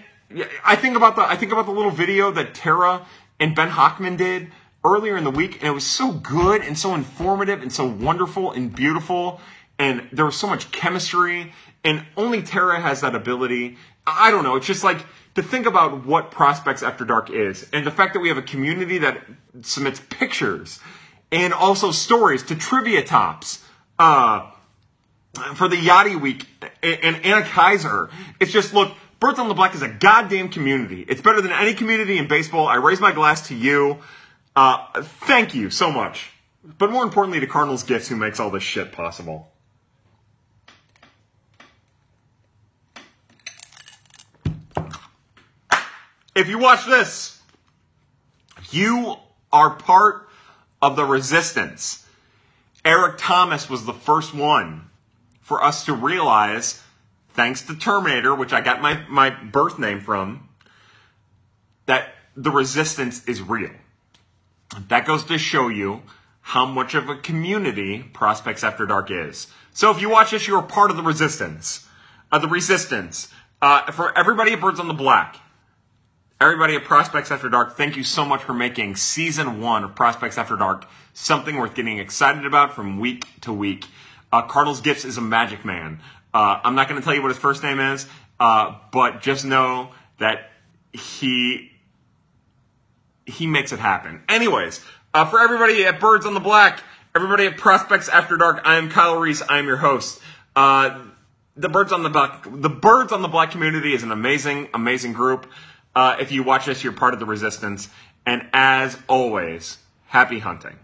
I think about the little video that Tara and Ben Hockman did earlier in the week, and it was so good and so informative and so wonderful and beautiful, and there was so much chemistry, and only Tara has that ability. I don't know, it's just like to think about what Prospects After Dark is, and the fact that we have a community that submits pictures and also stories to Trivia Tops for the Yachty Week and Anna Kaiser. It's just, look, Birds on the Black is a goddamn community. It's better than any community in baseball. I raise my glass to you. Thank you so much. But more importantly, to Cardinals Gifts, who makes all this shit possible. If you watch this, you are part of the resistance. Eric Thomas was the first one for us to realize, thanks to Terminator, which I got my birth name from, that the resistance is real. That goes to show you how much of a community Prospects After Dark is. So if you watch this, you're a part of the resistance. For everybody at Birds on the Black, everybody at Prospects After Dark, thank you so much for making Season 1 of Prospects After Dark something worth getting excited about from week to week. Cardinals Gifts is a magic man. I'm not going to tell you what his first name is, but just know that he makes it happen. Anyways, for everybody at Birds on the Black, everybody at Prospects After Dark, I am Kyle Reese. I am your host. The Birds on the Black community is an amazing, amazing group. If you watch this, you're part of the resistance. And as always, happy hunting.